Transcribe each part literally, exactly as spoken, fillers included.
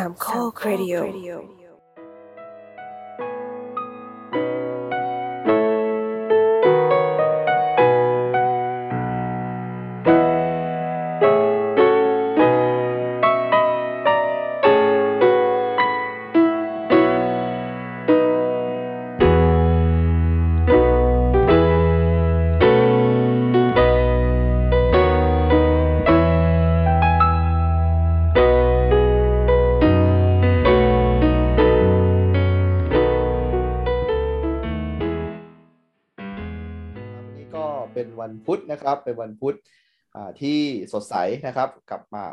สามข้อครดิโอวันพุธนะครับเป็นวันพุธที่สดใสนะครับกลับมา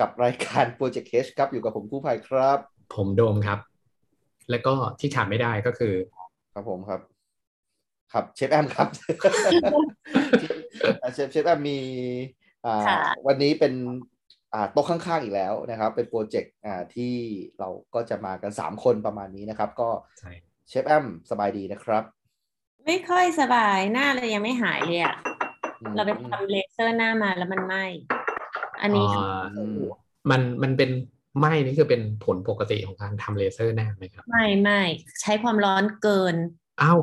กับรายการ Project H ครับอยู่กับผมกู้ภัยครับผมโดมครับแล้วก็ที่ขาดไม่ได้ก็คือครับผมครับครับเชฟแอมครับเชฟเชฟแอมมีวันนี้เป็นโต๊ะข้างๆอีกแล้วนะครับเป็นโปรเจกต์ที่เราก็จะมากันสามคนประมาณนี้นะครับก็เชฟแอมสบายดีนะครับไม่ค่อยสบายหน้าเรายังไม่หายเลยอ่ะเราไปทำเลเซอร์หน้ามาแล้วมันไหม้อันนี้มันมันเป็นไหม้นี่คือเป็นผลปกติของการทำเลเซอร์หน้าไหมครับไม่ไม่ใช้ความร้อนเกินอ้าว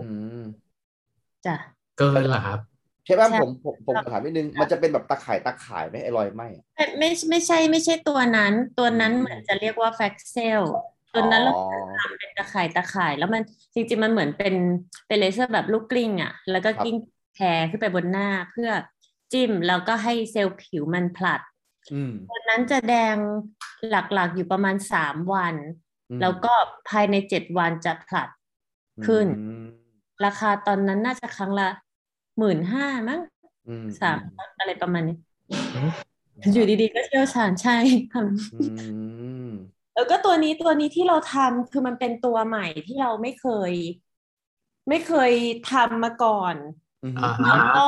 จ้ะเกินเหรอครับใช่ป่ะผมผมผมถามนิดนึงมันจะเป็นแบบตะข่ายตะข่ายไหมไอ้รอยไหม้ไม่ไม่ใช่ไม่ใช่ตัวนั้นตัวนั้นเหมือนจะเรียกว่าแฟกเซลตัวนั้นเราทำเป็นตะข่ายตะข่ายแล้วมันจริงๆมันเหมือนเป็นเป็นเลเซอร์แบบลูกกลิ้งอ่ะแล้วก็กลิ้งแทงขึ้นไปบนหน้าเพื่อจิ้มแล้วก็ให้เซลล์ผิวมันผลัดตัวนั้นจะแดงหลักๆอยู่ประมาณสามวันแล้วก็ภายในเจ็ดวันจะผลัดขึ้นราคาตอนนั้นน่าจะครั้งละ หนึ่งหมื่นห้าพัน มั้งสามอะไรประมาณนี้อยู่ดีๆก็เชี่ยวชาญใช่ทำแล้วก็ตัวนี้ตัวนี้ที่เราทำคือมันเป็นตัวใหม่ที่เราไม่เคยไม่เคยทำมาก่อนแล้วก็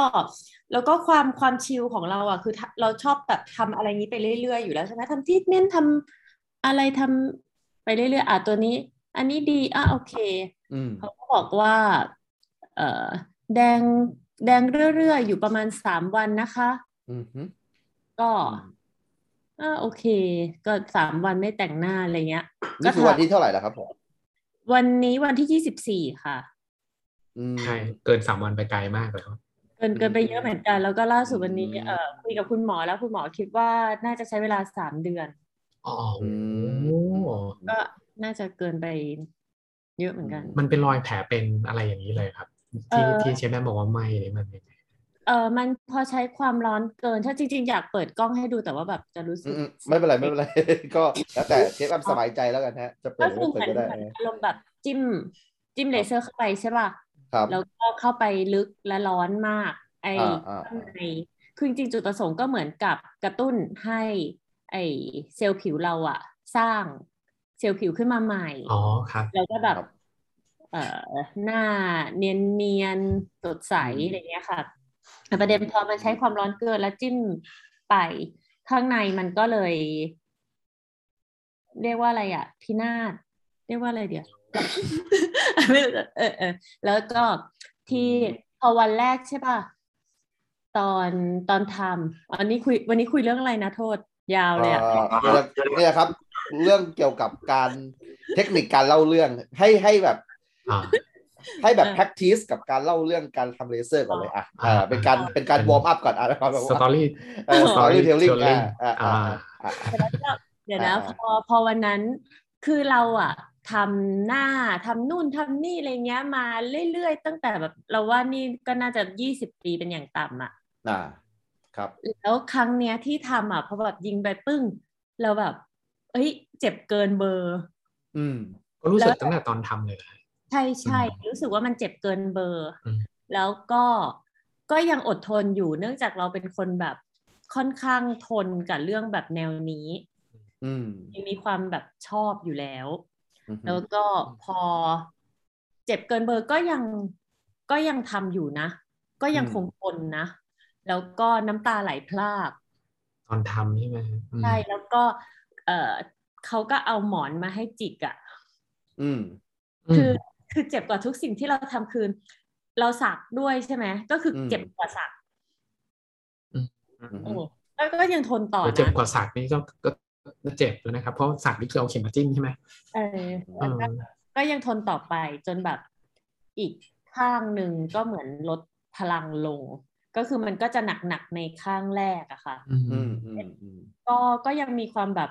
แล้วก็ความความชิลของเราอ่ะคือเราชอบแบบทำอะไรนี้ไปเรื่อยๆอยู่แล้วใช่ไหมทำที่เน้นทำอะไรทำไปเรื่อยๆอ่ะตัวนี้อันนี้ดีอ่ะโอเคเขาก็บอกว่าเอ่อแดงแดงเรื่อยๆอยู่ประมาณสามวันนะคะก็อ่าโอเคก็สามวันไม่แต่งหน้าอะไรเงี้ยก็คือวันที่เท่าไหร่ล่ะครับผมวันนี้วันที่ยี่สิบสี่ค่ะอืมใช่เกินสามวันไปไกลมากแล้วเกินเกินไปเยอะเหมือนกันแล้วก็ล่าสุดวันนี้เอ่อคุยกับคุณหมอแล้วคุณหมอคิดว่าน่าจะใช้เวลาสามเดือนอ๋อก็น่าจะเกินไปเยอะเหมือนกันมันเป็นรอยแผลเป็นอะไรอย่างนี้เลยครับที่ที่เชฟแม่บอกว่าไม่นี่มันเออมันพอใช้ความร้อนเกินถ้าจริงๆอยากเปิดกล้องให้ดูแต่ว่าแบบจะรู้สึกไม่เป็นไรไม่เป็นไรก็แล้วแต่เชฟแอมสบายใจแล้วกันฮะจะเปิดไม่เปิดก็ได้อารมณ์แบบจิ้มจิ้มเลเซอร์เข้าไปใช่ป่ะครับแล้วก็เข้าไปลึกและร้อนมากไอ้ข้างในคือจริงๆจุดประสงค์ก็เหมือนกับกระตุ้นให้ไอ้เซลล์ผิวเราอะสร้างเซลล์ผิวขึ้นมาใหม่อ๋อครับแล้วก็แบบเอ่อหน้าเนียนๆสดใสอะไรเงี้ยค่ะประเด็นพอมันใช้ความร้อนเกินแล้วจิ้มไปข้างในมันก็เลยเรียกว่าอะไรอ่ะพินาศเรียกว่าอะไรเดี๋ยวไม่รู้เออเออแล้วก็ที่พอวันแรกใช่ป่ะตอนตอนทำวันนี้คุยวันนี้คุยเรื่องอะไรนะโทษยาวเลยอ่ะเนี่ยครับเรื่องเกี่ยวกับการเทคนิคการเล่าเรื่องให้ให้แบบให้แบบ practice กับการเล่าเรื่องการทำเลเซอร์ก่อนเลยอ่ะอ่าเป็นการเป็นการวอร์มอัพก่อนอ่ะนะครับสตอรี่เอ่อสตอรี่เทลลิ่งอ่าอ่าเดี๋ยวนะพอพอวันนั้นคือเราอ่ะทำหน้าทำนู่นทำนี่อะไรเงี้ยมาเรื่อยๆตั้งแต่แบบเราว่านี่ก็น่าจะยี่สิบปีเป็นอย่างต่ำอ่ะอ่าครับแล้วครั้งเนี้ยที่ทำอ่ะพอแบบยิงไปปึ้งเราแบบเอ้ยเจ็บเกินเบอร์อืมก็รู้สึกตั้งแต่ตอนทำเลยใช่ใช่รู้สึกว่ามันเจ็บเกินเบอร์แล้วก็ก็ยังอดทนอยู่เนื่องจากเราเป็นคนแบบค่อนข้างทนกับเรื่องแบบแนวนี้มีความแบบชอบอยู่แล้วแล้วก็พอเจ็บเกินเบอร์ก็ยังก็ยังทำอยู่นะก็ยังคงทนนะแล้วก็น้ำตาไหลพรากตอนทำใช่ไหมใช่แล้วก็เออเขาก็เอาหมอนมาให้จิกอ่ะคือคือเจ็บกว่าทุกสิ่งที่เราทำคืนเราสักด้วยใช่ไหมก็คือเจ็บกว่าสักแล้วก็ยังทนต่อนะเจ็บกว่าสักนี่ก็ จะเจ็บเลยนะครับเพราะสักนี่คือเอาเข็มมาจิ้มใช่ไหมเออก็ยังทนต่อไปจนแบบอีกข้างหนึ่งก็เหมือนลดพลังลงก็คือมันก็จะหนักๆในข้างแรกอะค่ะก็ก็ยังมีความแบบ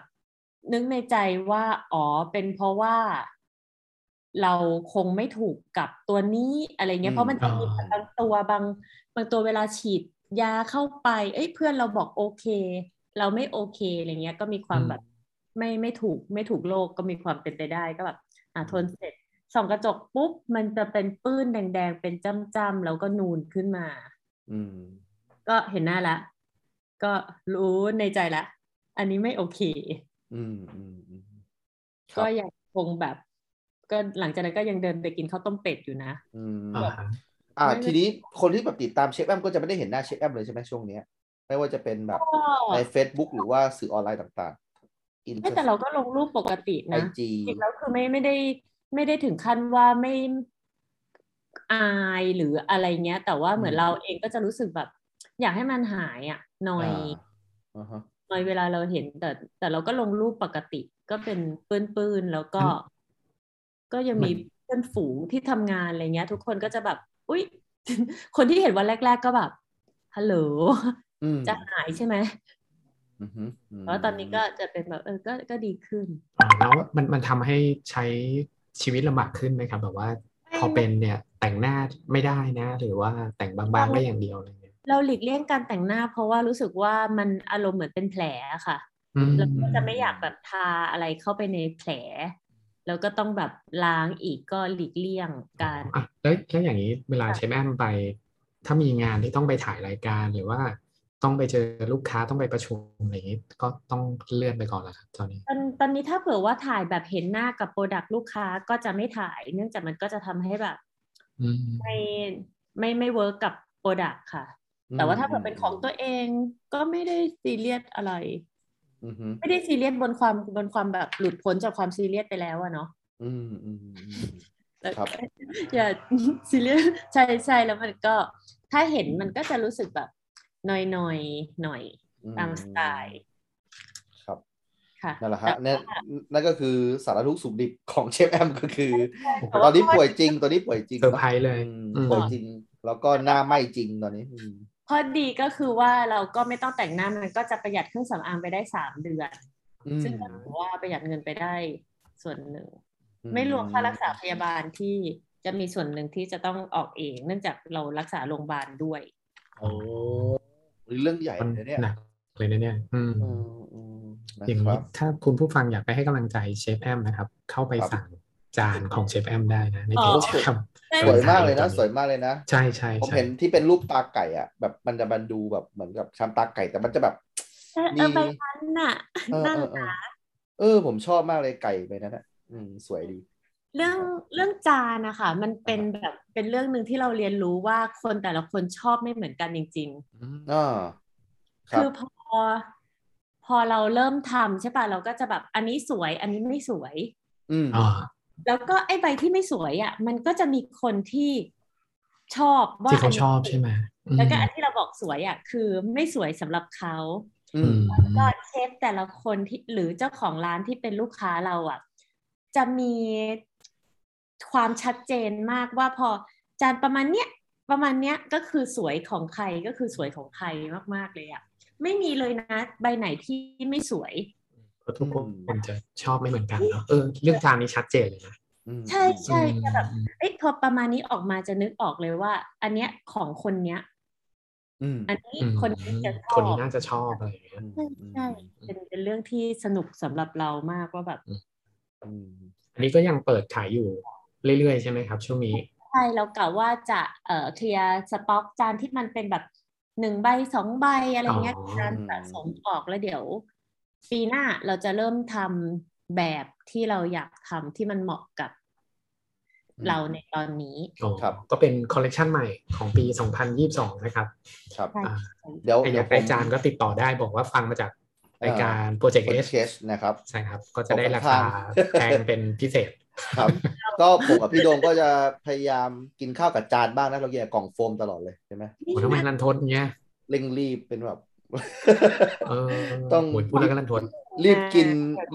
นึกในใจว่าอ๋อเป็นเพราะว่าเราคงไม่ถูกกับตัวนี้อะไรเงี้ยเพราะมันจะมีบางตัวบางบางตัวเวลาฉีดยาเข้าไปเอ้ยเพื่อนเราบอกโอเคเราไม่โอเคอะไรเงี้ยก็มีความแบบไม่ไม่ถูกไม่ถูกโลกก็มีความเป็นไปได้ก็แบบอ่ะทนเสร็จส่องกระจกปุ๊บมันจะเป็นปื้นแดงๆเป็นจ้ำๆแล้วก็นูนขึ้นมาก็เห็นหน้าละก็รู้ในใจละอันนี้ไม่โอเคก็ยังคงแบบก็หลังจากนั้นก็ยังเดินไปกินข้าวต้มเป็ดอยู่นะอ่าทีนี้คนที่แบบติดตามเชฟแอมก็จะไม่ได้เห็นหน้าเชฟแอมเลยใช่ไหมช่วงนี้ไม่ว่าจะเป็นแบบใน Facebook หรือว่าสื่อออนไลน์ต่างๆไม่แต่เราก็ลงรูปปกตินะจริงแล้วคือไม่ไม่ได้ไม่ได้ถึงขั้นว่าไม่อายหรืออะไรเงี้ยแต่ว่าเหมือนเราเองก็จะรู้สึกแบบอยากให้มันหายอ่ะหน่อยหน่อยเวลาเราเห็นแต่แต่เราก็ลงรูปปกติก็เป็นปื้นๆแล้วก็ก็ยังมีเพื่อนฝูงที่ทำงานอะไรเงี้ยทุกคนก็จะแบบอุ๊ยคนที่เห็นวันแรกๆก็แบบฮัลโหลจะหายใช่ไหมเพราะตอนนี้ก็จะเป็นแบบเออก็ก็ดีขึ้นแล้วมันมันทำให้ใช้ชีวิตลำบากขึ้นไหมครับแบบว่าพอเป็นเนี่ยแต่งหน้าไม่ได้นะหรือว่าแต่งบางๆได้อย่างเดียวอะไรเงี้ยเราหลีกเลี่ยงการแต่งหน้าเพราะว่ารู้สึกว่ามันอารมณ์เหมือนเป็นแผลค่ะเราก็จะไม่อยากแบบทาอะไรเข้าไปในแผลแล้วก็ต้องแบบล้างอีกก็หลีกเลี่ยงการอ่ะแล้วแล้วอย่างนี้เวลาเชฟแอมไปถ้ามีงานที่ต้องไปถ่ายรายการหรือว่าต้องไปเจอลูกค้าต้องไปประชุมอะไรอย่างนี้ก็ต้องเลื่อนไปก่อนละครับตอนนี้ตอนตอนนี้ถ้าเผื่อว่าถ่ายแบบเห็นหน้ากับโปรดักต์ลูกค้าก็จะไม่ถ่ายเนื่องจากมันก็จะทำให้แบบไม่ไม่ไม่เวิร์กกับโปรดักต์ค่ะแต่ว่าถ้าเผื่อเป็นของตัวเองก็ไม่ได้ซีเรียสอะไรไม่ได้ซีเรียสบนความบนความแบบหลุดพ้นจากความซีเรียสไปแล้วอะเนาะอืมอืมครับอย่าซีเรียสใช่ใช่แล้วมันก็ถ้าเห็นมันก็จะรู้สึกแบบหน่อยๆหน่อยตามสไตล์ครับค่ะนั่นแหละฮะนั่นก็คือสารทุกข์สุขดิบของเชฟแอมก็คือตอนนี้ป่วยจริงตอนนี้ป่วยจริงเซอร์ไพรส์เลยป่วยจริงแล้วก็หน้าไหม้จริงตอนนี้ข้อดีก็คือว่าเราก็ไม่ต้องแต่งหน้ามันก็จะประหยัดเครื่องสำอางไปได้สามเดือนซึ่งถือว่าประหยัดเงินไปได้ส่วนหนึ่งไม่รวมค่ารักษาพยาบาลที่จะมีส่วนหนึ่งที่จะต้องออกเองเนื่องจากเรารักษาโรงพยาบาลด้วยโอ้เรื่องใหญ่เลยเนี่ยหนักเลยเนี่ยอืมอย่างนี้ถ้าคุณผู้ฟังอยากไปให้กำลังใจเชฟแอมนะครับเข้าไปสั่งจานของเชฟแอมได้นะในเพจเชฟแอมสวยมากเลยนะสวยมากเลยนะใช่ใช่ผมเห็นที่เป็นรูปตาไก่อ่ะแบบมันจะบันดูแบบเหมือนกับชามตาไก่แต่มันจะแบบมีใบนั้นน่ะนั่นนะเออผมชอบมากเลยไก่ใบนั้นอ่ะอืมสวยดีเรื่องเรื่องจานนะคะมันเป็นแบบเป็นเรื่องนึงที่เราเรียนรู้ว่าคนแต่ละคนชอบไม่เหมือนกันจริงๆอ๋อคือพอพอเราเริ่มทำใช่ป่ะเราก็จะแบบอันนี้สวยอันนี้ไม่สวยอืมอ๋อแล้วก็ไอ้ใบที่ไม่สวยอ่ะมันก็จะมีคนที่ชอบว่าที่เขาชอบใช่ไหมแล้วก็อันที่เราบอกสวยอ่ะคือไม่สวยสำหรับเขาแล้วก็เชฟแต่ละคนที่หรือเจ้าของร้านที่เป็นลูกค้าเราอ่ะจะมีความชัดเจนมากว่าพอจานประมาณเนี้ยประมาณเนี้ยก็คือสวยของใครก็คือสวยของใครมากๆเลยอ่ะไม่มีเลยนะใบไหนที่ไม่สวยทุกคนมันจะชอบไม่เหมือนกันเนาะเออเรื่องจานนี้ชัดเจนเลยนะใช่ใช่จะแบบไอ้พอประมาณนี้ออกมาจะนึกออกเลยว่าอันเนี้ยของคนเนี้ยอันนี้คนนี้จะชอบคนนี้น่าจะชอบอะไรอย่างเงี้ยใช่ใช่เป็นเป็นเรื่องที่สนุกสำหรับเรามากว่าแบบอันนี้ก็ยังเปิดขายอยู่เรื่อยๆใช่ไหมครับช่วงนี้ใช่เรากะว่าจะเอ่อเคลียร์สต็อกจานที่มันเป็นแบบหนึ่งใบสองใบอะไรเงี้ยจานสะสมออกแล้วเดี๋ยวปีหน้าเราจะเริ่มทำแบบที่เราอยากทำที่มันเหมาะกับเราในตอนนี้ครับก็เป็นคอลเลคชันใหม่ของปีสองพันยี่สิบสองนะครับครับเดี๋ยวอยากได้จานก็ติดต่อได้บอกว่าฟังมาจากรายการ Project S นะครับใช่ครับก็จะได้ราคาแพงเป็นพิเศษครับก็ผมกับพี่โดมก็จะพยายามกินข้าวกับจานบ้างนะเราแยกกล่องโฟมตลอดเลยใช่ไหมโอ้ทำไมนันทนเงี้ยเร่งรีบเป็นแบบต้องพูดแล้วก็รันทน รีบกิน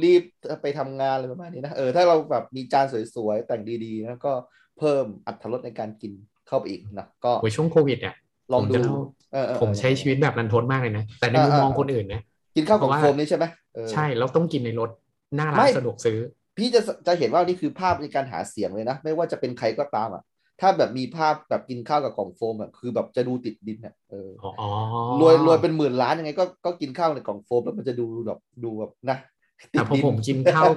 รีบไปทำงานอะไรประมาณนี้นะเออถ้าเราแบบมีจานสวยๆแต่งดีๆนะก็เพิ่มอรรถรสในการกินเข้าไปอีกนะก็โอ้ยช่วงโควิดเนี่ยลองดูผมใช้ชีวิตแบบรันทดมากเลยนะแต่ในมุมมองคนอื่นนะกินข้าวของโฟมนี่ใช่ไหมใช่แล้วต้องกินในรถหน้าร้านสะดวกซื้อพี่จะจะเห็นว่านี่คือภาพในการหาเสียงเลยนะไม่ว่าจะเป็นใครก็ตามอ่ะถ้าแบบมีภาพแบบกินข้าวกับกล่องโฟมอ่ะคือแบบจะดูติดดินอ่ะเออรวยรวยเป็นหมื่นล้านยังไงก็ก็กินข้าวในกล่องโฟมแล้วมันจะดูแบบดูแบบนะแต่พอผมกินข้าว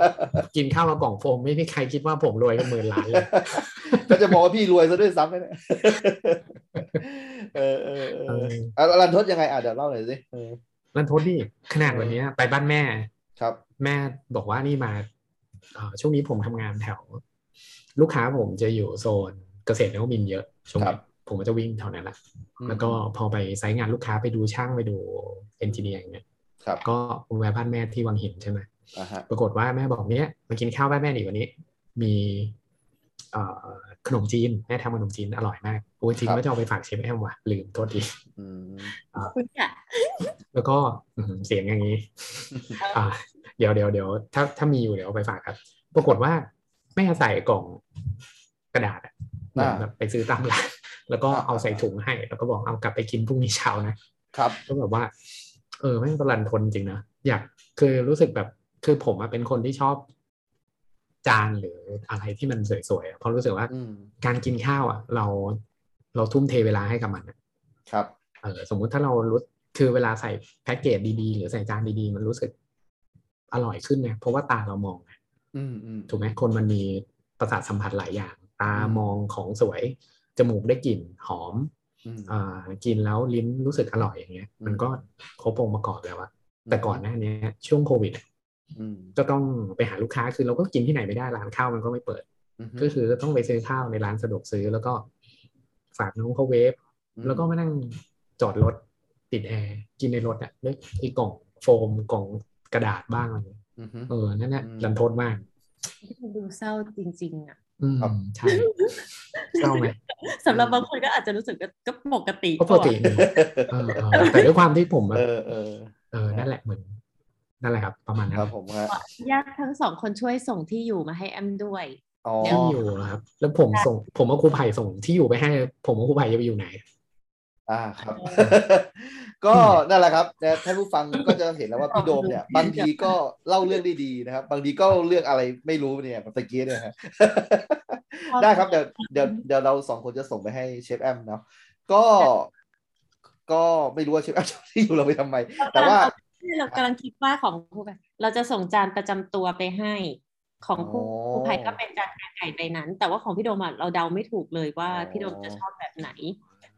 กินข้าวกับกล่องโฟมไม่มีใครคิดว่าผมรวยเป็นหมื่นล้านเลยก็จะบอกว่าพี่รวยซะด้วยซ้ำนะเออเออเออรันทดยังไงอ่ะเดี๋ยวเล่าหน่อยสิรันทดนี่ขนาดวันนี้ไปบ้านแม่ครับแม่บอกว่านี่มาช่วงนี้ผมทำงานแถวลูกค้าผมจะอยู่โซนเกษตรนวมินทร์เยอะช่วงนี้ผมก็จะวิ่งแถวนั้นแหละแล้วก็พอไปไซต์งานลูกค้าไปดูช่างไปดูเอนจิเนียร์อย่างเงี้ยก็แวะบ้านแม่ที่วังหินใช่ไหมปรากฏว่าแม่บอกเนี้ยมากินข้าวบ้านแม่ดิวันนี้มีขนมจีนแม่ทำขนมจีนอร่อยมากโอ้ยจริงว่าจะเอาไปฝากเชฟแอมว่ะลืมโทษทีแล้วก็เสียงอย่างนี้เดี๋ยวเดี๋ยวเดี๋ยวถ้าถ้ามีอยู่เดี๋ยวเอาไปฝากครับปรากฏว่าแม่ใส่กล่องกระดาษแบบไปซื้อตามร้านแล้วก็เอาใส่ถุงให้แล้วก็บอกเอากลับไปกินพรุ่งนี้เช้านะครับก็แบบว่าเออแม่งรันทดจริงนะอยากคือรู้สึกแบบคือผมเป็นคนที่ชอบจานหรืออะไรที่มันสวยๆเพราะรู้สึกว่าการกินข้าวอ่ะเราเราทุ่มเทเวลาให้กับมันครับเออสมมุติถ้าเรารู้คือเวลาใส่แพ็คเกจดีๆหรือใส่จานดีๆมันรู้สึกอร่อยขึ้นนะเพราะว่าตาเรามองถูกไหมคนมันมีประสาทสัมผัสหลายอย่างตามองของสวยจมูกได้กลิ่นหอมอ่ากินแล้วลิ้นรู้สึกอร่อยอย่างเงี้ยมันก็ครบองค์ประกอบแล้วอะแต่ก่อนหน้านี้ช่วงโควิดก็ต้องไปหาลูกค้าคือเราก็กินที่ไหนไม่ได้ร้านข้าวมันก็ไม่เปิดก็คือต้องไปซื้อข้าวในร้านสะดวกซื้อแล้วก็ฝากน้องเขาเวฟแล้วก็มานั่งจอดรถติดแอร์กินในรถอ่ะด้วยที่กล่องโฟมกล่องกระดาษบ้างอะไรเออนั่นแหละรันทดมากดูเศร้าจริงๆอ่ะใช่เศร้าไหมสำหรับบางคนก็อาจจะรู้สึกก็ปกติปกติแต่ด้วยความที่ผมเออเออเออนั่นแหละเหมือนนั่นแหละครับประมาณนั้นครับผมครับญาติทั้งสองคนช่วยส่งที่อยู่มาให้แอมด้วยที่อยู่ครับแล้วผมส่งผมกับครูไผ่ส่งที่อยู่ไปให้ผมกับครูไผ่จะไปอยู่ไหนอ่าครับก็นั่นแหละครับท่านผู้ฟังก็จะเห็นแล้วว่าพี่โดมเนี่ยบางทีก็เล่าเรื่องดีๆนะครับบางทีก็เรื่องอะไรไม่รู้เนี่ยตะกี้เนี่ยฮะได้ครับเดี๋ยวเดี๋ยวเดี๋ยวเราสองคนจะส่งไปให้เชฟแอมเนาะก็ก็ไม่รู้ว่าเชฟแอมที่อยู่เราไปทำไมแต่ว่าเรากำลังคิดว่าของครูไผ่เราจะส่งจานประจำตัวไปให้ของครูไผ่ก็เป็นจานไข่ใบนั้นแต่ว่าของพี่โดมเราเดาไม่ถูกเลยว่าพี่โดมจะชอบแบบไหน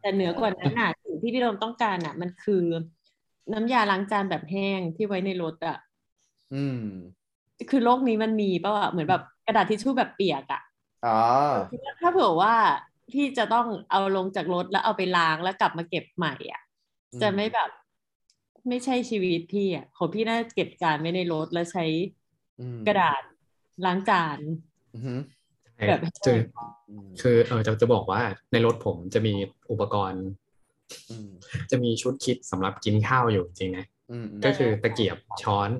แต่เหนือกว่านั้นน่ะสิ่งที่พี่โดมต้องการน่ะมันคือน้ำยาล้างจานแบบแห้งที่ไว้ในรถอ่ะอืมคือโลกนี้มันมีป่ะเหมือนแบบกระดาษทิชชู่แบบเปียกอ่ะอ๋อถ้าเผื่อว่าพี่จะต้องเอาลงจากรถแล้วเอาไปล้างแล้วกลับมาเก็บใหม่อ่ะจะไม่แบบไม่ใช่ชีวิตพี่อ่ะของพี่น่าเก็บจานไว้ในรถแล้วใช้กระดาษล้างจานแบบคือเออจะจะบอกว่าในรถผมจะมีอุปกรณ์จะมีชุดคิดสำหรับกินข้าวอยู่จริงนะก็คือตะเกียบช้อน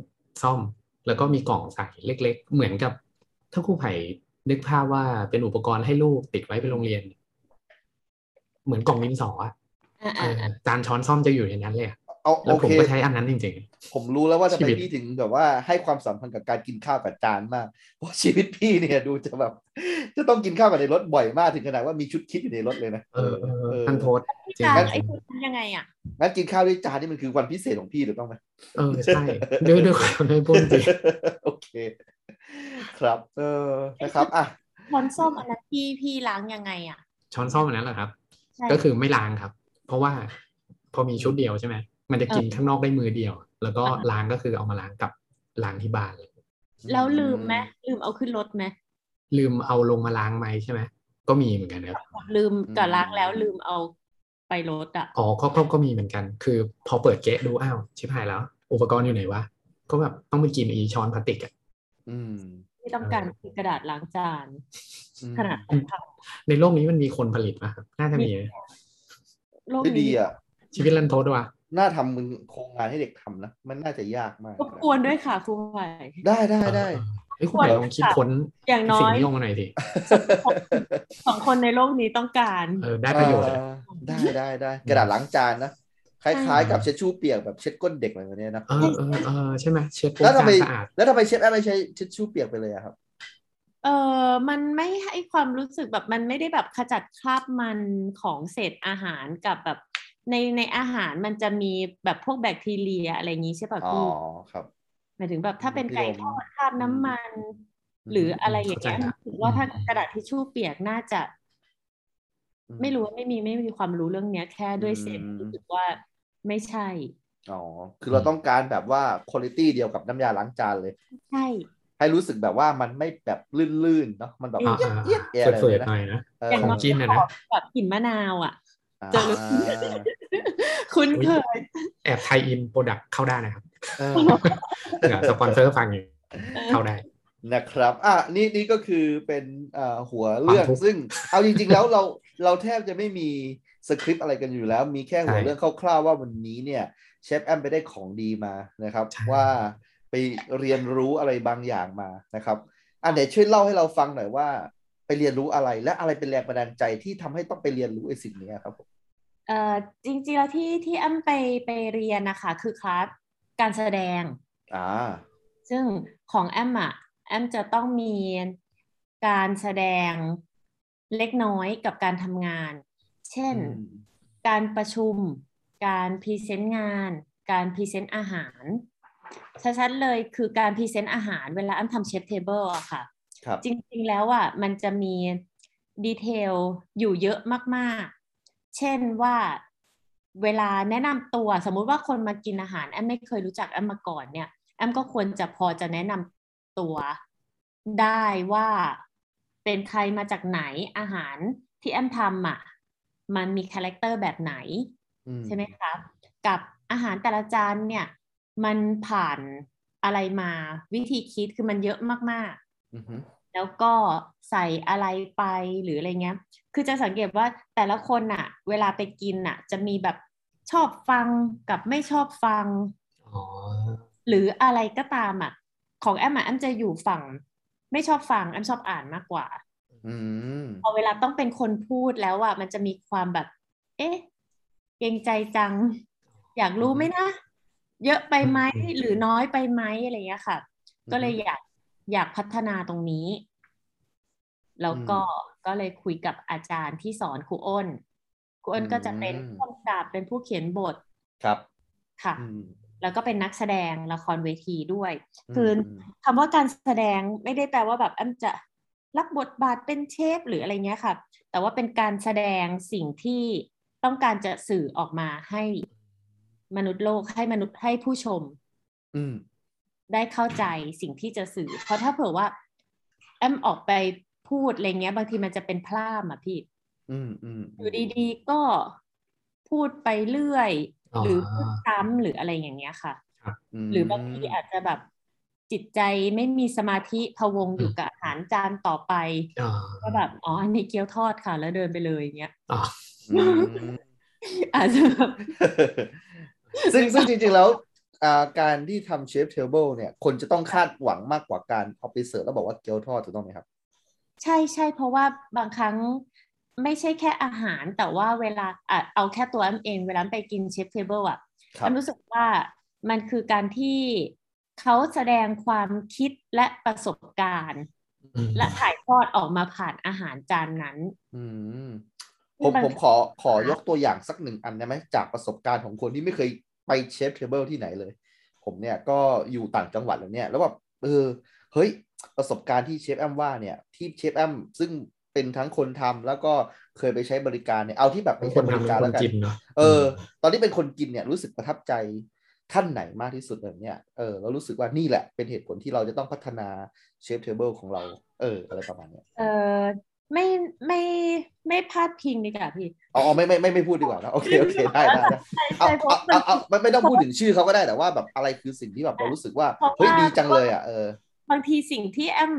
ซ่อมแล้วก็มีกล่องใส่เล็กๆเหมือนกับถ้าครูไผ่นึกภาพว่าเป็นอุปกรณ์ให้ลูกติดไว้ไปโรงเรียนเหมือนกล่องดินสอจานช้อนซ่อมจะอยู่ในนั้นเลยแล้วผมก็ใช้อันนั้นจริงๆผมรู้แล้วว่าทำไมพี่ถึงแบบว่าให้ความสำคัญกับการกินข้าวกับจานมากเพราะชีวิตพี่เนี่ยดูจะแบบจะต้องกินข้าวกับในรถบ่อยมากถึงขนาดว่ามีชุดคิดอยู่ในรถเลยนะเออท่านโทษจริงไอ้คุณยังไงอ่ะงั้นกินข้าวด้วยจานนี่มันคือวันพิเศษของพี่หรือต้องไหมเออใช่ด้วยด้วยความด้วยปุ่นจริงโอเคครับเออนะครับอ่ะช้อนส้อมอันนั้นพี่พี่ล้างยังไงอ่ะช้อนส้อมอันนั้นเหรอครับก็คือไม่ล้างครับเพราะว่าพอมีชุดเดียวใช่ไหมมันจะกินข้างนอกได้มือเดียวแล้วก็ล้างก็คือเอามาล้างกับล้างที่บ้านเลยแล้วลืมไหมลืมเอาขึ้นรถไหมลืมเอาลงมาล้างไหมใช่ไหมก็มีเหมือนกันครับลืมก็ล้างแล้วลืมเอาไปรถอ่ะอ๋อก็ก็ก็มีเหมือนกันคือพอเปิดเก๊ะดูอ้าวชิบหายแล้วอุปกรณ์อยู่ไหนวะก็แบบต้องไปกินอีช้อนพลาสติกอ่ะอืมที่ต้องการคือกระดาษล้างจานขนาดในโลกนี้มันมีคนผลิตป่ะน่าจะมีโลกนี้ดีอ่ะชีวิตรันทดว่ะ น่าทำมึงโครงงานให้เด็กทำนะมันน่าจะยากมากรบกวนด้วยค่ะครูใหม่ได้ได้ได้ครูใหม่ลองคิดค้นอย่างน้อยสิ่งนี้ลงมาหน่อยสิสองคนในโลกนี้ต้องการได้ประโยชน์ได้ได้ได้กระดาษล้างจานนะคล้ายๆกับเช็ดชู้เปียกแบบเช็ดก้นเด็กอะไรแบบนี้นะเออเออเออใช่ไหมเช็ดก้นสะอาดแล้วทำไมเช็ดแอปไม่ใช้เช็ดชู้เปียกไปเลยครับเออมันไม่ให้ความรู้สึกแบบมันไม่ได้แบบขจัดคราบมันของเศษอาหารกับแบบในในอาหารมันจะมีแบบพวกแบคทีเรียอะไรอย่างนี้ใช่ป่ะพี่อ๋อครับหมายถึงแบบถ้าเป็นไก่ทอดคราบน้ำมันหรืออะไรอย่างเงี้ยถือว่าถ้ากระดาษทิชชู่เปียกน่าจะไม่รู้ไม่มีไม่มีความรู้เรื่องเนี้ยแค่ด้วยเศษรู้สึกว่าไม่ใช่อ๋อคือเราต้องการแบบว่าคุณภาพเดียวกับน้ำยาล้างจานเลยใช่ให้รู้สึกแบบว่ามันไม่แบบลื่นๆเนาะมันแบบเย็ดๆอะไรแบบนี้นะอย่างน้อยก็แบบกลิ่นมะนาวอ่ะเจอรู้คุ้นเคยแอบไทยอินโปรดักต์เข้าได้นะครับสปอนเซอร์ฟังอยู่เข้าได้นะครับอ่ะนี่นี่ก็คือเป็นหัวเรื่องซึ่งเอาจริงๆแล้วเราเราแทบจะไม่มีสคริปต์อะไรกันอยู่แล้วมีแค่หัวเรื่องคร่าวๆว่าวันนี้เนี่ยเชฟแอมไปได้ของดีมานะครับว่าไปเรียนรู้อะไรบางอย่างมานะครับอันไหนช่วยเล่าให้เราฟังหน่อยว่าไปเรียนรู้อะไรและอะไรเป็นแรงบันดาลใจที่ทำให้ต้องไปเรียนรู้ไอ้สิ่งนี้ครับผมเอ่อจริงๆแล้วที่ที่แอมไปไปเรียนนะคะคือคลาสการแสดงอ่าซึ่งของแอมอ่ะแอมจะต้องมีการแสดงเล็กน้อยกับการทำงานเช่นการประชุมการพรีเซนต์งานการพรีเซนต์อาหารชัดๆเลยคือการพรีเซนต์อาหารเวลาแอมทำเชฟเทเบิลอะค่ะจริงๆแล้วอ่ะมันจะมีดีเทลอยู่เยอะมากๆเช่นว่าเวลาแนะนำตัวสมมุติว่าคนมากินอาหารแอมไม่เคยรู้จักแอมมาก่อนเนี่ยแอมก็ควรจะพอจะแนะนำตัวได้ว่าเป็นใครมาจากไหนอาหารที่แอมทำอ่ะมันมีคาแรคเตอร์แบบไหนใช่ไหมคะกับอาหารแต่ละจานเนี่ยมันผ่านอะไรมาวิธีคิดคือมันเยอะมากๆแล้วก็ใส่อะไรไปหรืออะไรเงี้ยคือจะสังเกตว่าแต่ละคนน่ะเวลาไปกินน่ะจะมีแบบชอบฟังกับไม่ชอบฟังหรืออะไรก็ตามอ่ะของแอมอ่ะแอมจะอยู่ฝั่งไม่ชอบฟังแอมชอบอ่านมากกว่าพอเวลาต้องเป็นคนพูดแล้วอ่ะมันจะมีความแบบเอ๊ะเกรงใจจังอยากรู้ไหมนะเยอะไปไหมหรือน้อยไปไหมอะไรเงี้ยค่ะก็เลยอยากอยากพัฒนาตรงนี้แล้วก็ก็เลยคุยกับอาจารย์ที่สอนครูอ้นครูอ้นก็จะเป็นผู้กำกับเป็นผู้เขียนบทครับค่ะแล้วก็เป็นนักแสดงละครเวทีด้วยคือคำว่าการแสดงไม่ได้แปลว่าแบบอันจะรับบทบาทเป็นเชฟหรืออะไรเงี้ยค่ะแต่ว่าเป็นการแสดงสิ่งที่ต้องการจะสื่อออกมาให้มนุษย์โลกให้มนุษย์ให้ผู้ชมอืมได้เข้าใจสิ่งที่จะสื่อเพราะถ้าเผื่อว่าแอมออกไปพูดอะไรเงี้ยบางทีมันจะเป็นพล่ามอ่ะพี่อืมอืมอยู่ดีๆก็พูดไปเรื่อยหรือพูดซ้ำหรืออะไรอย่างเงี้ยค่ะหรือบางทีอาจจะแบบจิตใจไม่มีสมาธิพะวงอยู่กับอาหารจานต่อไปก็แบบอ๋ออันนี้เกี๊ยวทอดค่ะแล้วเดินไปเลยอย่างเงี้ยอ๋ออาจจะแบบซึ่งซึ่งจริงๆแล้วการที่ทำเชฟเทเบิลเนี่ยคนจะต้องคาดหวังมากกว่าการเอาไปเสิร์ฟแล้วบอกว่าเกี๊ยวทอดถูกต้องไหมครับใช่ใช่เพราะว่าบางครั้งไม่ใช่แค่อาหารแต่ว่าเวลาอ่ะเอาแค่ตัวแอมเองเวลาไปกินเชฟเทเบิลอ่ะแอมรู้สึกว่ามันคือการที่เขาแสดงความคิดและประสบการณ์และถ่ายทอดออกมาผ่านอาหารจานนั้นผมผมขอขอยกตัวอย่างสักหนึ่งอันได้ไหมจากประสบการณ์ของคนที่ไม่เคยไปเชฟเทเบิลที่ไหนเลยผมเนี่ยก็อยู่ต่างจังหวัดแล้วเนี่ยแล้วแบบเออเฮ้ยประสบการณ์ที่เชฟแอมว่าเนี่ยที่เชฟแอมซึ่งเป็นทั้งคนทำแล้วก็เคยไปใช้บริการเนี่ยเอาที่แบบเป็นคนบริการแล้วกันเออตอนที่เป็นคนกินเนี่ยรู้สึกประทับใจท่านไหนมากที่สุดเลยเนี่ยเออเรารู้สึกว่านี่แหละเป็นเหตุผลที่เราจะต้องพัฒนาเชฟเทเบิลของเราเอออะไรประมาณนี้เออไม่ไม่ไม่พลาดพิงดีกว่าพี่อ๋อไม่ไม่ไม่ไม่พูดดีกว่านะโอเคโอเคได้ได้เอาเอาเอาไม่ต้องพูดถึงชื่อเขาก็ได้แต่ว่าแบบอะไรคือสิ่งที่แบบเรารู้สึกว่าเฮ้ยดีจังเลยอ่ะเออบางทีสิ่งที่แอม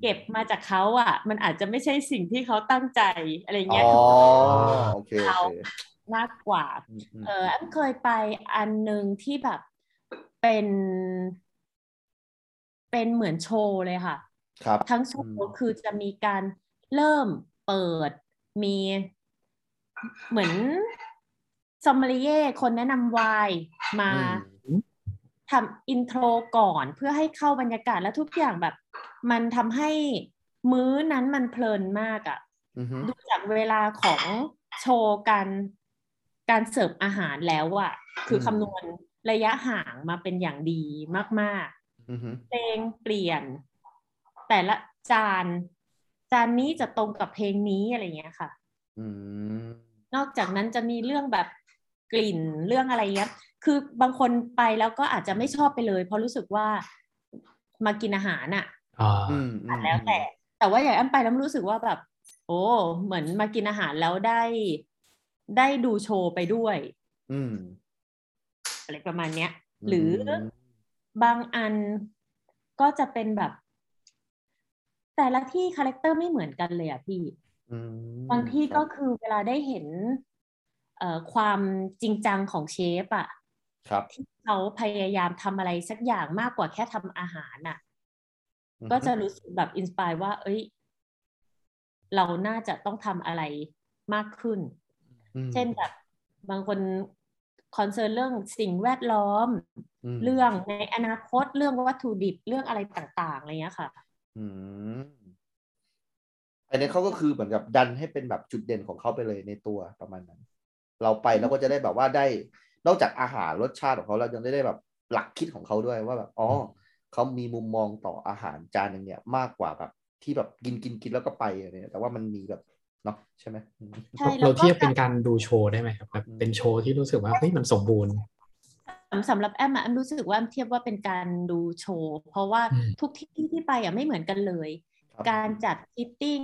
เก็บมาจากเขาอ่ะมันอาจจะไม่ใช่สิ่งที่เขาตั้งใจอะไรเงี้ยอ๋อโอเค มากกว่าเออแอมเคยไปอันนึงที่แบบเป็นเป็นเหมือนโชว์เลยค่ะครับทั้งโชว์คือจะมีการเริ่มเปิดมีเหมือนซอมเมลีเย่คนแนะนำไวน์มาทำอินโทรก่อนเพื่อให้เข้าบรรยากาศและทุกอย่างแบบมันทำให้มื้อนั้นมันเพลินมากอ่ะดูจากเวลาของโชว์การการเสิร์ฟอาหารแล้วอ่ะคือคำนวณระยะห่างมาเป็นอย่างดีมากๆเพลงเปลี่ยนแต่ละจานจานนี้จะตรงกับเพลงนี้อะไรเงี้ยค่ะนอกจากนั้นจะมีเรื่องแบบกลิ่นเรื่องอะไรเงี้ยคือบางคนไปแล้วก็อาจจะไม่ชอบไปเลยเพราะรู้สึกว่ามากินอาหารอ่ะแล้วแต่แต่ว่าอย่างอันไปแล้วรู้สึกว่าแบบโอ้เหมือนมากินอาหารแล้วได้ได้ดูโชว์ไปด้วยอะไรประมาณเนี้ยหรือบางอันก็จะเป็นแบบแต่ละที่คาแรคเตอร์ไม่เหมือนกันเลยอ่ะพี่บางที่ก็คือเวลาได้เห็นความจริงจังของเชฟอ่ะที่เขาพยายามทำอะไรสักอย่างมากกว่าแค่ทำอาหารอ่ะก็จะรู้สึกแบบอินสไปร์ว่าเอ้ยเราน่าจะต้องทำอะไรมากขึ้นเช่นแบบบางคนคอนเซิร์นเรื่องสิ่งแวดล้อมเรื่องในอนาคตเรื่องวัตถุดิบเรื่องอะไรต่างๆอะไรเงี้ยค่ะอันนี้เขาก็คือเหมือนกับดันให้เป็นแบบจุดเด่นของเขาไปเลยในตัวประมาณนั้นเราไปแล้วก็จะได้แบบว่าได้นอกจากอาหารรสชาติของเขาเรายังได้แบบหลักคิดของเขาด้วยว่าแบบอ๋อเขามีมุมมองต่ออาหารจานนึงเนี่ยมากกว่าแบบที่แบบกินกินกินแล้วก็ไปอะไรเนี่ยแต่ว่ามันมีแบบเนาะใช่ไหมเราเทียบเป็นการดูโชว์ได้ไหมครับแบบเป็นโชว์ที่รู้สึกว่าเฮ้ยมันสมบูรณ์สำหรับแอมอะแอมรู้สึกว่าแอมเทียบว่าเป็นการดูโชว์เพราะว่าทุกที่ที่ไปอะไม่เหมือนกันเลยการจัดฟิตติ้ง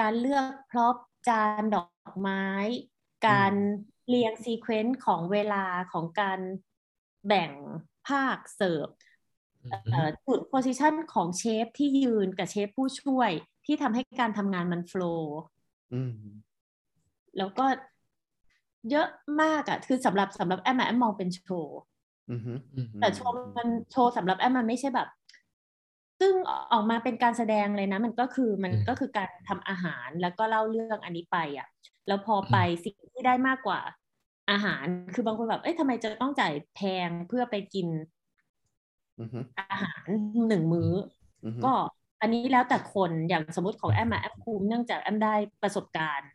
การเลือกพร็อพจานดอกไม้การเรียงซีเควนซ์ของเวลาของการแบ่งภาคเสิร์ฟจุดโพสิชันของเชฟที่ยืนกับเชฟผู้ช่วยที่ทำให้การทำงานมันโฟลว์แล้วก็เยอะมากอะคือสำหรับสำหรับแอมแอมมองเป็นโชว์แต่โชว์มันโชว์สำหรับแอมมันไม่ใช่แบบซึ่งออกมาเป็นการแสดงเลยนะมันก็คือมันก็คือการทำอาหารแล้วก็เล่าเรื่องอันนี้ไปอ่ะแล้วพอไปสิ่งที่ได้มากกว่าอาหารคือบางคนแบบเอ๊ะทำไมจะต้องจ่ายแพงเพื่อไปกินอาหารหนึ่งมื้อก็อันนี้แล้วแต่คนอย่างสมมติของแอมมาแอมคุ้มเนื่องจากแอมได้ประสบการณ์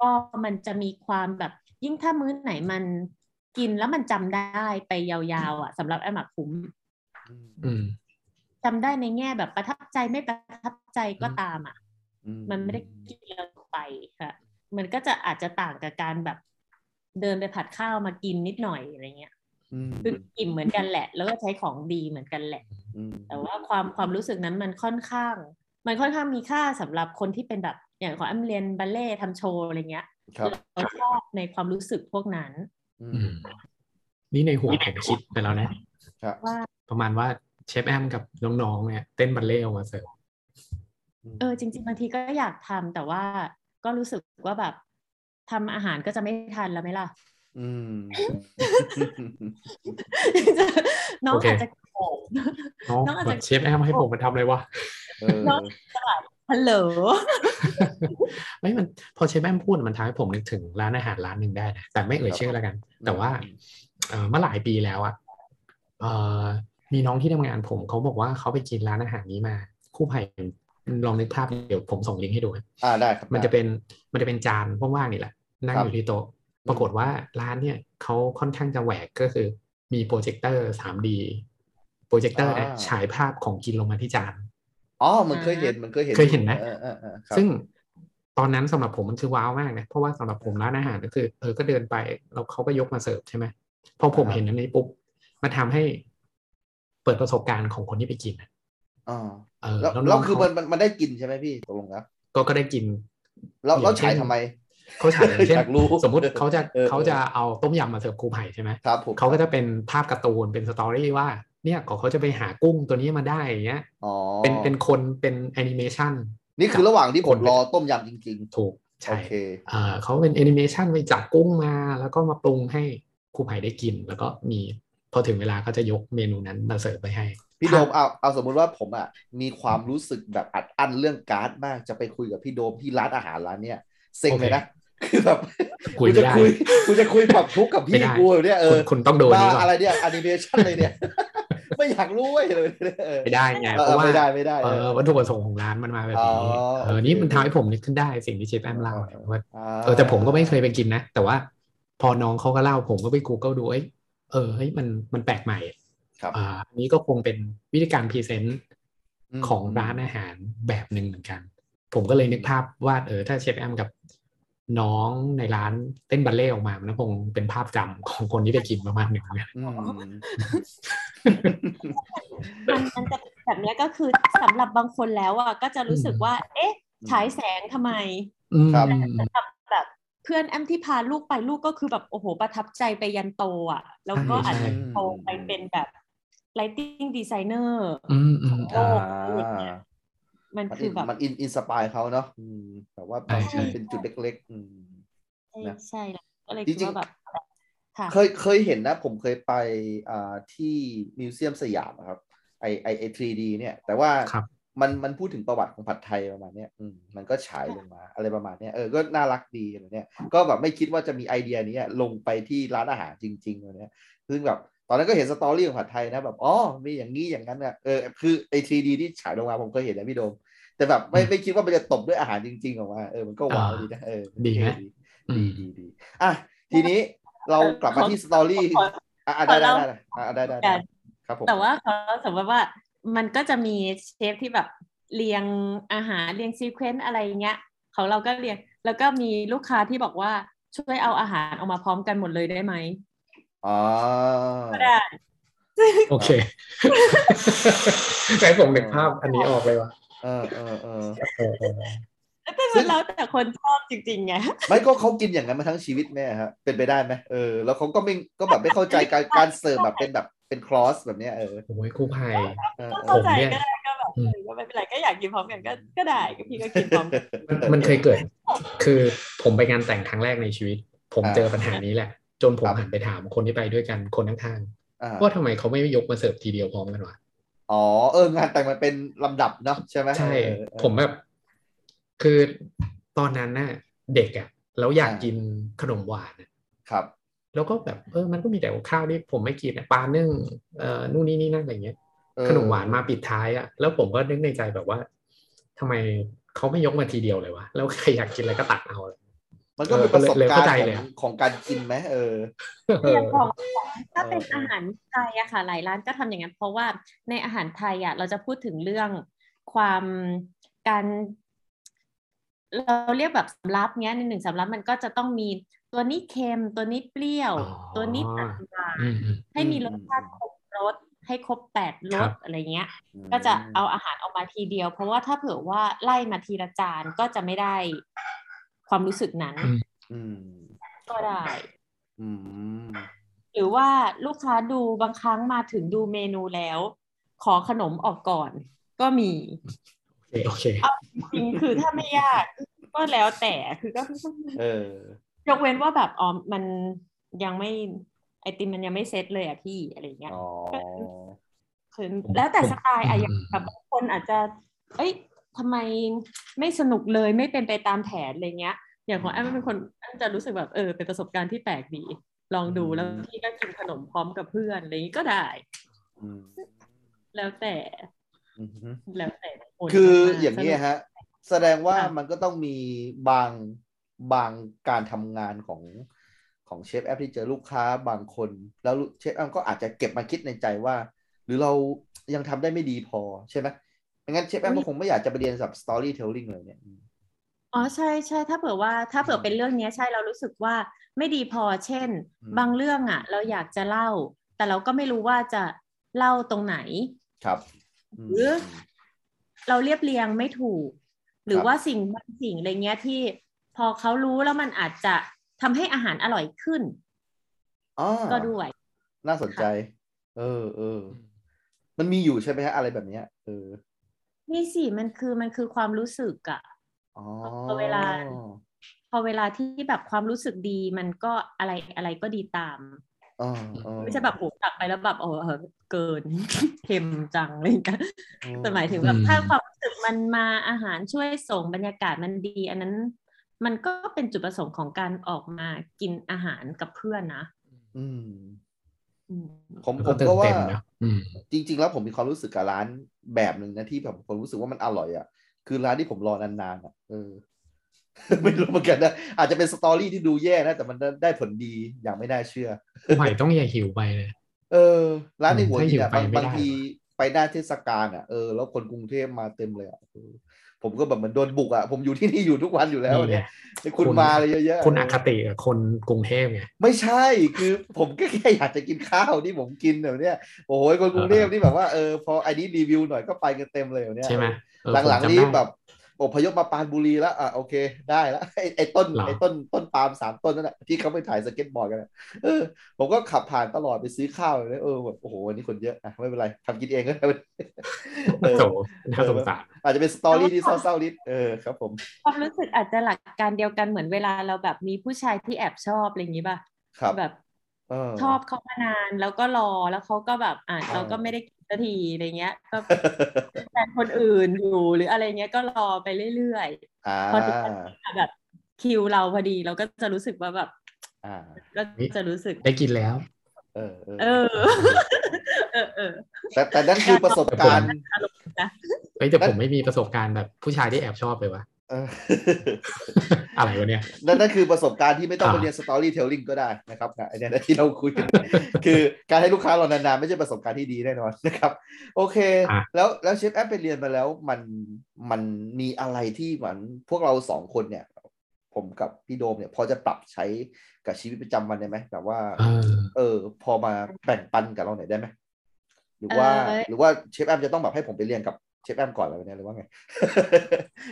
ก็มันจะมีความแบบยิ่งถ้ามื้อไหนมันกินแล้วมันจำได้ไปยาวๆอ่ะสำหรับแอมมาคุ้มจำได้ในแง่แบบประทับใจไม่ประทับใจก็ตามอ่ะมันไม่ได้กินแล้วไปค่ะมันก็จะอาจจะต่างกับการแบบเดินไปผัดข้าวมากินนิดหน่อยอะไรเงี้ยคืออิ่มเหมือนกันแหละแล้วก็ใช้ของดีเหมือนกันแหละแต่ว่าความความรู้สึกนั้นมันค่อนข้างมันค่อนข้างมีค่าสำหรับคนที่เป็นแบบอย่างของแอมเรียนบัลเล่ทำโชว์อะไรเงี้ยเราชอบในความรู้สึกพวกนั้นนี่ในหัวผมคิดไปแล้วนะว่าประมาณว่าเชฟแอมกับน้องๆเนี่ยเต้นบัลเล่ออกมาเสิร์ฟเออจริงๆบางทีก็อยากทำแต่ว่าก็รู้สึกว่าแบบทำอาหารก็จะไม่ทันแล้วไหมล่ะอืม น้อง okay. อาจจะโกรธน้องอาจจะเชฟแอมให้ผมมาทำอะไรวะน้องจะแบบฮัลโหลไม่มันพอเชฟแอมพูดมันทำให้ผมนึกถึงร้านอาหารร้านหนึ่งได้นะแต่ไม่เอ่ยชื่อแล้วกันแต่ว่าเมื่อหลายปีแล้วอะมีน้องที่ทำงานผมเขาบอกว่าเขาไปกินร้านอาหารนี้มาคู่ภัยลองนึกภาพเดี๋ยวผมส่งลิงก์ให้ดูอ่าได้ครับมันจะเป็นมันจะเป็นจานว่างๆนี่แหละนั่งอยู่ที่โต๊ะปรากฏว่าร้านเนี่ยเขาค่อนข้างจะแหวกก็คือมีโปรเจคเตอร์ ทรีดี โปรเจคเตอร์เนี่ยฉายภาพของกินลงมาที่จานอ๋อมันเคยเห็นมันเคยเห็นเคยเห็นนะซึ่งตอนนั้นสำหรับผมมันคือว้าวมากนะเพราะว่าสำหรับผมร้านอาหารก็คือเออก็เดินไปแล้วเขาก็ยกมาเสิร์ฟใช่ไหมพอผมเห็นอันนี้ปุ๊บมันทำให้เปิดประสบการณ์ของคนที่ไปกินอ๋อเออแล้วคือมันมันได้กินใช่ไหมพี่ตกลงแล้วก็ก็ได้กินแล้วแล้วฉายทำไมเขาฉายเช่นสมมติเขาจะเขาจะเอาต้มยำมาเสิร์ฟครูไผ่ใช่ไหมครับผมเขาก็จะเป็นภาพการ์ตูนเป็นสตอรี่ว่าเนี่ยเขาจะไปหากุ้งตัวนี้มาได้อย่างเงี้ยเป็นเป็นคนเป็นแอนิเมชันนี่คือระหว่างที่ผมรอต้มยำจริงๆถูก ใช่ okay. เขาเป็นแอนิเมชันไปจับกุ้งมาแล้วก็มาปรุงให้ครูไผ่ได้กินแล้วก็มีพอถึงเวลาก็จะยกเมนูนั้นมาเสิร์ฟไปให้พี่โดมเอาเอาสมมติว่าผมอ่ะมีความรู้สึกแบบอัดอั้นเรื่องการ์ดมากจะไปคุยกับพี่โดมที่ร้านอาหารร้านเนี้ยเซ็ง okay. เลยนะคือแบบคุยไม่ได้กูจะคุยผับทุกกับพี่กูเนี่ยเออคุณต้องโดนอะไรเนี่ยแอนิเมชันอะไรเนี่ยไม่อยากรู้เลยไม่ได้ไงเพราะว่าไม่ได้ไม่ได้เออวัตถุประสงค์ของร้านมันมาแบบนี้เออนี่มันทำให้ผมนึกขึ้นได้สิ่งที่เชฟแอมเล่าว่าเออแต่ผมก็ไม่เคยไปกินนะแต่ว่าพอน้องเขาก็เล่าผมก็ไป Google ดูเอ้ยเออเฮ้ยมันมันแปลกใหม่ครับอ่าอันนี้ก็คงเป็นวิธีการพรีเซนต์ของร้านอาหารแบบนึงเหมือนกันผมก็เลยนึกภาพวาดเออถ้าเชฟแอมกับน้องในร้านเต้นบัลเล่ออกมามันคงเป็นภาพจำของคนที่ได้กินประมาณหนึ่งเนี่ยมันจะแบบนี้ก็คือสำหรับบางคนแล้วอ่ะก็จะรู้สึกว่าเอ๊ะฉายแสงทำไมแต่แบบเพื่อนแอมที่พาลูกไปลูกก็คือแบบโอ้โหประทับใจไปยันโตอ่ะแล้วก็อาจจะโตไปเป็นแบบ lighting designer ของโลกเนี่ยมันคือแบบมันอินสปายเขาเนาะแต่ว่าเป็นจุดเล็กๆนะใช่อะไรจริงๆแบบเคยเคยเห็นนะผมเคยไปที่มิวเซียมสยามครับไอไอไอ ทรีดี เนี่ยแต่ว่ามันมันพูดถึงประวัติของผัดไทยประมาณเนี้ยมันก็ฉายลงมาอะไรประมาณเนี้ยเออก็น่ารักดีอะไรเนี้ยก็แบบไม่คิดว่าจะมีไอเดียนี้ลงไปที่ร้านอาหารจริงๆอะไรเนี้ยคือแบบตอนนั้นก็เห็นสตอรี่ของผัดไทยนะแบบอ๋อมีอย่างนี้อย่างนั้นอ่ะเออคือไอ้ ทรีดี ที่ฉายลงมาผมก็เห็นแล้วพี่โดมแต่แบบไม่ไม่คิดว่ามันจะตบด้วยอาหารจริงๆออกมาเออมันก็ว้าวดีนะเออดีนะดีดีดีอ่ะทีนี้เรากลับมาที่สตอรี่อ่ะได้ได้ได้ได้ครับผมแต่ว่าขอสมมติว่ามันก็จะมีเชฟที่แบบเรียงอาหารเรียงซีเควนซ์อะไรเงี้ยของเราก็เรียงแล้วก็มีลูกค้าที่บอกว่าช่วยเอาอาหารออกมาพร้อมกันหมดเลยได้ไหมอ๋อได้โอเคใครส่งหนึ่งภาพอันนี้ออกเลยวะเออเออเออแต่มันแล้วแต่คนชอบจริงๆไงไม่ก็เขากินอย่างนั้นมาทั้งชีวิตแม่ฮะเป็นไปได้ไหมเออแล้วเขาก็ไม่ก็แบบไม่เข้าใจการการเสิร์ฟแบบเป็นแบบเป็นคลอสแบบเนี้ยเออโอ้ยครูไผ่ก็เข้าใจก็ได้ก็แบบก็ไม่เป็นไรก็อยากกินพร้อมกันก็ก็ได้พี่ก็กินพร้อมมันเคยเกิดคือผมไปงานแต่งครั้งแรกในชีวิตผมเจอปัญหานี้แหละจนผมหันไปถามคนที่ไปด้วยกันคนข้างๆว่าทำไมเขาไม่ยกมาเสิร์ฟทีเดียวพร้อมกันวะอ๋อเอองานแต่งมันเป็นลำดับเนาะใช่ไหมใช่ผมแบบคือตอนนั้นน่ะเด็กอ่ะแล้วอยากกินขนมหวานครับแล้วก็แบบเออมันก็มีแต่ข้าวที่ผมไม่กินปลานึ่งเอ่อนู่นนี่นี่นั่นอะไรเงี้ยขนมหวานมาปิดท้ายอ่ะแล้วผมก็นึกในใจแบบว่าทำไมเขาไม่ยกมาทีเดียวเลยวะแล้วใครอยากกินอะไรก็ตักเอามันก็เป็นประสบการณ์ของการกินไหมเออของถ้าเป็นอาหารไทยอะค่ะหลายร้านก็ทำอย่างนั้นเพราะว่าในอาหารไทยอะเราจะพูดถึงเรื่องความการเราเรียกแบบสำรับเนี้ยในหนึ่งสำรับมันก็จะต้องมีตัวนี้เค็มตัวนี้เปรี้ยวตัวนี้ตัดหวานให้มีรสชาติครบรสให้ครบแปดรสอะไรเงี้ยก็จะเอาอาหารออกมาทีเดียวเพราะว่าถ้าเผื่อว่าไล่มาทีละจานก็จะไม่ได้ความรู้สึกนั้นก็ได้หรือว่าลูกค้าดูบางครั้งมาถึงดูเมนูแล้วขอขนมออกก่อนก็มีโอเคจริงคือถ้าไม่ยากก็แล้วแต่คือก็เออยกเว้นว่าแบบอ๋อมันยังไม่ไอติมมันยังไม่เซ็ตเลยอ่ะพี่อะไรเงี้ยคือแล้วแต่สไตล์อ่ะอย่างกับบางคนอาจจะเอ้ยทำไมไม่สนุกเลยไม่เป็นไปตามแผนอะไรเงี้ยอย่างของแอมเป็นคนแอมจะรู้สึกแบบเออเป็นประสบการณ์ที่แปลกดีลองดูแล้วพี่ก็กินขนมพร้อมกับเพื่อนอะไรก็ได้แล้วแต่แล้วแต่คืออย่างนี้ฮะแสดงว่ามันก็ต้องมีบางบางการทำงานของของเชฟแอมที่เจอลูกค้าบางคนแล้วเชฟแอมก็อาจจะเก็บมาคิดในใจว่าหรือเรายังทำได้ไม่ดีพอใช่ไหมงั้นเชฟแอมก็คงไม่อยากจะไปเรียนแบบ storytelling เลยเนี่ยอ๋อใช่ใช่ถ้าเผื่อว่าถ้าเผื่อเป็นเรื่องนี้ใช่เรารู้สึกว่าไม่ดีพอเช่นบางเรื่องอ่ะเราอยากจะเล่าแต่เราก็ไม่รู้ว่าจะเล่าตรงไหนครับหรือเราเรียบเรียงไม่ถูกหรือว่าสิ่งบางสิ่งอะไรเงี้ยที่พอเขารู้แล้วมันอาจจะทำให้อาหารอร่อยขึ้นก็ด้วยน่าสนใจเออเออมันมีอยู่ใช่ไหมฮะอะไรแบบนี้เออนี่สิมันคือมันคือความรู้สึกอะ oh. เวลา พอเวลาที่แบบความรู้สึกดีมันก็อะไรอะไรก็ดีตามไม่ใช่แบบโหกลับไปแล้วแบบโอ้เกินเค็มจังเลยกันแต่หมายถึงแบบถ้าความรู้สึกมันมาอาหารช่วยส่งบรรยากาศมันดีอันนั้นมันก็เป็นจุดประสงค์ของการออกมากินอาหารกับเพื่อนนะอืมผมผมก็ว่าจริงๆแล้วผมมีความรู้สึกกับร้านแบบนึงนะที่แบบผมรู้สึกว่ามันอร่อยอ่ะคือร้านที่ผมรอนานๆอ่ะเออไม่รู้เหมือนกันนะอาจจะเป็นสตอรี่ที่ดูแย่นะแต่มันได้ผลดีอย่างไม่น่าเชื่อใหม่ต้องอย่าหิวไปเลยเออร้านในหัวหินบางทีไปหน้าเทศกาลอ่ะเออแล้วคนกรุงเทพมาเต็มเลยอ่ะผมก็แบบเหมือนโดนบุกอ่ะผมอยู่ที่นี่อยู่ทุกวันอยู่แล้วเนี่ยคุณมาอะไรเยอะๆคนอคติกับคนกรุงเทพไงไม่ใช่คือผมก็แค่อยากจะกินข้าวที่ผมกินแบบเนี้ยโอ้โหคนกรุงเทพนี่แบบว่าเออพออันนี้รีวิวหน่อยก็ไปกันเต็มเลยเนี่ยใช่ไหมหลังๆนี้แบบโอ้พยพมาปานบุรีแล้วอ่ะโอเคได้แล้วไอ้ไอ้ต้นไอ้ต้นต้นปาล์มสามต้นนั่นแหละที่เขาไปถ่ายสเก็ตบอร์ดกันนะเออผมก็ขับผ่านตลอดไปซื้อข้าวเลยเออแบบโอ้โหวันนี้คนเยอะอ่ะไม่เป็นไรทำกินเองก็ได้โอ้โหน่าสงสารอาจจะเป็นสตอรี่ที่เศร้าๆนิดเออครับผมความรู้สึกอาจจะหลักการเดียวกันเหมือนเวลาเราแบบมีผู้ชายที่แอบชอบอะไรอย่างงี้ป่ะแบบชอบเขามานานแล้วก็รอแล้วเขาก็แบบอ่ะเราก็ไม่ได้สักทีอะไรเงี้ยก็แฟนคนอื่นอยู่หรืออะไรเงี้ยก็รอไปเรื่อยๆพอถึงแบบคิวเราพอดีเราก็จะรู้สึกว่าแบบก็จะรู้สึกได้กินแล้วเออเออเออแต่แต่นั่นคือประสบการณ์เฮ้ยแต่ผมไม่มีประสบการณ์แบบผู้ชายที่แอบชอบเลยวะอะไรวะเนี่ยนั่นนั่นคือประสบการณ์ที่ไม่ต้องไปเรียนสตอรี่เทลลิ่งก็ได้นะครับไอ้เนี่ยที่เราคุยกันคือการให้ลูกค้ารอนานๆไม่ใช่ประสบการณ์ที่ดีแน่นอนนะครับโอเคแล้วแล้วเชฟแอปไปเรียนมาแล้วมันมันมีอะไรที่เหมือนพวกเราสองคนเนี่ยผมกับพี่โดมเนี่ยพอจะปรับใช้กับชีวิตประจำวันได้ไหมแบบว่าเออพอมาแบ่งปันกับเราหน่อยได้ไหมหรือว่าหรือว่าเชฟแอปจะต้องแบบให้ผมไปเรียนกับเชฟแอมก่อนแล้วเนี่ยหรือว่าไง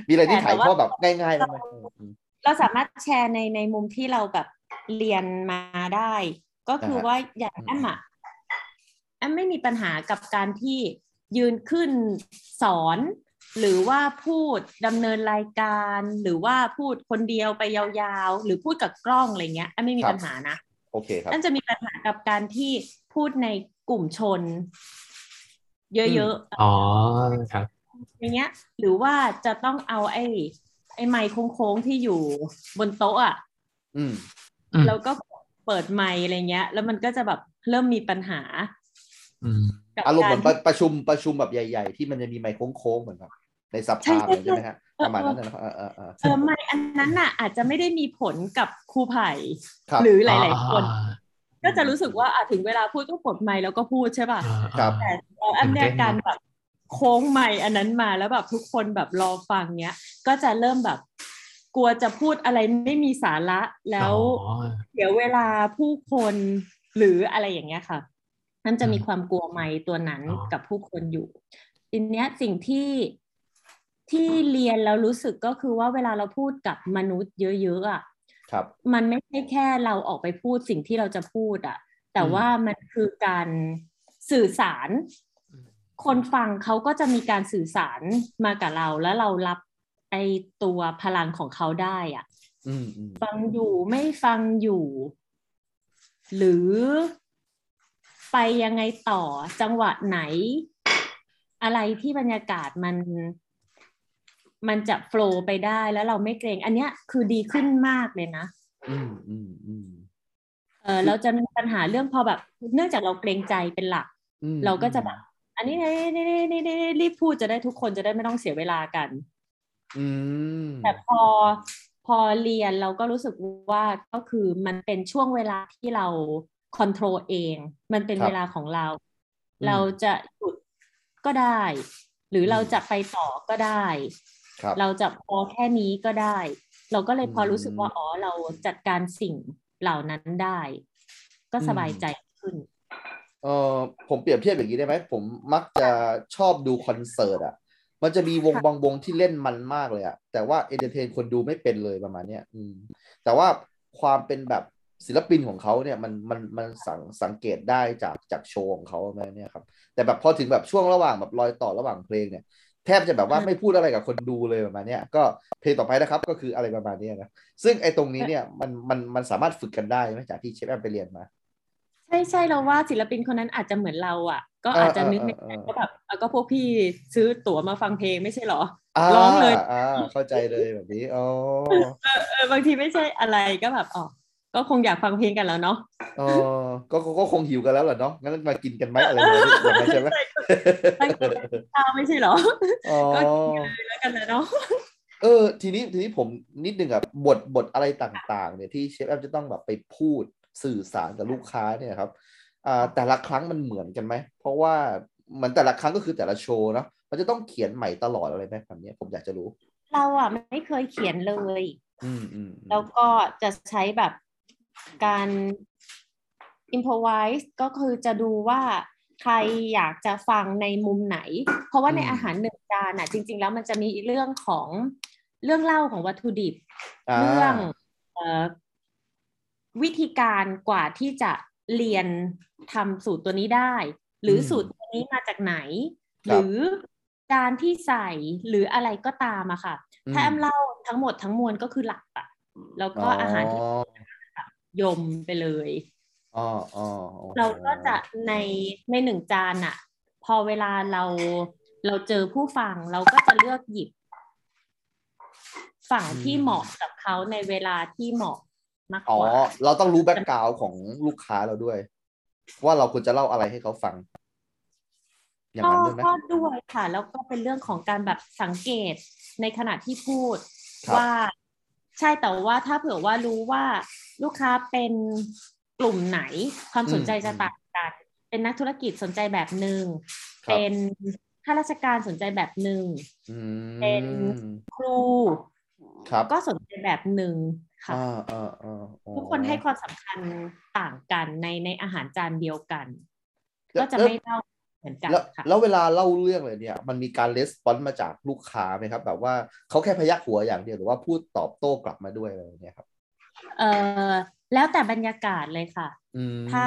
มีอะไรที่ถ่ายทอดแบบง่ายๆมั้ยเราสามารถแชร์ในในมุมที่เราแบบเรียนมาได้ก็คือว่าอย่างแอมอ่ะแอมไม่มีปัญหากับการที่ยืนขึ้นสอนหรือว่าพูดดำเนินรายการหรือว่าพูดคนเดียวไปยาวๆหรือพูดกับกล้องอะไรเงี้ยแอมไม่มีปัญหานะโอเคครับแอมจะมีปัญหากับการที่พูดในกลุ่มชนเยอะๆอ๋อครับอย่างเงี้ยหรือว่าจะต้องเอาไอ้ไอ้ไมค์โค้งๆที่อยู่บนโต๊ะอ่ะอืมแล้วก็เปิดไมค์อะไรเงี้ยแล้วมันก็จะแบบเริ่มมีปัญหาอืมอารมณ์เหมือนประชุมประชุมแบบใหญ่ๆที่มันจะมีไมค์โค้งๆเหมือนแบบในสภาอะไรใช่มั้ยฮะประมาณนั้นน่ะเออๆๆเออไมค์อันนั้นน่ะอาจจะไม่ได้มีผลกับครูไผ่หรือหลายๆคนก็จะรู้สึกว่าถึงเวลาพูดก็ปลดไมค์แล้วก็พูดใช่ป่ะแต่อันเนี้ยการแบบโค้งไมค์อันนั้นมาแล้วแบบทุกคนแบบรอฟังเนี้ยก็จะเริ่มแบบกลัวจะพูดอะไรไม่มีสาระแล้วเดี๋ยวเวลาผู้คนหรืออะไรอย่างเงี้ยค่ะนั่นจะมีความกลัวไมค์ตัวนั้นกับผู้คนอยู่ทีเนี้ยสิ่งที่ที่เรียนแล้วรู้สึกก็คือว่าเวลาเราพูดกับมนุษย์เยอะๆอ่ะมันไม่ใช่แค่เราออกไปพูดสิ่งที่เราจะพูดอะแต่ว่ามันคือการสื่อสารคนฟังเขาก็จะมีการสื่อสารมากับเราแล้วเรารับไอตัวพลังของเขาได้อะฟังอยู่ไม่ฟังอยู่หรือไปยังไงต่อจังหวะไหนอะไรที่บรรยากาศมันมันจะโฟลว์ไปได้แล้วเราไม่เกรงอันเนี้ยคือดีขึ้นมากเลยนะอืมอืมอืมเออเราจะมีปัญหาเรื่องพอแบบเนื่องจากเราเกรงใจเป็นหลักเราก็จะแบบอันนี้นี่นี่นี่นี่รีบพูดจะได้ทุกคนจะได้ไม่ต้องเสียเวลากันอืมแต่พอพอเรียนเราก็รู้สึกว่าก็คือมันเป็นช่วงเวลาที่เราคอนโทรลเองมันเป็นเวลาของเราเราจะหยุดก็ได้หรือเราจะไปต่อก็ได้เราจะพอแค่นี้ก็ได้เราก็เลยพอรู้สึกว่าอ๋อเราจัดการสิ่งเหล่านั้นได้ก็สบายใจขึ้นเออผมเปรียบเทียบอย่างนี้ได้ไหมผมมักจะชอบดูคอนเสิร์ตอ่ะมันจะมีวงบางวงที่เล่นมันมากเลยอ่ะแต่ว่าเอนเตอร์เทนคนดูไม่เป็นเลยประมาณเนี้ยอืมแต่ว่าความเป็นแบบศิลปินของเขาเนี่ยมันมันมันสังสังเกตได้จากจากโชว์ของเขาเนี่ยครับแต่แบบพอถึงแบบช่วงระหว่างแบบรอยต่อระหว่างเพลงเนี่ย แทบจะแบบว่าไม่พูดอะไรกับคนดูเลยประมาณนี้ก็เพลงต่อไปนะครับก็คืออะไรประมาณนี้นะซึ่งไอ้ตรงนี้เนี่ยมันมันมันสามารถฝึกกันได้ไหมจากที่เชฟแอมไปเรียนมาใช่ใช่เราว่าศิลปินคนนั้นอาจจะเหมือนเราอ่ะก็อาจจะนึกในใจก็แบบก็พวกพี่ซื้อตั๋วมาฟังเพลงไม่ใช่หรอร้องเลยเข้าใจเลยแบบนี้อ๋อบางทีไม่ใช่อะไรก็แบบอ๋อก็คงอยากฟังเพลงกันแล้วเนาะอ๋อก็ก็คงหิวกันแล้วเหรอเนาะงั้นมากินกันไหมอะไรแบบนี้ใช่ไหมตั้งแต่ข้าวไม่ใช่หรอก็กินแล้วกันนะเนาะเออทีนี้ทีนี้ผมนิดนึงอ่ะบทบทอะไรต่างๆเนี่ยที่เชฟแอมจะต้องแบบไปพูดสื่อสารกับลูกค้าเนี่ยครับอ่าแต่ละครั้งมันเหมือนกันไหมเพราะว่ามันแต่ละครั้งก็คือแต่ละโชว์เนาะมันจะต้องเขียนใหม่ตลอดอะไรไหมคำนี้ผมอยากจะรู้เราอ่ะไม่เคยเขียนเลยอืมอืมแล้วก็จะใช้แบบการ improvise ก็คือจะดูว่าใครอยากจะฟังในมุมไหนเพราะว่าในอาหารหนึ่งจานอ่ะจริงๆแล้วมันจะมีเรื่องของเรื่องเล่าของวัตถุดิบเรื่องเอ่อวิธีการกว่าที่จะเรียนทำสูตรตัวนี้ได้หรือสูตรตัวนี้มาจากไหนหรือการที่ใส่หรืออะไรก็ตามอะค่ะถ้าแอมเล่าทั้งหมดทั้งมวลก็คือหลักอะแล้วก็อาหารที่ยมไปเลยอ๋ออ๋อเราก็จะในในหนึ่งจานอะพอเวลาเราเราเจอผู้ฟังเราก็จะเลือกหยิบฝั่งที่เหมาะกับเขาในเวลาที่เหมาะอ๋อเราต้องรู้แบ็คกราวด์ของลูกค้าเราด้วยว่าเราควรจะเล่าอะไรให้เขาฟังอย่างนั้นด้วยไหมก็ด้วยค่ะแล้วก็เป็นเรื่องของการแบบสังเกตในขณะที่พูดว่าใช่แต่ว่าถ้าเผื่อว่ารู้ว่าลูกค้าเป็นกลุ่มไหนความสนใจจะต่างกันเป็นนักธุรกิจสนใจแบบหนึ่งเป็นข้าราชการสนใจแบบหนึ่งเป็นครูก็สนใจแบบหนึ่งทุกคนให้ความสำคัญต่างกันในในอาหารจานเดียวกันก็จะไม่เล่าเหมือนกันค่ะแล้วเวลาเล่าเรื่องเลยเนี่ยมันมีการรีสปอนส์มาจากลูกค้าไหมครับแบบว่าเขาแค่พยักหัวอย่างเดียวหรือว่าพูดตอบโต้กลับมาด้วยอะไรเนี่ยครับเออแล้วแต่บรรยากาศเลยค่ะถ้า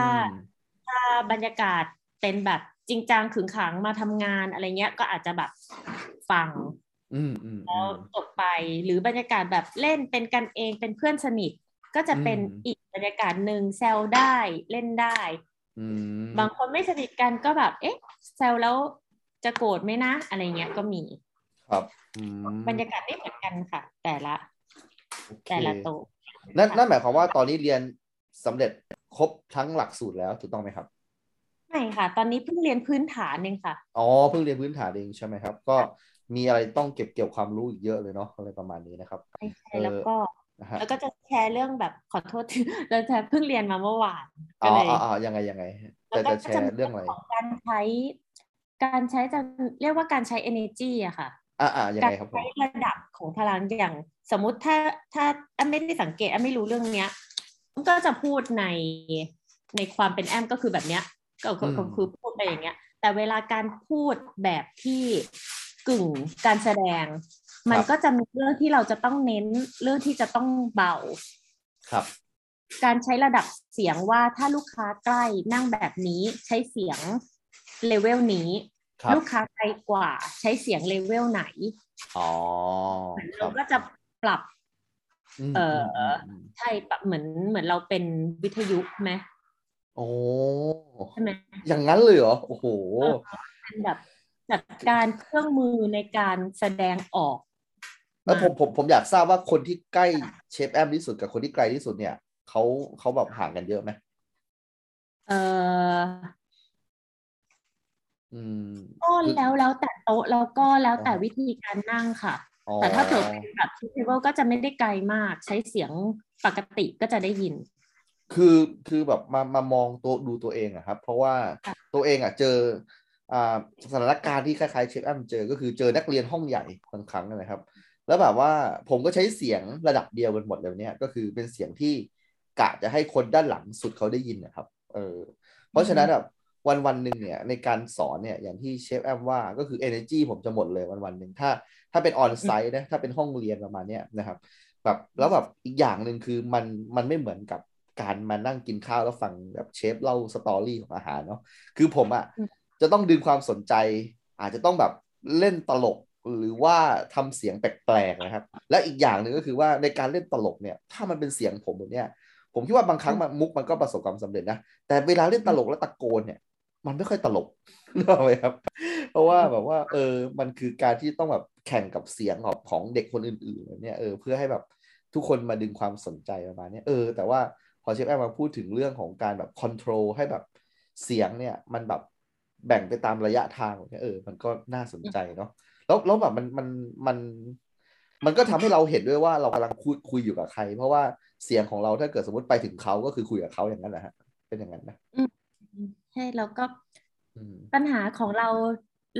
ถ้าบรรยากาศเป็นแบบจริงจังขึงขังมาทำงานอะไรเงี้ยก็อาจจะแบบฟังแล้วจบไปหรือบรรยากาศแบบเล่นเป็นกันเองเป็นเพื่อนสนิทก็จะเป็นอีกบรรยากาศหนึ่งแซวได้เล่นได้บางคนไม่สนิทกันก็แบบเอ๊ะแซวแล้วจะโกรธไหมนะอะไรเงี้ยก็มีครับบรรยากาศไม่เหมือนกันค่ะแต่ละแต่ละโต๊ะนั่นนั่นหมายความว่าตอนนี้เรียนสำเร็จครบทั้งหลักสูตรแล้วถูกต้องไหมครับใช่ค่ะตอนนี้เพิ่งเรียนพื้นฐานเองค่ะอ๋อเพิ่งเรียนพื้นฐานเองใช่ไหมครับก็มีอะไรต้องเก็บเกี่ยวความรู้อีกเยอะเลยเนาะอะไรประมาณนี้นะครับใช่แล้วก็แล้วก็จะแชร์เรื่องแบบขอโทษเราจะเพิ่งเรียนมาเมื่อวานอ๋ออ๋อยังไงยังไงแต่จะแชร์เรื่องอะไรการใช้การใช้จะเรียกว่าการใช้ energy อะค่ะอ่าอ่ายังไงครับการใช้ระดับของพลังอย่างสมมติถ้าถ้าแอมไม่ได้สังเกตแอมไม่รู้เรื่องเนี้ยก็จะพูดในในความเป็นแอมก็คือแบบเนี้ยก็คือพูดไปอย่างเงี้ยแต่เวลาการพูดแบบที่กึ่งการแสดงมันก็จะมีเรื่องที่เราจะต้องเน้นเรื่องที่จะต้องเบาครับการใช้ระดับเสียงว่าถ้าลูกค้าใกล้นั่งแบบนี้ใช้เสียงเลเวลนี้ลูกค้าไกลกว่าใช้เสียงเลเวลไหนอ๋อเราก็จะปรับเออใช่ปรับเหมือนเหมือนเราเป็นวิทยุไหมโอ้ใช่ไหมอย่างนั้นเลยเหรอโอ้โหแบบจัดการเครื่องมือในการแสดงออกแล้วผมผมผมอยากทราบว่าคนที่ใกล้เชฟแอมที่สุดกับคนที่ไกลที่สุดเนี่ยเขาเขาแบบห่างกันเยอะไหมเอออืมก็แล้วแล้วแต่โต๊ะแล้วก็แล้วแต่วิธีการนั่งค่ะแต่ถ้าเกิดเป็นแบบที่เทเบิลก็จะไม่ได้ไกลมากใช้เสียงปกติก็จะได้ยินคือคือแบบมามามองตัวดูตัวเองอะครับเพราะว่าตัวเองอะเจอสถานการณ์ที่คล้ายๆเชฟแอมเจอก็คือเจอนักเรียนห้องใหญ่บางครั้งนะครับแล้วแบบว่าผมก็ใช้เสียงระดับเดียวกันหมดเลยเนี่ยก็คือเป็นเสียงที่กะจะให้คนด้านหลังสุดเขาได้ยินนะครับเออเพราะฉะนั้นแบบวันวันหนึ่งเนี่ยในการสอนเนี่ยอย่างที่เชฟแอมว่าก็คือ energy ผมจะหมดเลยวันวันหนึ่งถ้าถ้าเป็น on site นะถ้าเป็นห้องเรียนประมาณนี้นะครับแบบแล้วแบบอีกอย่างหนึ่งคือมันมันไม่เหมือนกับการมานั่งกินข้าวแล้วฟังแบบเชฟเล่าสตอรี่ของอาหารเนาะคือผมอะจะต้องดึงความสนใจอาจจะต้องแบบเล่นตลก หรือว่าทำเสียงแปลกๆนะครับและอีกอย่างหนึ่งก็คือว่าในการเล่นตลกเนี่ยถ้ามันเป็นเสียงผมเนี่ยผมคิดว่าบางครั้งมุกมันก็ประสบความสำเร็จนะแต่เวลาเล่นตลกแล้วตะโกนเนี่ยมันไม่ค่อยตลกนะครับเพราะว่าแบบว่าเออมันคือการที่ต้องแบบแข่งกับเสียงของเด็กคนอื่นๆเนี่ยเออเพื่อให้แบบทุกคนมาดึงความสนใจประมาณนี้เออแต่ว่าพอเชฟแอมมาพูดถึงเรื่องของการแบบคอนโทรลให้แบบเสียงเนี่ยมันแบบแบ่งไปตามระยะทางเนี่ยเออมันก็น่าสนใจเนาะแล้วแล้วแบบมันมันมันมันก็ทำให้เราเห็นด้วยว่าเรากำลังคุยคุยอยู่กับใครเพราะว่าเสียงของเราถ้าเกิดสมมติไปถึงเขาก็คือคุยกับเขาอย่างนั้นแหละฮะเป็นอย่างนั้นนะใช่แล้วก็ปัญหาของเรา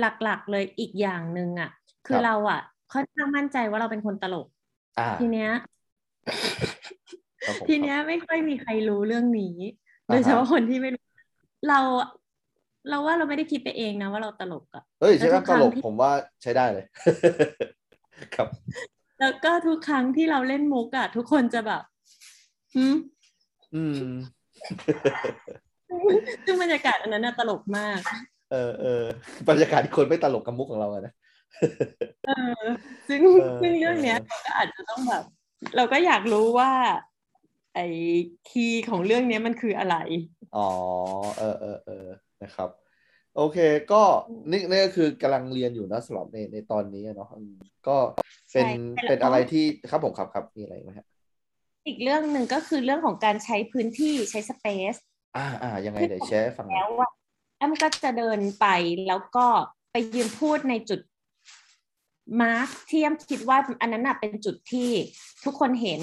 หลักๆเลยอีกอย่างนึงอ่ะคือเราอ่ะค่อนข้างมั่นใจว่าเราเป็นคนตลกทีเนี้ยทีเนี้ยไม่ค่อยมีใครรู้เรื่องนี้โดยเฉพาะคนที่ไม่รู้เราเราว่าเราไม่ได้คิดไปเองนะว่าเราตลกอ่ะเฮ้ยใช่ว่าตลกผมว่าใช้ได้เลยครับแล้วก็ทุกครั้งที่เราเล่นมุกอ่ะทุกคนจะแบบหืมอืมซึ่งบรรยากาศอันนั้นน่ะตลกมากเออเออบรรยากาศที่คนไม่ตลกกับมุกของเราอะนะเออซึ่งซึ่งเรื่องเนี้ยเราก็อาจจะต้องแบบเราก็อยากรู้ว่าไอ้คีย์ของเรื่องเนี้ยมันคืออะไรอ๋อเออเออเออนะครับโอเคก็นี่นี่ก็คือกำลังเรียนอยู่นะสำหรับในในตอนนี้เนาะก็เป็นเป็นอะไรที่ครับผมครับครับมีอะไรไหมฮะอีกเรื่องหนึ่งก็คือเรื่องของการใช้พื้นที่ใช้สเปซอ่าอ่ายังไงเดี๋ยวแชร์ฟังแล้วว่าแอมก็จะเดินไปแล้วก็ไปยืนพูดในจุดมาร์คที่แอมคิดว่าอันนั้นน่ะเป็นจุดที่ทุกคนเห็น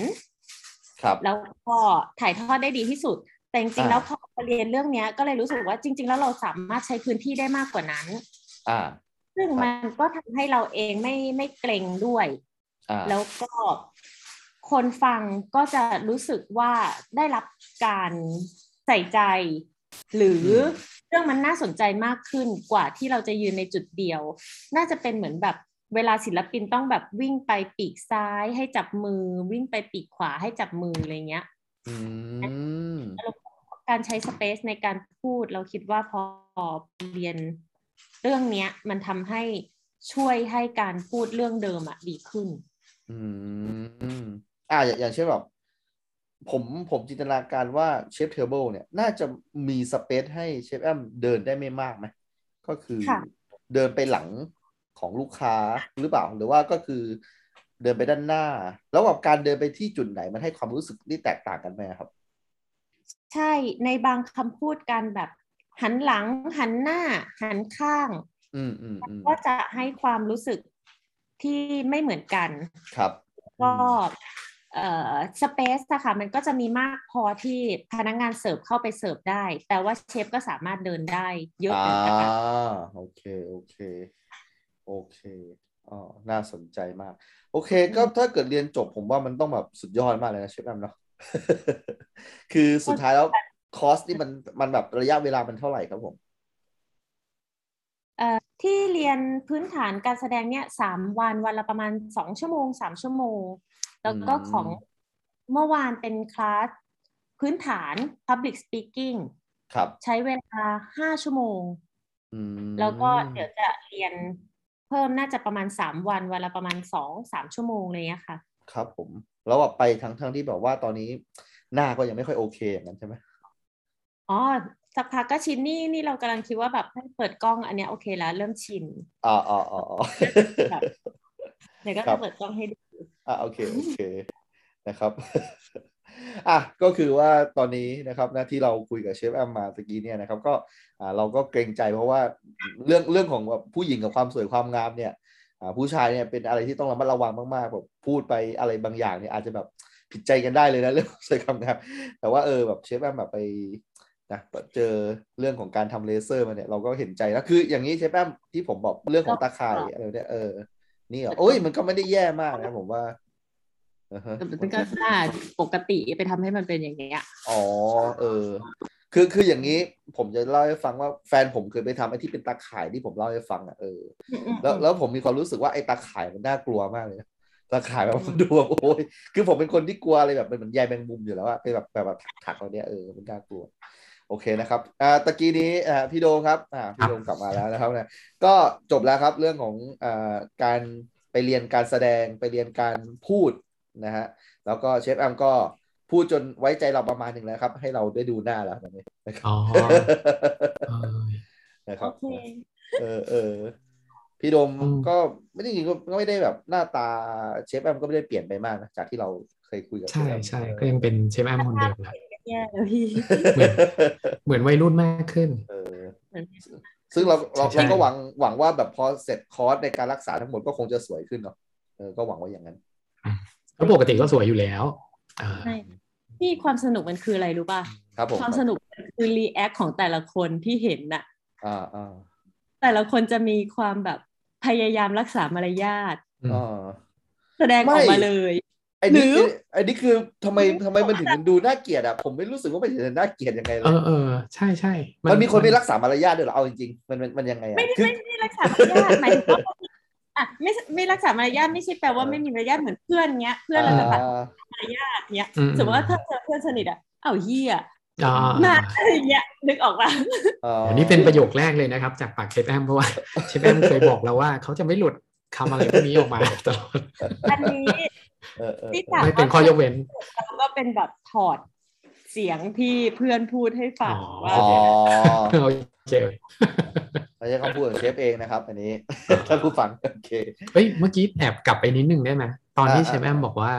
ครับแล้วก็ถ่ายทอดได้ดีที่สุดแต่จริงๆแล้วพอเรียนเรื่องนี้ก็เลยรู้สึกว่าจริงๆแล้วเราสามารถใช้พื้นที่ได้มากกว่านั้นอ่าซึ่งมันก็ทำให้เราเองไม่ไม่เกรงด้วยอ่าแล้วก็คนฟังก็จะรู้สึกว่าได้รับการใส่ใจหรือเรื่องมันน่าสนใจมากขึ้นกว่าที่เราจะยืนในจุดเดียวน่าจะเป็นเหมือนแบบเวลาศิลปินต้องแบบวิ่งไปปีกซ้ายให้จับมือวิ่งไปปีกขวาให้จับมืออะไรเงี้ยการใช้สเปซในการพูดเราคิดว่าพอเรียนเรื่องเนี้ยมันทำให้ช่วยให้การพูดเรื่องเดิมอะดีขึ้นอืมอ่าอย่างเช่นแบบผมผมจินตนาการว่าเชฟเทเบิลเนี่ยน่าจะมีสเปซให้เชฟแอมเดินได้ไม่มากไหมก็คือเดินไปหลังของลูกค้าหรือเปล่าหรือว่าก็คือเดินไปด้านหน้าแล้วกับการเดินไปที่จุดไหนมันให้ความรู้สึกที่แตกต่างกันไหมครับใช่ในบางคำพูดการแบบหันหลังหันหน้าหันข้างก็จะให้ความรู้สึกที่ไม่เหมือนกันครับก็เอ่อสเปซนะคะมันก็จะมีมากพอที่พนักงานเสิร์ฟเข้าไปเสิร์ฟได้แต่ว่าเชฟก็สามารถเดินได้เยอะเหมือนกันอ่าโอเคโอเคโอเคอ๋อน่าสนใจมากโอเคก็ถ้าเกิดเรียนจบผมว่ามันต้องแบบสุดยอดมากเลยนะเชฟแอมเนาะ คือสุดท้ายแล้วคอสนี่มันมันแบบระยะเวลามันเท่าไหร่ครับผมเอ่อที่เรียนพื้นฐานการแสดงเนี่ยสามวันวันละประมาณสองชั่วโมงสามชั่วโมงแล้วก็ของเมื่อวานเป็นคลาสพื้นฐาน Public Speaking ครับใช้เวลาห้าชั่วโมงแล้วก็เดี๋ยวจะเรียนเพิ่มน่าจะประมาณสามวันวันละประมาณ สองถึงสาม ชั่วโมงเลยอะค่ะครับผมแล้วแบบไปทั้งทั้งที่แบบว่าตอนนี้หน้าก็ยังไม่ค่อยโอเคอย่างนั้นใช่ไหมอ๋อสักพักก็ชินนี่นี่เรากำลังคิดว่าแบบเปิดกล้องอันเนี้ยโอเคแล้วเริ่มชินอ๋ออ๋ออ๋อเดี๋ยวก็จะเปิดกล้องให้ดูอ่ะโอเคโอเคนะครับอ่ะก็คือว่าตอนนี้นะครับนะที่เราคุยกับเชฟแอมมาตะกี้เนี่ยนะครับก็อ่าเราก็เกรงใจเพราะว่าเรื่องเรื่องของแบบผู้หญิงกับความสวยความงามเนี่ยอ่าผู้ชายเนี่ยเป็นอะไรที่ต้องระมัดระวังมากๆแบบพูดไปอะไรบางอย่างเนี่ยอาจจะแบบผิดใจกันได้เลยนะเรื่องสวยความงามแต่ว่าเออแบบเชฟแอมแบบไปนะเจอเรื่องของการทำเลเซอร์มาเนี่ยเราก็เห็นใจแล้วคืออย่างนี้เชฟแอมที่ผมบอกเรื่องของตาข่ายอะไรเนี่ยเออนี่อ่ะโอ้ยมันก็ไม่ได้แย่มากนะผมว่ามันก็น่าปกติไปทำให้มันเป็นอย่างเงี้ยอ๋อเออคือคืออย่างนี้ผมจะเล่าให้ฟังว่าแฟนผมเคยไปทำไอ้ที่เป็นตาข่ายที่ผมเล่าให้ฟังอ่ะเออแล้วแล้วผมมีความรู้สึกว่าไอ้ตาข่ายมันน่ากลัวมากเลยตาข่ายแบบมันดูแบบโอ้ยคือผมเป็นคนที่กลัวอะไรแบบมันเหมือนใยแมงมุมอยู่แล้วอะเป็นแบบแบบถักๆอะไรเนี้ยเออมันน่ากลัว โอเคนะครับอ่าตะกี้นี้อ่าพี่โดครับอ่าพี่โดกลับมาแล้วนะครับนะก็จบแล้วครับเรื่องของอ่าการไปเรียนการแสดงไปเรียนการพูดนะฮะแล้วก็เชฟแอมก็พูดจนไว้ใจเราประมาณหนึ่งแล้วครับให้เราได้ดูหน้าแล้วนะอ๋อนะครับเออเออพี่โดมก็ไม่จริงๆก็ไม่ได้แบบหน้าตาเชฟแอมก็ไม่ได้เปลี่ยนไปมากนะจากที่เราเคยคุยกับใช่ใช่ก็ยังเป็นเชฟแอมคนเดิมแหละเหมือนเหมือนวัยรุ่นมากขึ้นเออซึ่งเราเราก็หวังหวังว่าแบบพอเสร็จคอร์สในการรักษาทั้งหมดก็คงจะสวยขึ้นเนาะเออก็หวังว่าอย่างนั้นแล้วปกติก็สวยอยู่แล้วใช่ที่ความสนุกมันคืออะไรรู้ป่ะครับผมความสนุกมันคือรีแอคของแต่ละคนที่เห็นน่ะอ่าอ่าแต่ละคนจะมีความแบบพยายามรักษามารยาทอ่าแสดงออกมาเลยไอ้นี่ไอ้นี่คือทำไมทำไมมันถึงดูน่าเกลียดอ่ะผมไม่รู้สึกว่ามันถึงน่าเกลียดยังไงเลยเออเออใช่ใช่มันมีคนไม่รักษามารยาทด้วยเหรอเอาจริงๆมันมันยังไงอ่ะไม่ไม่ไม่รักษามารยาทหมายถึงว่าอ่ะไม่ไม่รักษามารยาทไม่ใช่แปลว่าไม่มีมารยาทเหมือนเพื่อนเงี้ยเพื่อนเราจะตัดมารยาทเงี้ยสมมติว่าถ้าเจอเพื่อนสนิทอ่ะเอ้าเหี้ยมาอะไรเงี้ยนึกออกป่ะอ๋อนี่เป็นประโยคแรกเลยนะครับจากปากเชฟแอมเพราะว่าเชฟแอมเคยบอกเราว่าเขาจะไม่หลุดคำอะไรพวกนี้ออกมาตลอดอันนี้ที่ต่างไม่เป็นข้อยกเว้นเราก็เป็นแบบถอดเสียงที่เพื่อนพูดให้ฟังว่าอ๋อเชฟไม่ใช่คำพูดของเชฟเองนะครับอันนี้ท่านผู้ฟังโอเคเฮ้ยเมื่อกี้แอบกลับไปนิดนึงได้ไหมตอนที่เชฟแอมบอกว่า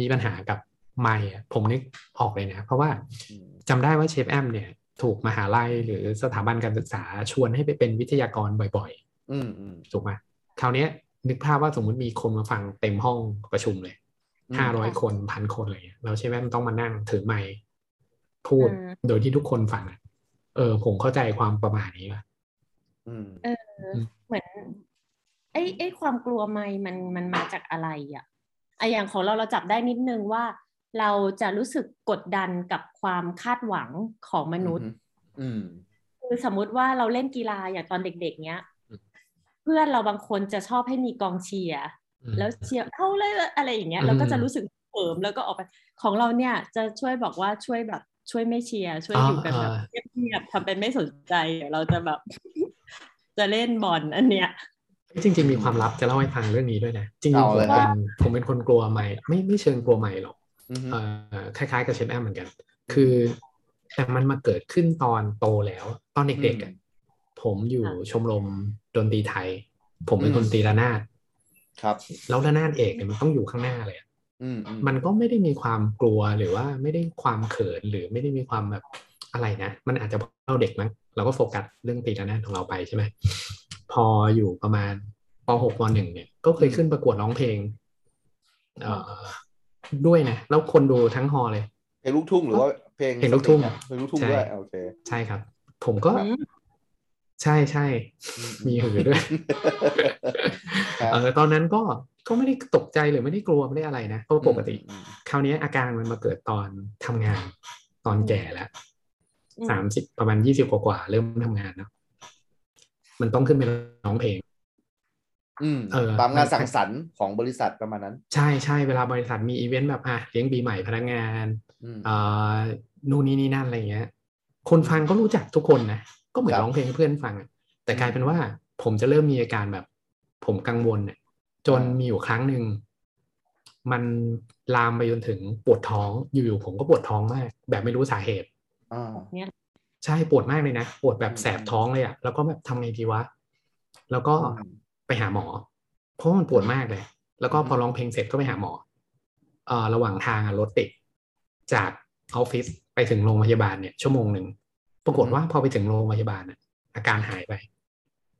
มีปัญหากับไมค์ผมนึกออกเลยนะเพราะว่าจำได้ว่าเชฟแอมเนี่ยถูกมหาลัยหรือสถาบันการศึกษาชวนให้ไปเป็นวิทยากรบ่อยๆถูกไหมคราวนี้นึกภาพว่าสมมุติมีคนมาฟังเต็มห้องประชุมเลยห้าร้อยคนพันคนอะไรอย่างเงี้ยเราใช่ไหมมันต้องมานั่งถือไมค์พูดโดยที่ทุกคนฟังอ่ะเออผมเข้าใจความประมาทนี้ป่ะอืมเออเหมือนไอ้ไอ้ความกลัวไมค์มันมันมาจากอะไรอ่ะไอ้อย่างของเราเราจับได้นิดนึงว่าเราจะรู้สึกกดดันกับความคาดหวังของมนุษย์อืมคือสมมุติว่าเราเล่นกีฬาอย่างตอนเด็กๆเงี้ยเพื่อนเราบางคนจะชอบให้มีกองเชียร์แล้วเชียร์เข้าเลยอะไรอย่างเงี้ยเราก็จะรู้สึกเขิมแล้วก็ออกไปของเราเนี่ยจะช่วยบอกว่าช่วยแบบช่วยไม่เชียร์ช่วยอยู่กันแบบเงียบๆทำเป็นไม่สนใจเราจะแบบจะเล่นบอลอันเนี้ยจริงๆมีความลับจะเล่าให้ฟังเรื่องนี้ด้วยนะจริงๆผมเป็นผมเป็นคนกลัวไมค์ไม่ไม่เชิงกลัวไมค์หรอกคล้ายๆกับเชฟแอมเหมือนกันคือแต่มันมาเกิดขึ้นตอนโตแล้วตอนเด็กๆผมอยู่ชมรมดนตรีไทยผมเป็นคนตีระนาดครับแล้วระนาดเอกเนี่ยมันต้องอยู่ข้างหน้าเลยมันก็ไม่ได้มีความกลัวหรือว่าไม่ได้ความเขินหรือไม่ได้มีความแบบอะไรนะมันอาจจะเราเด็กมั้งเราก็โฟกัสเรื่องตีระนาดของเราไปใช่ไหมพออยู่ประมาณป.หก ป.หนึ่ง เนี่ยก็เคยขึ้นประกวดร้องเพลงเอ่อด้วยนะแล้วคนดูทั้งฮอลเลยเพลงลูกทุ่งหรือว่าเพลงเพลงลูกทุ่งเพลงลูกทุ่งด้วยโอเคใช่ครับผมก็ใช่ใช่มีหือด้วยเออตอนนั้นก็ก็ไม่ได้ตกใจหรือไม่ได้กลัวไม่ได้อะไรนะก็ปกติคราวนี้อาการมันมาเกิดตอนทำงานตอนแก่แล้วสามสิบประมาณยี่สิบกว่าๆเริ่มทำงานเนาะมันต้องขึ้นไปร้องเพลงตามงานสังสรรค์ของบริษัทประมาณนั้นใช่ใช่เวลาบริษัทมีอีเวนต์แบบอ่ะเลี้ยงปีใหม่พนักงานอ่านู่นนี่นี่นั่นอะไรเงี้ยคนฟังก็รู้จักทุกคนนะก็เหมือนร้องเพลงให้เพื่อนฟังแต่กลายเป็นว่าผมจะเริ่มมีอาการแบบผมกังวลเนี่ยจนมีอยู่ครั้งหนึ่งมันลามไปจนถึงปวดท้องอยู่ๆผมก็ปวดท้องมากแบบไม่รู้สาเหตุอ๋อเนี่ยใช่ปวดมากเลยนะปวดแบบแสบท้องเลยอ่ะแล้วก็แบบทำไงดีวะแล้วก็ไปหาหมอเพราะมันปวดมากเลยแล้วก็พอร้องเพลงเสร็จก็ไปหาหมอเอ่อระหว่างทางรถติดจากออฟฟิศไปถึงโรงพยาบาลเนี่ยชั่วโมงนึงปรากฏว่าพอไปถึงโรงพยาบาลน่ะอาการหายไป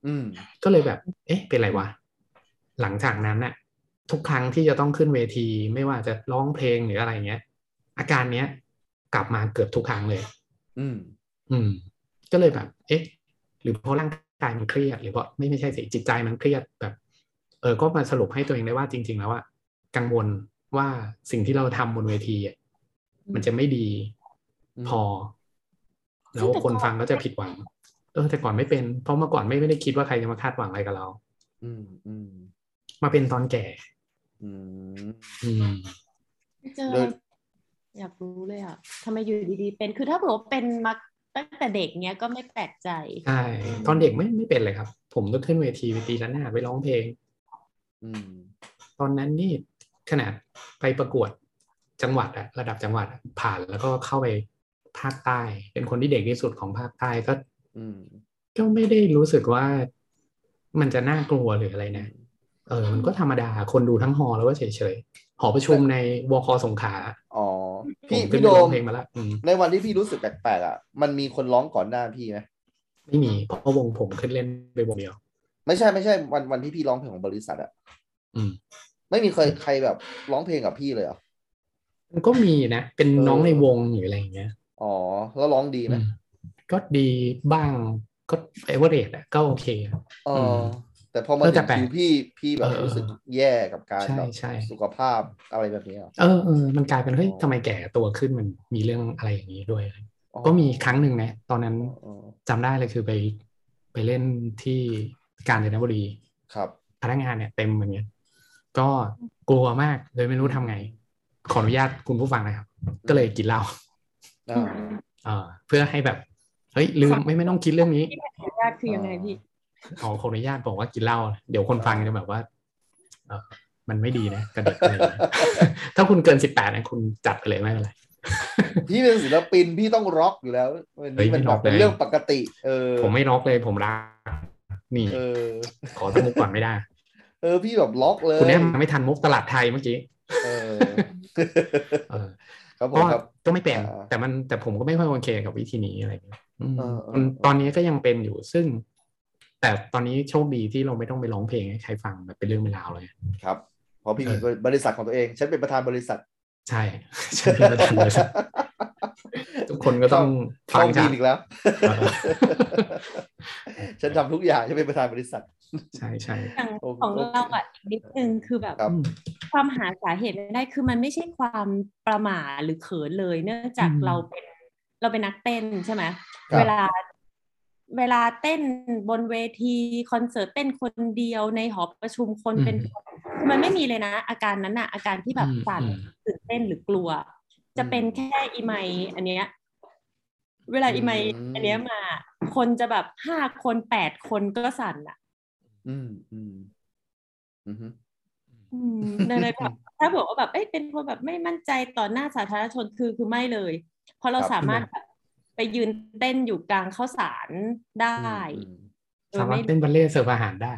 อืมก็เลยแบบเอ๊ะเป็นไรวะหลังจากนั้นน่ะทุกครั้งที่จะต้องขึ้นเวทีไม่ว่าจะร้องเพลงหรืออะไรเงี้ยอาการเนี้ยกลับมาเกือบทุกครั้งเลยอืมอืมก็เลยแบบเอ๊ะหรือเพราะร่างกายมันเครียดหรือเพราะไม่ไม่ใช่สิจิตใจมันเครียดแบบเออก็มาสรุปให้ตัวเองได้ว่าจริงๆแล้วว่ากังวลว่าสิ่งที่เราทำบนเวทีมันจะไม่ดีพอแล้วคนฟังก็จะผิดหวังเออแต่ก่อนไม่เป็นเพราะเมื่อก่อนไม่ไม่ได้คิดว่าใครจะมาคาดหวังอะไรกับเราอืมอืมมาเป็นตอนแก่อืมอืมเจอ อยากรู้เลยอ่ะทำไมอยู่ดีๆเป็นคือถ้าเผื่อว่าเป็นมาตั้งแต่เด็กเนี้ยก็ไม่แปลกใจใช่ตอนเด็กไม่ไม่เป็นเลยครับผมลุกขึ้นเวทีไปตีระนาดไปร้องเพลงอืมตอนนั้นนี่ขนาดไปประกวดจังหวัดอะระดับจังหวัดผ่านแล้วก็เข้าไปภาคใต้เป็นคนที่เด็กที่สุดของภาคใต้ก็อืมก็ไม่ได้รู้สึกว่ามันจะน่ากลัวหรืออะไรนะเออมันก็ธรรมดาคนดูทั้งหอแล้วก็เฉยๆหอประชุมในวคสงขลาอ๋อพี่พี่โดมในวันที่พี่รู้สึกแปลกๆอ่ะมันมีคนร้องก่อนหน้าพี่ไหมไม่มีเพราะวงผมขึ้นเล่นไปวงเดียวไม่ใช่ไม่ใช่วันวันที่พี่ร้องเพลงของบริษัทอ่ะอืมไม่มีเคยใครแบบร้องเพลงกับพี่เลยเหรอมันก็มีนะเป็นน้องในวงหรืออะไรอย่างเงี้ยอ๋อแล้วร้องดีไหมก็ดีบ้างก็เอเวอเรจอ่ะก็โอเคอ๋อแต่พอมาถึงคิวพี่พี่แบบรู้สึกแย่กับการสุขภาพอะไรแบบนี้เออเออมันกลายเป็นเฮ้ยทำไมแก่ตัวขึ้นมันมีเรื่องอะไรอย่างนี้ด้วยก็มีครั้งหนึ่งนะตอนนั้นจำได้เลยคือไปไปเล่นที่กาญจนบุรีครับพนักงานเนี่ยเต็มเหมือนเงี้ยก็กลัวมากเลยไม่รู้ทำไงขออนุญาตคุณผู้ฟังนะครับก็เลยกินเหล้าเพื่อให้แบบเฮ้ยลืมไม่ไม่ต้องคิดเรื่องนี้ขออนุญาตคือยังไงพี่ขออนุญาตบอกว่ากินเหล้าเดี๋ยวคนฟังจะแบบว่าเออมันไม่ดีนะกระเด็นเลยถ้าคุณเกินสิบแปดนะคุณจับไปเลยไม่เป็นไรพี่เป็นศิลปินพี่ต้องร็อกอยู่แล้วนี่มันเป็นเรื่องปกติเออผมไม่ร็อกเลยผมรักนี่เออขอตั้งมุกก่อนไม่ได้เออพี่แบบล็อกเลยคุณแม่ไม่ทันมุกตลาดไทยเมื่อกี้เออก็ก็ไม่แปลกแต่มันแต่ผมก็ไม่ค่อยโอเคกับวิธีนี้อะไรอย่างเงี้ยตอนนี้ก็ยังเป็นอยู่ซึ่งแต่ตอนนี้โชคดีที่เราไม่ต้องไปร้องเพลงให้ใครฟังแบบเป็นเรื่องเป็นราวเลยครับเพราะพี่มีบริษัทของตัวเองฉันเป็นประธานบริษัทใช่ฉันเป็นประธานบริษัททุกคนก็ต้องฟังดีอีกแล้วฉันทำทุกอย่างฉันเป็นประธานบริษัทใช่ใช่ของเราอ่ะอีกนิดนึงคือแบบความหาสาเหตุไม่ได้คือมันไม่ใช่ความประหม่าหรือเขินเลยเนื่องจากเราเป็นเราเป็นนักเต้นใช่ไหมเวลาเวลาเต้นบนเวทีคอนเสิร์ตเต้นคนเดียวในหอประชุมคนเป็นมันไม่มีเลยนะอาการนั้นน่ะอาการที่แบบสั่นตื่นเต้นหรือกลัวจะเป็นแค่อีไมค์อันเนี้ยเวลาอีไมค์อันเนี้ยมาคนจะแบบห้าคนแปดคนก็สั่นอ่ะอืมอืมอืมอืมเลยแบบถ้าบอกว่าแบบเอ้ยเป็นคนแบบไม่มั่นใจต่อหน้าสาธารณชนคือคือไม่เลยเพราะเราสามารถไปยืนเต้นอยู่กลางข้าวสารได้สามารถเต้นบัลเล่ต์เสิร์ฟอาหารได้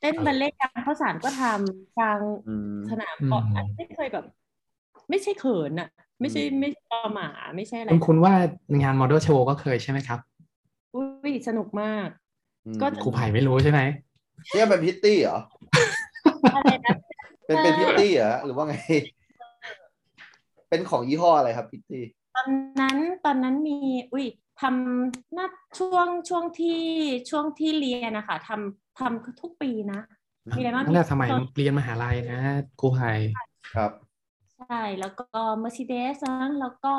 เต้นบัลเล่ต์กลางข้าวสารก็ทำกลางสนามบอลไม่เคยแบบไม่ใช่เขินอะไม่ใช่ไม่ประหม่าไม่ใช่อะไรคุณว่างานมอเตอร์โชว์ก็เคยใช่ไหมครับอุ้ยสนุกมากก็ครูไผ่ไม่รู้ใช่ไหมเนี่ยเป็นพิตตี้เหรออะไรนะเป็นเป็นพิตตี้เหรอหรือว่าไงเป็นของยี่ห้ออะไรครับพิตตี้ตอนนั้นตอนนั้นมีอุ้ยทำน่าช่วงช่วงที่ช่วงที่เรียนนะคะทำทำทุกปีนะมีอะไรบ้างตั้งแต่สมัยเรียนมหาลัยนะครูไฮครับใช่แล้วก็ Mercedes แล้วก็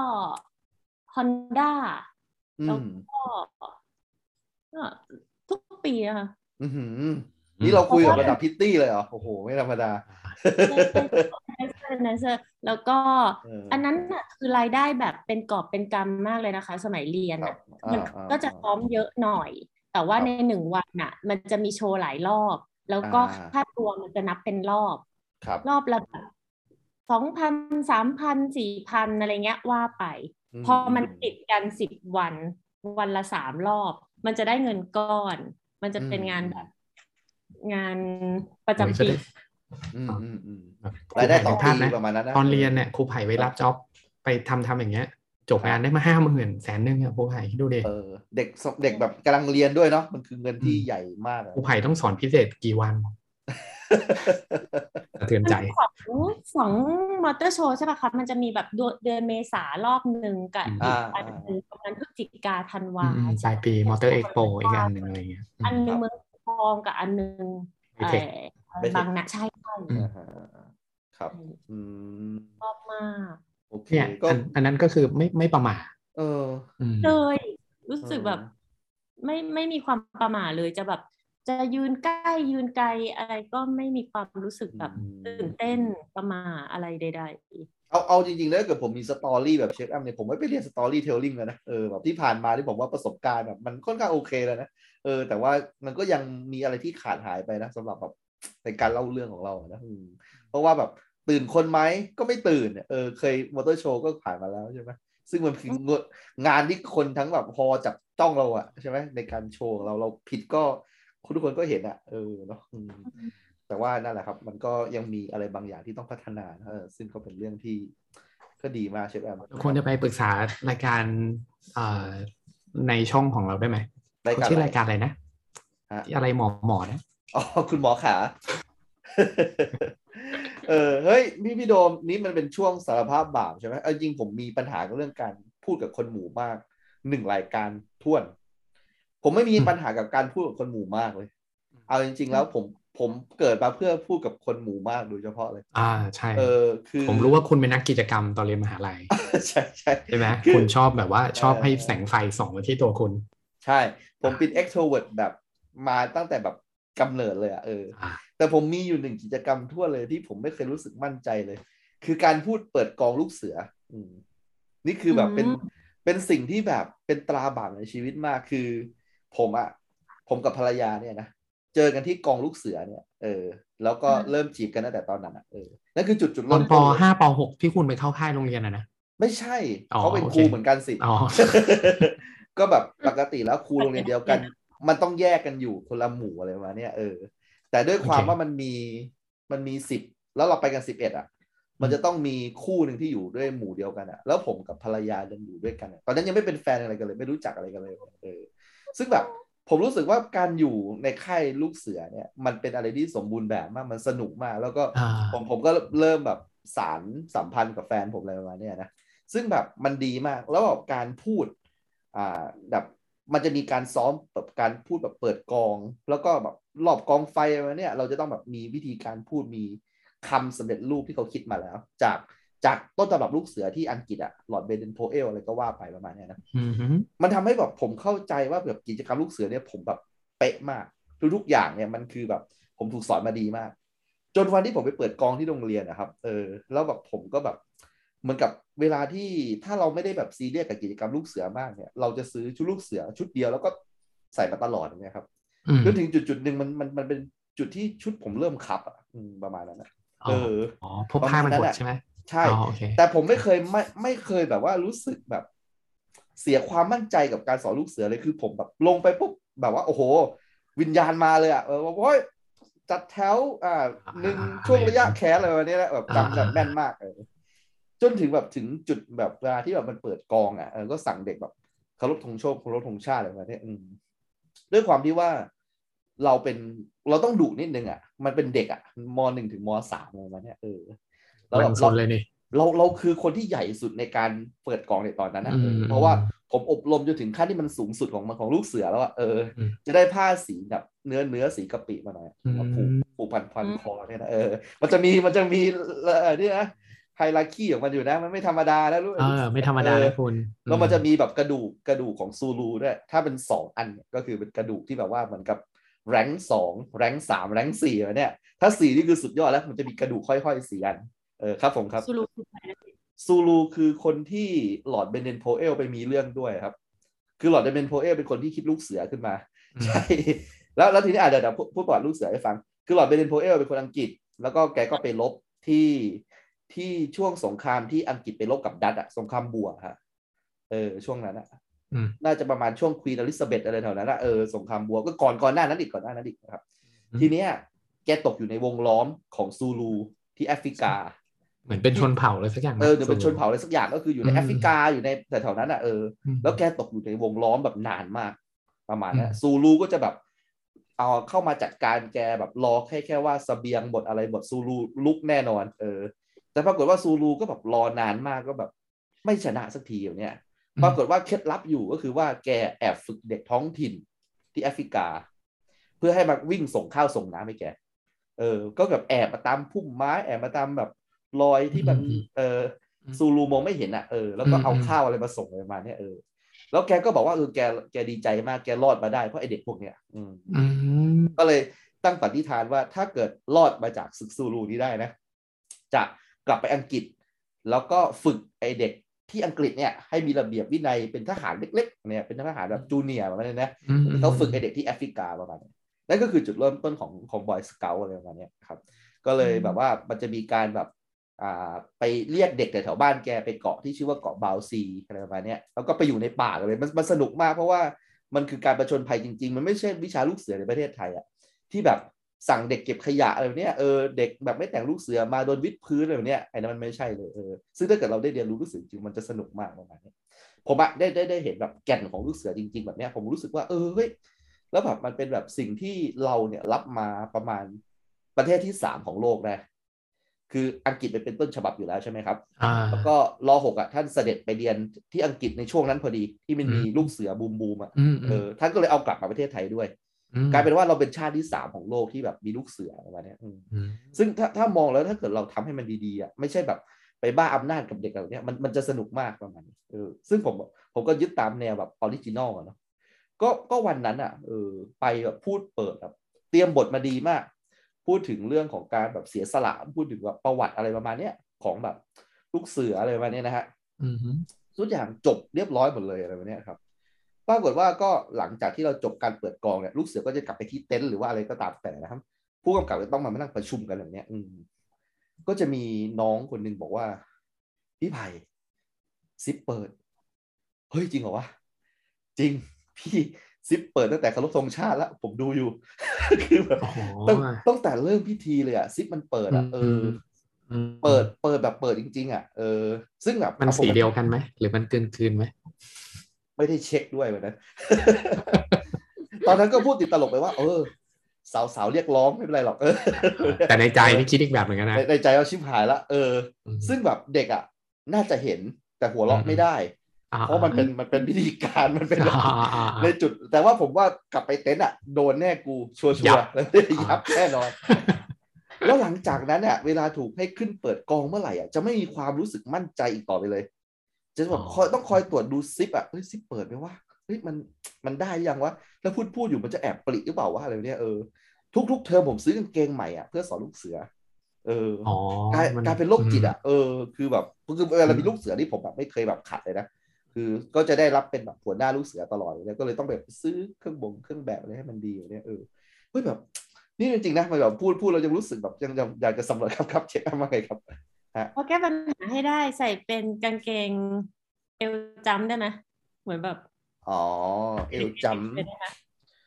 Honda แล้วก็ทุกปีอะค่ะนี่เราคุยกับระดับพิตตี้เลยเหรอโอ้โหไม่ธรรมดาแล้วก็อันนั้นน่ะคือรายได้แบบเป็นกอบเป็นกำมากเลยนะคะสมัยเรียนมันก็จะซ้อมเยอะหน่อยแต่ว่าในหนึ่งวันน่ะมันจะมีโชว์หลายรอบแล้วก็ค่าตัวมันจะนับเป็นรอบรอบละสองพันสามพันสี่พันอะไรเงี้ยว่าไปพอมันติดกันสิบวันวันละสามรอบมันจะได้เงินก้อนมันจะเป็นงานแบบงานประจำปีรายได้ต่อปีประมาณนั้นนะตอนเรียนเนี่ยครูไผ่ไปรับจ็อบไปทำทำอย่างเงี้ยจบงานได้มาห้าหมื่นแสนนึงอ่ะครูไผ่ดูเด็กเด็กเด็กแบบกำลังเรียนด้วยเนาะมันคือเงินที่ใหญ่มากครูไผ่ต้องสอนพิเศษกี่วันเตือนใจของสองมอเตอร์โชว์ใช่ป่ะครับมันจะมีแบบเดือนเมษารอบหนึ่งกับอีกอันหนึ่งประมาณพฤศจิกาธันวาปลายปีมอเตอร์เอ็กโปอีกอันหนึ่งอะไรเงี้ยอันหนึ่งเมืองทองกับอันหนึ่งบางนะใช่ครับอืมชอบมากโอเคก็อันนั้นก็คือไม่ไม่ประหม่าเออเลยรู้สึกแบบไม่ไม่มีความประหม่าเลยจะแบบจะยืนใกล้ยืนไกลอะไรก็ไม่มีความรู้สึกแบบตื่นเต้นประหม่าอะไรใด เอาเอาจริงๆแล้วถ้าเกิดผมมีสตอรี่แบบเชฟแอมเนี่ยผมไม่ไปเรียนสตอรี่เทลลิ่งแล้วนะเออแบบที่ผ่านมาที่ผมว่าประสบการณ์แบบมันค่อนข้างโอเคแล้วนะเออแต่ว่ามันก็ยังมีอะไรที่ขาดหายไปนะสำหรับแบบในการเล่าเรื่องของเรานะเพราะว่าแบบตื่นคนไหมก็ไม่ตื่นเออเคยมอเตอร์โชว์ก็ผ่านมาแล้วใช่ไหมซึ่งมันคืองานที่คนทั้งแบบพอจับจ้องเราอะใช่ไหมในการโชว์เราเราผิดก็คุณทุกคนก็เห็นอะเออเนาะแต่ว่านั่นแหละครับมันก็ยังมีอะไรบางอย่างที่ต้องพัฒนาเออซึ่งก็เป็นเรื่องที่ก็ดีมากเชฟแอมควรจะไปปรึกษารายการในช่องของเราได้ไหมชื่อรายการอะไรนะอะไรหมอหมอนะอ๋อคุณหมอขาเออเฮ้ยพี่พี่โดมนี่มันเป็นช่วงสารภาพบาปใช่ไหมเอาจริงผมมีปัญหากับเรื่องการพูดกับคนหมู่มากหนึ่งรายการท่วนผมไม่มีปัญหากับการพูดกับคนหมู่มากเลยเอาจริงๆแล้วผมผมเกิดมาเพื่อพูดกับคนหมู่มากโดยเฉพาะเลยอ่าใช่เออคือผมรู้ว่าคุณเป็นนักกิจกรรมตอนเรียนมหาลัยใช่ใช่ใช่ไหมคุณชอบแบบว่าชอบให้แสงไฟส่องมาที่ตัวคุณใช่ผมเป็น extrovert แบบมาตั้งแต่แบบกำเนิดเลยอ่ะเออแต่ผมมีอยู่หนึ่งกิจกรรมทั่วเลยที่ผมไม่เคยรู้สึกมั่นใจเลยคือการพูดเปิดกองลูกเสืออืมนี่คือแบบเป็นเป็นสิ่งที่แบบเป็นตราบาปในชีวิตมากคือผมอ่ะผมกับภรรยาเนี่ยนะเจอกันที่กองลูกเสือเนี่ยเออแล้วก็เริ่มจีบกันตั้งแต่ตอนนั้นอ่ะเออนั่นคือจุดจุดเริ่มต้นป.ห้า ป.หก ที่คุณไปเข้าค่ายโรงเรียนอ่ะนะไม่ใช่เขาเป็นครูเหมือนกันสิก็แบบปกติแล้วครูโรงเรียนเดียวกันมันต้องแยกกันอยู่คนละหมู่อะไรประมาณนี้เออแต่ด้วยความ okay. ว่ามันมีมันมีสิบแล้วเราไปกันสิบเอ็ดอ่ะมันจะต้องมีคู่หนึ่งที่อยู่ด้วยหมู่เดียวกันอ่ะแล้วผมกับภรรยาเดินอยู่ด้วยกันตอนนั้นยังไม่เป็นแฟนอะไรกันเลยไม่รู้จักอะไรกันเลยเออซึ่งแบบผมรู้สึกว่าการอยู่ในค่ายลูกเสือเนี่ยมันเป็นอะไรที่สมบูรณ์แบบมากมันสนุกมากแล้วก็ uh. ผมผมก็เริ่มแบบสารสัมพันธ์กับแฟนผมอะไรประมาณนี้นะซึ่งแบบมันดีมากแล้วแบบการพูดอ่าแบบมันจะมีการซ้อมแบบการพูดแบบเปิดกองแล้วก็แบบรอบกองไฟอะไรเนี่ยเราจะต้องแบบมีวิธีการพูดมีคำสำเร็จรูปที่เขาคิดมาแล้วจากจากต้นตำรับลูกเสือที่อังกฤษอะลอร์ดเบเดนโพเอลอะไรก็ว่าไปประมาณนี้นะ mm-hmm. มันทำให้แบบผมเข้าใจว่าแบบกิจกรรมลูกเสือเนี่ยผมแบบเป๊ะมากทุกๆอย่างเนี่ยมันคือแบบผมถูกสอนมาดีมากจนวันที่ผมไปเปิดกองที่โรงเรียนนะครับเออแล้วแบบผมก็แบบเหมือนกับเวลาที่ถ้าเราไม่ได้แบบซีเรียสกับกิจกรรมลูกเสือมากเนี่ยเราจะซื้อชุดลูกเสือชุดเดียวแล้วก็ใส่มาตลอดเนี่ยครับจนถึงจุดจุดหนึ่งมันมันมันเป็นจุดที่ชุดผมเริ่มขับอ่ะประมาณนั้นนะเอออ๋อพบผ้ามันหมดใช่ไหมใช่แต่ผมไม่เคยไม่ไม่เคยแบบว่ารู้สึกแบบเสียความมั่นใจกับการสอนลูกเสือเลยคือผมแบบลงไปปุ๊บแบบว่าโอ้โหวิญญาณมาเลยอ่ะเออว่าโอ้ยจัดแถวอ่าหนึ่งช่วงระยะแขนอะไรแบบนี้แหละแบบจำแบบแม่นมากเลยจนถึงแบบถึงจุดแบบเวลาที่แบบมันเปิดกองอ่ะก็สั่งเด็กแบบเคารพธงโชคเคารพธงชาติอะไรแบบนี้ด้วยความที่ว่าเราเป็นเราต้องดุนิดนึงอ่ะมันเป็นเด็กอ่ะม.หนึ่ง ถึงม.สาม อะไรแบบนี้เออเราแบบเราเราเราคือคนที่ใหญ่สุดในการเปิดกองในตอนนั้นนะเพราะว่าผมอบรมจนถึงขั้นที่มันสูงสุดของมันของลูกเสือแล้วอ่ะเออจะได้ผ้าสีแบบเนื้อเนื้อสีกะปิมาหน่อยมาผูกผูกพันพันคอเนี่ยนะเออมันจะมีมันจะมีเนี่ยนะไฮรักขี้ออกมาอยู่นะมันไม่ธรรมดาแล้วลูกเออไม่ธรรมดานะคุณแล้วมันจะมีแบบกระดูกกระดูกของซูลูด้วยถ้าเป็นสองอันก็คือเป็นกระดูกที่แบบว่าเหมือนกับแรงค์สองแรงค์สามแรงค์สี่เนี่ยถ้าสี่นี่คือสุดยอดแล้วมันจะมีกระดูกค่อยๆสี่อันเออครับผมครับซูลูซูลูคือคนที่ลอร์ดเบเดนโพเอลไปมีเรื่องด้วยครับคือลอร์ดเบเดนโพเอลเป็นคนที่คิดลูกเสือขึ้นมาใช่แล้วแล้วทีนี้อ่ะเดี๋ยวๆพูดก่อนลูกเสือให้ฟังคือลอร์ดเบเดนโพเอลเป็นคนอังกฤษแล้วก็แกก็ไปรบที่ที่ช่วงสงครามที่อังกฤษไปรบกับดัตช์อะสงครามบัวฮะเออช่วงนั้นอะน่าจะประมาณช่วงควีนอลิซาเบธอะไรแถวนั้นอะเออสงครามบัวก็ก่อนก่อนหน้านั้นอีกก่อนหน้านั้นอีกนะครับทีเนี้ยแกตกอยู่ในวงล้อมของซูลูที่แอฟริกาเหมือนเป็นชนเผ่าอะไรสักอย่างเออเดี๋ยวเป็นชนเผ่าอะไรสักอย่างก็คืออยู่ในแอฟริกาอยู่ในแถวนั้นอะเออแล้วแกตกอยู่ในวงล้อมแบบนานมากประมาณนั้นซูลูก็จะแบบเอาเข้ามาจัดการแกแบบรอแค่แค่ว่าเสบียงหมดอะไรหมดซูลูลุกแน่นอนเออแต่ปรากฏว่าซูลูก็แบบรอนานมากก็แบบไม่ชนะสักทีอย่างเนี้ยปรากฏว่าเคล็ดลับอยู่ก็คือว่าแกแอบฝึกเด็กท้องถิ่นที่แอฟริกาเพื่อให้มาวิ่งส่งข้าวส่งน้ำให้แกเออก็แบบแอบมาตามพุ่มไม้แอบมาตามแบบรอยที่มันเออซูลูมองไม่เห็นอ่ะเออแล้วก็เอาข้าวอะไรมาส่งอะไรมาเนี่ยเออแล้วแกก็บอกว่าเออแกแกดีใจมากแกรอดมาได้เพราะไอเด็กพวกเนี้ยอืมก็เลยตั้งปณิธานว่าถ้าเกิดรอดมาจากศึกซูลูนี้ได้นะจะกลับไปอังกฤษ แล้วก็ฝึกไอเด็กที่อังกฤษเนี่ยให้มีระเบียบวินัยเป็นทหารเล็กๆเนี่ยเป็นทหารแบบจูเนียร์ประมาณนี้นะเขาฝึกไอเด็กที่แอฟริกาประมาณนี้นั่นก็คือจุดเริ่มต้นของของบอยสเกาต์อะไรประมาณนี้ครับก็เลยแบบว่ามันจะมีการแบบไปเรียกเด็กแถวบ้านแกไปเกาะที่ชื่อว่าเกาะบาวซีอะไรประมาณนี้แล้วก็ไปอยู่ในป่าเลยมันมันสนุกมากเพราะว่ามันคือการประชนภัยจริงๆมันไม่ใช่วิชาลูกเสือในประเทศไทยอะที่แบบสั่งเด็กเก็บขยะอะไรแบบนี้เออเด็กแบบไม่แต่งลูกเสือมาโดนวิดพื้นอะไรแบบนี้ไอ้นั่นมันไม่ใช่เลยเออซึ่งถ้าเกิดเราได้เรียนรู้ลูกเสือจริงมันจะสนุกมากประมาณนี้ผมอะได้ได้ได้เห็นแบบแก่นของลูกเสือจริงๆแบบนี้ผมรู้สึกว่าเออเฮ้ยแล้วแบบมันเป็นแบบสิ่งที่เราเนี่ยรับมาประมาณประเทศที่สามของโลกนะคืออังกฤษเป็นต้นฉบับอยู่แล้วใช่ไหมครับแล้วก็ร.หก อ่ะท่านเสด็จไปเรียนที่อังกฤษในช่วงนั้นพอดีที่มันมีลูกเสือบูมบูมอ่ะเออท่านก็เลยเอากลับมาประเทศไทยด้วยกลายเป็นว่าเราเป็นชาติที่สามของโลกที่แบบมีลูกเสือประมาณนี้ซึ่งถ้าถ้ามองแล้วถ้าเกิดเราทำให้มันดีๆอ่ะไม่ใช่แบบไปบ้าอำนาจกับเด็กอะไรเนี้ยมันมันจะสนุกมากประมาณนี้เออซึ่งผมผมก็ยึดตามแนวแบบออริจินอลเนาะก็ก็วันนั้นอ่ะเออไปแบบพูดเปิดแบบเตรียมบทมาดีมากพูดถึงเรื่องของการแบบเสียสละพูดถึงแบบประวัติอะไรประมาณเนี้ยของแบบลูกเสืออะไรประมาณนี้นะฮะทุกอย่างจบเรียบร้อยหมดเลยอะไรแบบนี้ครับปรากฏว่าก็หลังจากที่เราจบการเปิดกองเนี่ยลูกเสือก็จะกลับไปที่เต็นท์หรือว่าอะไรก็ตามแต่นะครับผู้กำกับจะต้องมานั่งประชุมกันแบบนี้อืมก็จะมีน้องคนนึงบอกว่าพี่ไผ่ซิปเปิดเฮ้ยจริงเหรอวะจริงพี่ซิปเปิดตั้งแต่เคารพธงชาติแล้วผมดูอยู่ คือแบบ oh. ต้องต้องแต่เริ่มพิธีเลยอ่ะซิปมันเปิดอ่ะ mm-hmm. เออ mm-hmm. เปิดเปิดแบบเปิดจริงๆอ่ะเออซึ่งแบบมันสีเดียวกันไหมหรือมันเกินคืนไหมไม่ได้เช็คด้วยวันนั้น ตอนนั้นก็พูดติดตลกไปว่าเออสาวสาวเรียกร้องไม่เป็นไรหรอกเออ แต่ในใจนี่คิดอีกแบบเหมือนกันนะในใจว่าชิบหายละเออ mm-hmm. ซึ่งแบบเด็กอ่ะน่าจะเห็นแต่หัวเราะ mm-hmm. ไม่ได้เพราะมันเป็นมันเป็นพิธีการมันเป็นในจุดแต่ว่าผมว่ากลับไปเต็นท์อ่ะโดนแน่กูชัวร์ๆแล้วยับแน่นอนแล้วหลังจากนั้นเนี่ยเวลาถูกให้ขึ้นเปิดกองเมื่อไหร่อ่ะจะไม่มีความรู้สึกมั่นใจอีกต่อไปเลยจะแบบต้องคอยตรวจดูซิปอ่ะเฮ้ยซิปเปิดไหมวะเฮ้ยมันมันได้ยังวะแล้วพูดพูดอยู่มันจะแอบปริหรือเปล่าวะอะไรเนี่ยเออทุกๆเทอมผมซื้อกางเกงใหม่อ่ะเพื่อสอนลูกเสือเออการเป็นโรคจิตอ่ะเออคือแบบคือเวลามีลูกเสือนี่ผมแบบไม่เคยแบบขาดเลยนะคือก็จะได้รับเป็นแบบหัวหน้าลูกเสือตลอดเลยก็เลยต้องแบบซื้อเครื่องบ่งเครื่องแบบอะไรให้มันดีอย่างเนี้ยเออเฮ้ยแบบนี่จริงๆนะมันแบบพูดพูดเรายังรู้สึกแบบยังอยากจะสำรวจครับครับเช็คมาไงครับฮะพอแก้ปัญหาให้ได้ใส่เป็นกางเกงเอวจัมป์ได้ไหมเหมือนแบบอ๋อเอวจัมป์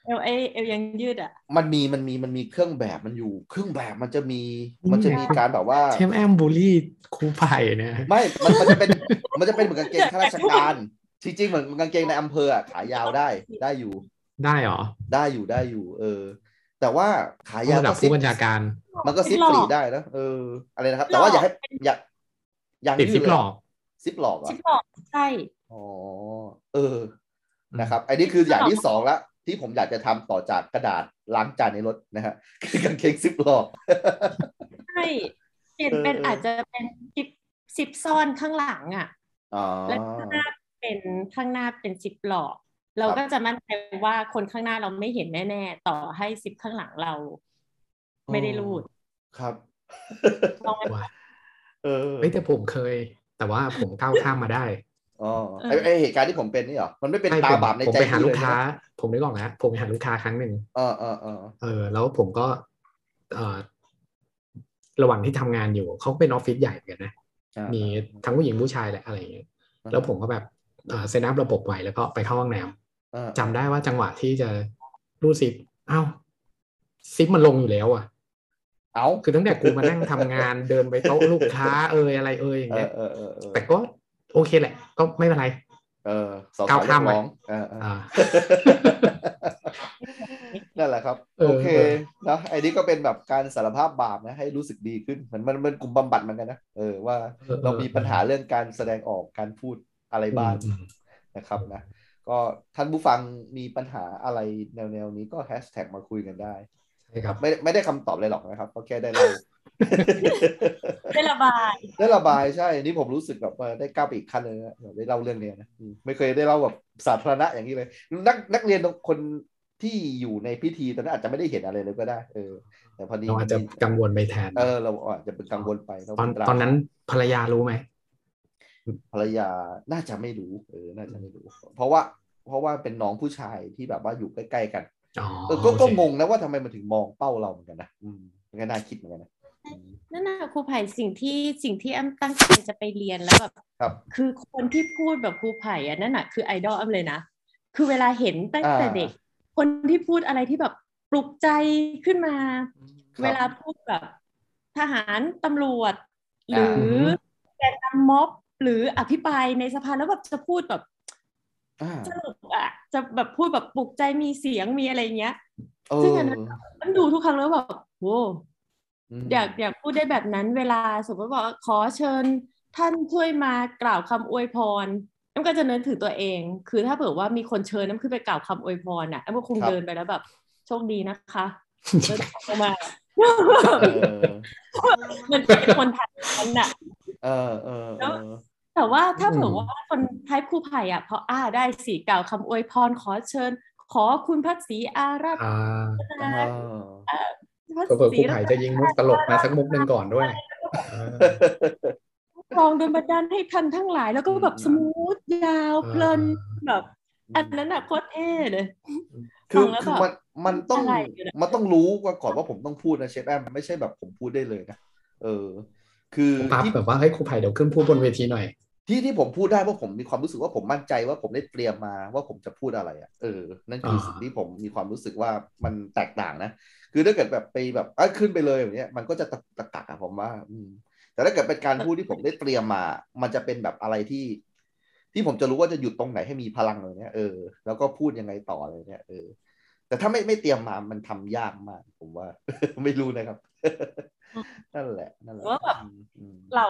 เอวไอเอวยังยืดอ่ะมันมีมันมีมันมีเครื่องแบบมันอยู่เครื่องแบบมันจะมีมันจะมีการแบบว่าเชมแอมบูลี่ครูไผ่เนี่ยไม่มันมันจะเป็นมันจะเป็นเหมือนกางเกงข้าราชการจริงๆเหมือนกางเกงในอำเภออ่ะขายาวได้ได้อยู่ได้หรอได้อยู่ได้อยู่เออแต่ว่าขายาวก็ซิปมันก็ซิปปลีได้นะเอออะไรนะครับแต่ว่าอย่าให้อย่าอย่างยืดซิปหลอกซิปหลอกอ่ะซิปหลอกใช่อ๋อเออนะครับอันนี้คืออย่างที่สองละที่ผมอยากจะทำต่อจากกระดาษล้างจานในรถนะฮะคือกางเกงซิปล็อกใช่เปลี่ยนเป็นอาจจะเป็นซิปซิปซ่อนข้างหลังอ่ะแล้วข้างหน้าเป็นข้างหน้าเป็นซิปล็อกเราก็จะมั่นใจว่าคนข้างหน้าเราไม่เห็นแน่ๆต่อให้ซิปข้างหลังเราไม่ได้รูดครับลองว่าเออไม่แต่ผมเคยแต่ว่าผมก้าวข้ามมาได้อ๋อไอเหตุการณ์ที่ผมเป็นนี่หรอมันไม่เป็นตาบาปในใจผมไปหาลูกค้าผมนึกออกนะผมไปหาลูกค้าครั้งหนึ่งเออเออเออเออแล้วผมก็เออระหว่างที่ทำงานอยู่เขาเป็นออฟฟิศใหญ่เหมือนกันนะมีทั้งผู้หญิงผู้ชายแหละอะไรอย่างเงี้ยแล้วผมก็แบบเออเซตอัพระบบไว้แล้วก็ไปเข้าห้องน้ำจำได้ว่าจังหวะที่จะรูดซิปอ้าวซิปมันลงอยู่แล้วอ่ะเอาคือตั้งแต่กูมานั่งทำงานเดินไปโต๊ะลูกค้าเอออะไรเอออย่างเงี้ยแต่ก็โอเคแหละก็ไม่เป็นไรเออก้าวข้ามไปเออนั่นแหละครับโอเคนะไอ้นี่ก็เป็นแบบการสารภาพบาปนะให้รู้สึกดีขึ้นเหมือนมันมันกลุ่มบำบัดเหมือนกันนะเออว่าเรามีปัญหาเรื่องการแสดงออกการพูดอะไรบ้างนะครับนะก็ท่านผู้ฟังมีปัญหาอะไรแนวๆนี้ก็แฮชแท็กมาคุยกันได้ใช่ครับไม่ไม่ได้คำตอบอะไรหรอกนะครับก็แค่ได้เล่าได้ระบายได้ระบายใช่นี่ผมรู้สึกแบบได้ก้าวไปอีกขั้นเลยนะได้เล่าเรื่องนี้นะไม่เคยได้เล่าแบบสาธารณะอย่างนี้เลยนักนักเรียนคนที่อยู่ในพิธีตอนนั้นอาจจะไม่ได้เห็นอะไรเลยก็ได้เออแต่พอดีเราอาจจะกังวลไปแทนเออเราอาจจะเป็นกังวลไปตอนตอนนั้นภรรยารู้ไหม ภรรยาน่าจะไม่รู้เออน่าจะไม่รู้เพราะว่าเพราะว่าเป็นน้องผู้ชายที่แบบว่าอยู่ใกล้ๆกันเออก็งงนะว่าทำไมมันถึงมองเป้าเราเหมือนกันนะมันก็น่าคิดเหมือนกันนะนั่นน่ะครูไผ่สิ่งที่สิ่งที่อ้ำตั้งใจจะไปเรียนแล้วแบบคือคนที่พูดแบบครูไผ่อ่ะนั่นน่ะคือไอดอลอ้ำเลยนะคือเวลาเห็นตั้งแต่เด็กคนที่พูดอะไรที่แบบปลุกใจขึ้นมาเวลาพูดแบบทหารตำรวจหรือแกนนำม็อบหรืออภิปรายในสภาแล้วแบบจะพูดแบบจะแบบอ่ะจะแบบพูดแบบปลุกใจมีเสียงมีอะไรเงี้ยซึ่งอันนั้นมันดูทุกครั้งแล้วแบบโอ้อยากอยากพูดได้แบบนั้นเวลาสมมติว่าขอเชิญท่านช่วยมากล่าวคำอวยพรน้ำก็จะนึกถึงตัวเองคือถ้าเผื่อว่ามีคนเชิญน้ำขึ้นไปกล่าวคำอวยพรน่ะน้ำก็คงเดินไปแล้วแบบโชคดีนะคะแล้วออกมามันเป็นคนไทยนั้นน่ะเออเออแต่ว่าถ้าเผื่อว่าคนไทยครูไผ่อ่ะพออ้าได้สี่กล่าวคำอวยพรขอเชิญขอคุณพระศรีอารัตนาก็เผื่อครูไผ่จะยิงมุกตลกมาสักมุกหนึ่งก่อนด้วยลองโดนบันดาลให้ทันทั้งหลายแล้วก็แบบสมูทยาวเพลินแบบอันนั้นอะโคตรเอ๋เลยคือคือมันมันต้องมันต้องรู้ว่าก่อนว่าผมต้องพูดนะเชฟแอมไม่ใช่แบบผมพูดได้เลยนะเออคือที่แบบว่าให้ครูไผ่เดี๋ยวขึ้นพูดบนเวทีหน่อยที่ที่ผมพูดได้เพราะผมมีความรู้สึกว่าผมมั่นใจว่าผมได้เตรียมมาว่าผมจะพูดอะไรอ่ะเออนั่นคือสิ่งที่ผมมีความรู้สึกว่ามันแตกต่างนะคือถ้าเกิดแบบไปแบบอ่ะขึ้นไปเลยอย่างเงี้ยมันก็จะตะตะกักอ่ะผมว่าแต่ถ้าเกิดเป็นการพูดที่ผมได้เตรียมมามันจะเป็นแบบอะไรที่ที่ผมจะรู้ว่าจะหยุดตรงไหนให้มีพลังเลยเนี่ยเออแล้วก็พูดยังไงต่ออะไรเนี่ยเออแต่ถ้าไม่ไม่เตรียมมามันทำยากมากผมว่า ไม่รู้นะครับ นั่นแหละนั่นแหละว่าแบบเรา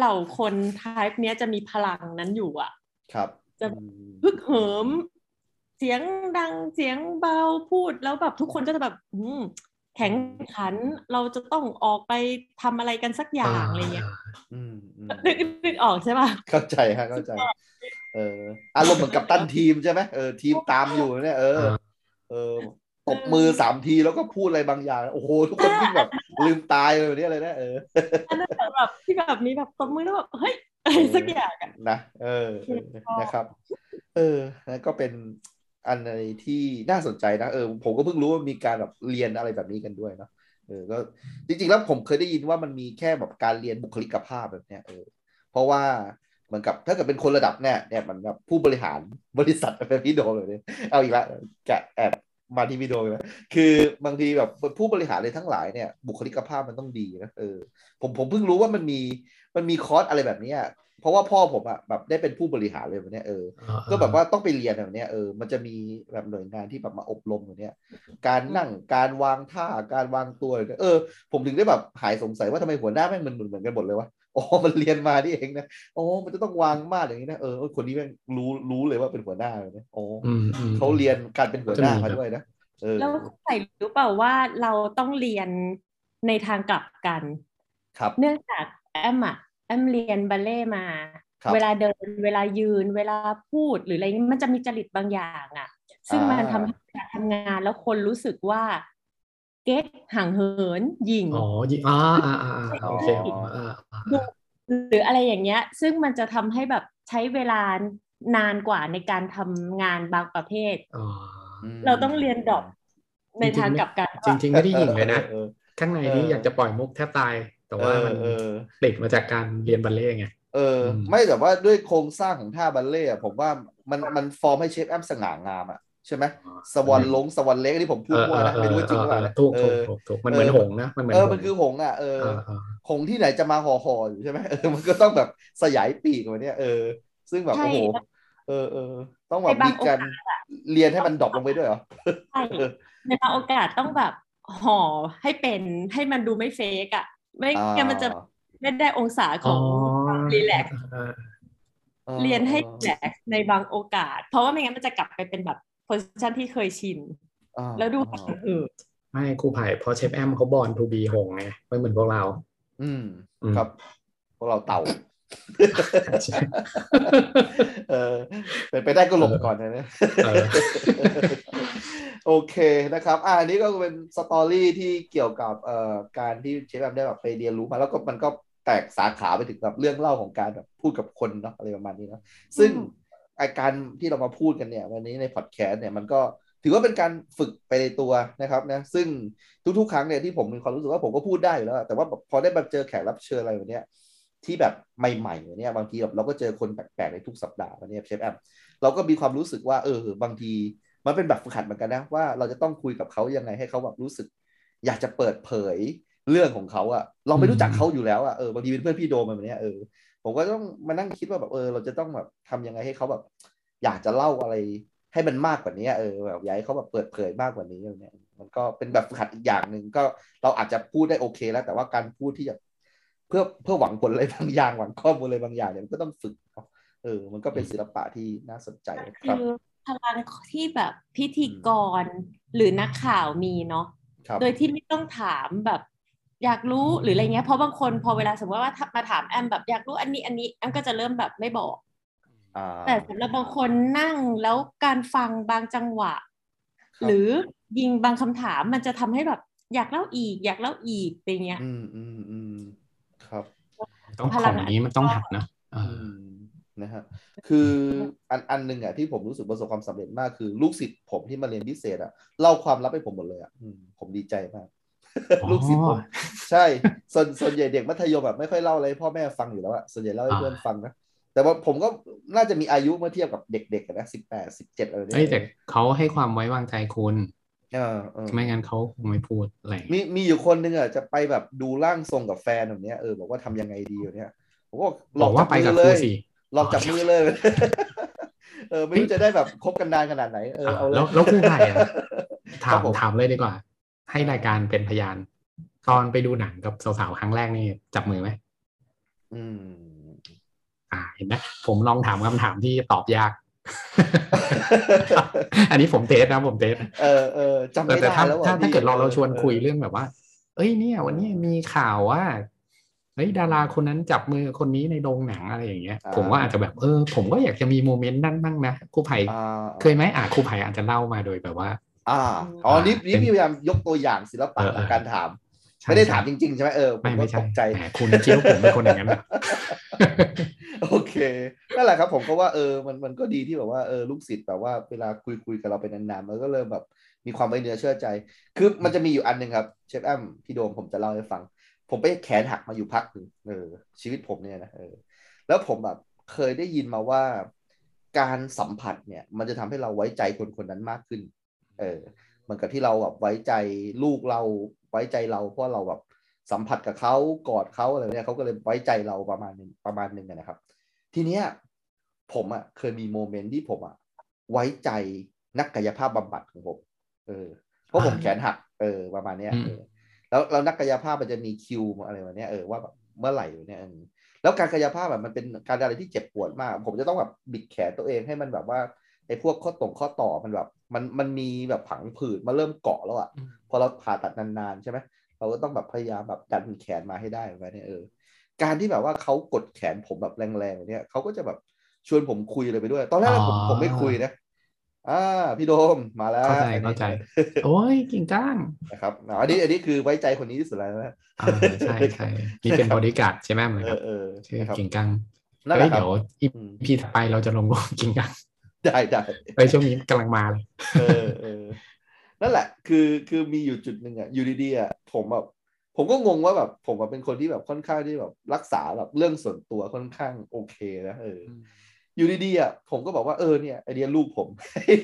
เราคนไทป์เนี้ยจะมีพลังนั้นอยู่อ่ะครับจะฮึกเหิมเสียงดังเสียงเบาพูดแล้วแบบทุกคนก็จะแบบแข็งขันเราจะต้องออกไปทำอะไรกันสักอย่างอะไรเงี้ยนึกนึกออกใช่ป่ะเข้าใจฮะเข้าใจเอออารมณ์เหมือนกับตั้นทีมใช่ไหมเออทีมตามอยู่เนี่ยเออเออตบมือสามทีแล้วก็พูดอะไรบางอย่างโอ้โหทุกคนยิ่งแบบลืมตายเลยเนี่ยอะไรนะเอออันนั้นแบบที่แบบนี้แบบตบมือแล้วแบบเฮ้ยสักอย่างนะเออนะครับเออแล้วก็เป็นอันอะไรที่น่าสนใจนะเออผมก็เพิ่งรู้ว่ามีการแบบเรียนอะไรแบบนี้กันด้วยเนาะเออก็จริงๆแล้วผมเคยได้ยินว่ามันมีแค่แบบการเรียนบุคลิกภาพแบบเนี้ยเออเพราะว่าเหมือนกับถ้าเกิดเป็นคนระดับเนี้ยเนี่ยมันแบบผู้บริหารบริษัทแบบพี่โดมเลยเอาอีกละจะแอบมาที่พี่โดมนะคือบางทีแบบผู้บริหารเลยทั้งหลายเนี่ยบุคลิกภาพมันต้องดีนะเออผมผมเพิ่งรู้ว่ามันมีมันมีคอร์สอะไรแบบนี้เพราะว่าพ่อผมอะแบบได้เป็นผู้บริหารเลยแบบนี้เออก็แบบว่าต้องไปเรียนแบบนี้เออมันจะมีแบบหน่วยงานที่แบบมาอบรมแบบนี้การนั่งการวางท่าการวางตัวเออผมถึงได้แบบหายสงสัยว่าทำไมหัวหน้าแม่งเหมือนเหมือนกันหมดเลยวะอ๋อมันเรียนมาที่เองนะอ๋อมันจะต้องวางมาอย่างนี้นะเออคนนี้แม่งรู้รู้เลยว่าเป็นหัวหน้าเลยนะอ๋อเขาเรียนการเป็นหัวหน้ามาด้วยนะเออแล้วใส่รู้เปล่าว่าเราต้องเรียนในทางกลับกันครับเนื่องจากแอมอะแอมเรียนบัลเล่มาเวลาเดินเวลายืนเวลาพูดหรืออะไรมันจะมีจริตบางอย่างอ่ะซึ่งมันทำให้การทำงานแล้วคนรู้สึกว่าเก๊กห่างเหินยิ่งอ๋อยิ่งอ่าอ่าโอเคหรืออะไรอย่างเงี้ยซึ่งมันจะทำให้แบบใช้เวลานานกว่าในการทำงานบางประเภทเราต้องเรียนดอกในทางกลับกันจริงๆไม่ได้ยิ่งเลยนะข้างในนี้อยากจะปล่อยมุกแทบตายแต่ว่ามันติดมาจากการเรียนบัลเล่ไงเออไม่แต่ว่าด้วยโครงสร้างของท่าบัลเล่อะผมว่ามันมันฟอร์มให้เชฟแอมสง่างามอะใช่ไหมสวรรค์ลงสวรรค์เล็กที่ผมพูดว่านะไม่รู้จริงหรือเปล่านะถูกถูกถูกมันเหมือนหงนะมันเหมือนเออมันคือหงอะเออหงที่ไหนจะมาห่อห่ออยู่ใช่ไหมเออมันก็ต้องแบบสยายปีกแบบนี้เออซึ่งแบบโอ้โหเออเออต้องแบบมีการเรียนให้มันดรอปลงไปด้วยเหรอใช่ในบางโอกาสต้องแบบห่อให้เป็นให้มันดูไม่เฟกอะไม่แกมันจะไม่ได้องศาของรีแลกซ์เรียนให้รีแลกซ์ในบางโอกาสเพราะว่าไม่งั้นมันจะกลับไปเป็นแบบโพสิชันที่เคยชินแล้วดูอืดไม่ครูไผ่เพราะเชฟแอมเขาบอลทูบีหงไงไม่เหมือนพวกเราอืมครับพวกเราเต่าเออเป็นไปได้ก็หลบก่อนนะเนี่ยโอเคนะครับอ่าอันนี้ก็เป็นสตอรี่ที่เกี่ยวกับเอ่อการที่เชฟแอมได้แบบไปเรียนรู้มาแล้วก็มันก็ แตกสาขาไปถึงแบบเรื่องเล่าของการแบบพูดกับคนเนาะอะไรประมาณนี้เนาะซึ่งอาการที่เรามาพูดกันเนี่ยวันนี้ในพอดแคสต์เนี่ยมันก็ถือว่าเป็นการฝึกไปในตัวนะครับนะซึ่งทุกๆครั้งเนี่ยที่ผมมีความรู้สึกว่าผมก็พูดได้อยู่แล้วแต่ว่าพอได้มาเจอแขกรับเชิญอะไรแบบเนี้ยที่แบบใหม่ๆเนี่ยบางทีแบบเราก็เจอคนแปลกๆในทุกสัปดาห์วันนี้เชฟแอมเราก็มีความรู้สึกว่าเออบางทีมันเป็นแบบฝึกหัดเหมือนกันนะว่าเราจะต้องคุยกับเขายังไงให้เขาแบบรู้สึกอยากจะเปิดเผยเรื่องของเขาอะเราไม่รู้จักเขาอยู่แล้วอะเออบางทีเป็นเพื่อนพี่โดมแบบเนี้ยเออผมก็ต้องมานั่งคิดว่าแบบเออเราจะต้องแบบทำยังไงให้เขาแบบอยากจะเล่าอะไรให้มันมากกว่านี้เออแบบอยากให้เขาแบบเปิดเผยมากกว่านี้อย่างเงี้ยมันก็เป็นแบบฝึกหัดอีกอย่างหนึ่งก็เราอาจจะพูดได้โอเคแล้วแต่ว่าการพูดที่แบบเพื่อเพื่อหวังผลอะไรบางอย่างหวังข้อมูลอะไรบางอย่างเนี่ยมันก็ต้องฝึกเออมันก็เป็นศิลปะที่น่าสนใจครับพลังที่แบบพิธีกรหรือนักข่าวมีเนาะโดยที่ไม่ต้องถามแบบอยากรู้หรืออะไรเงี้ยเพราะบางคนพอเวลาสมมติว่ามาถามแอมแบบอยากรู้อันนี้อันนี้แอมก็จะเริ่มแบบไม่บอกแต่สำหรับบางคนนั่งแล้วการฟังบางจังหวะหรือยิงบางคำถามมันจะทำให้แบบอยากเล่าอีกอยากเล่าอีกอะไรเงี้ยอืมอืมอืมครับต้องของนี้มันต้องหัดนะนะฮะคืออันอันหนึ่งอ่ะที่ผมรู้สึกประสบความสำเร็จมากคือลูกศิษย์ผมที่มาเรียนพิเศษอ่ะเล่าความลับให้ผมหมดเลยอ่ะผมดีใจมากลูกศิษย์ผมใช่ส่วนส่วนใหญ่เด็กมัธยมแบบไม่ค่อยเล่าอะไรพ่อแม่ฟังอยู่แล้วอ่ะส่วนใหญ่เล่าให้เพื่อนฟังนะแต่ว่าผมก็น่าจะมีอายุเมื่อเทียบกับเด็กๆนะสิบแปดสิบเจ็ดอะไรเนี่ยเฮ้ยแต่เขาให้ความไว้วางใจคุณเออไม่งั้นเขาคงไม่พูดอะไรมีมีอยู่คนนึงอ่ะจะไปแบบดูร่างทรงกับแฟนแบบเนี้ยเออบอกว่าทำยังไงดีแบบเนี้ยผมก็บอกว่าไปกับครูสิลองจับมือเลยเออไม่รู้จะได้แบบคบกันนานขนาดไหนเออเอาแล้วแล้วคู่ใครอ่ะถามถามเลยดีกว่าให้รายการเป็นพยานตอนไปดูหนังกับสาวๆครั้งแรกนี่จับมือไหมอืมอ่าเห็นไหมผมลองถามคำถามที่ตอบยากอันนี้ผมเทสนะผมเทสเออเออจำไม่ได้แล้วถ้าถ้าเกิดเราเราชวนคุยเรื่องแบบว่าเอ้ยเนี่ยวันนี้มีข่าวว่าเฮ้ยดาราคนนั้นจับมือคนนี้ในโรงหนังอะไรอย่างเงี้ยผมว่าอาจจะแบบเออผมก็อยากจะมีโมเมนต์นั่นบ้างนะครูไผ่เคยไหมอ่ะครูไผ่อาจจะเล่ามาโดยแบบว่าอ่าอ๋อนี่นี่พี่พยายามยกตัวอย่างศิลปะของการถามไม่ได้ถามจริงๆใช่ไหมเออผมก็ตกใจคุณเชี่ยวผมเป็นคนอย่างนั้นโอเคนั่นแหละครับผมก็ว่าเออมันมันก็ดีที่แบบว่าเออลูกศิษย์แบบว่าเวลาคุยคุยกับเราไปนานๆมันก็เริ่มแบบมีความไว้เนื้อเชื่อใจคือมันจะมีอยู่อันนึงครับเชฟแอมพี่โดมผมจะเล่าให้ฟังผมไปแขนหักมาอยู่พักหนึ่งเออชีวิตผมเนี่ยนะเออแล้วผมแบบเคยได้ยินมาว่าการสัมผัสเนี่ยมันจะทำให้เราไว้ใจคนคนนั้นมากขึ้นเออเหมือนกับที่เราแบบไว้ใจลูกเราไว้ใจเราเพราะเราแบบสัมผัสกับเขากอดเขาอะไรเนี่ยเขาก็เลยไว้ใจเราประมาณนึงประมาณนึงนะครับทีเนี้ยผมอ่ะเคยมีโมเมนต์ที่ผมอ่ะไว้ใจนักกายภาพบำบัดของผมเออเพราะผมแขนหักเออประมาณเนี้ยแล้วเรานักกายภาพมันจะมีคิวอะไรแบบนี้เออว่าแบบเมื่อไหร่เนี่ยแล้วการกายภาพแบบมันเป็นการอะไรที่เจ็บปวดมากผมจะต้องแบบบิดแขนตัวเองให้มันแบบว่าไอ้พวกข้อต่งข้อต่อมันแบบมันมันมีแบบผังผืดมาเริ่มเกาะแล้วอ่ะพอเราผ่าตัดนานๆใช่ไหมเราก็ต้องแบบพยายามแบบดันแขนมาให้ได้แบบนี้เออการที่แบบว่าเขากดแขนผมแบบแรงๆเนี่ยเขาก็จะแบบชวนผมคุยอะไรไปด้วยตอนแรกผมผมไม่คุยนะอ่าพี่โดมมาแล้วเข้าใจเข้าใจโอ้ยเก่งจังนะครับอันนี้อันนี้คือไว้ใจคนนี้ที่สุดแล้วนะใช่ใช่นี่เป็นบริการใช่ไหมเหมือนครับชื่อเก่งจังแล้วเดี๋ยวอีพีถัดไปเราจะลงรูปเก่งจังได้ได้ไปช่วงนี้กำลังมาเลยเออเออนั่นแหละคือคือมีอยู่จุดหนึ่งอ่ะอยู่ดีๆอ่ะผมแบบผมก็งงว่าแบบผมเป็นคนที่แบบค่อนข้างที่แบบรักษาแบบเรื่องส่วนตัวค่อนข้างโอเคนะเอออยู่ดีๆอ่ะผมก็บอกว่าเออเนี่ยไอเดียลูกผม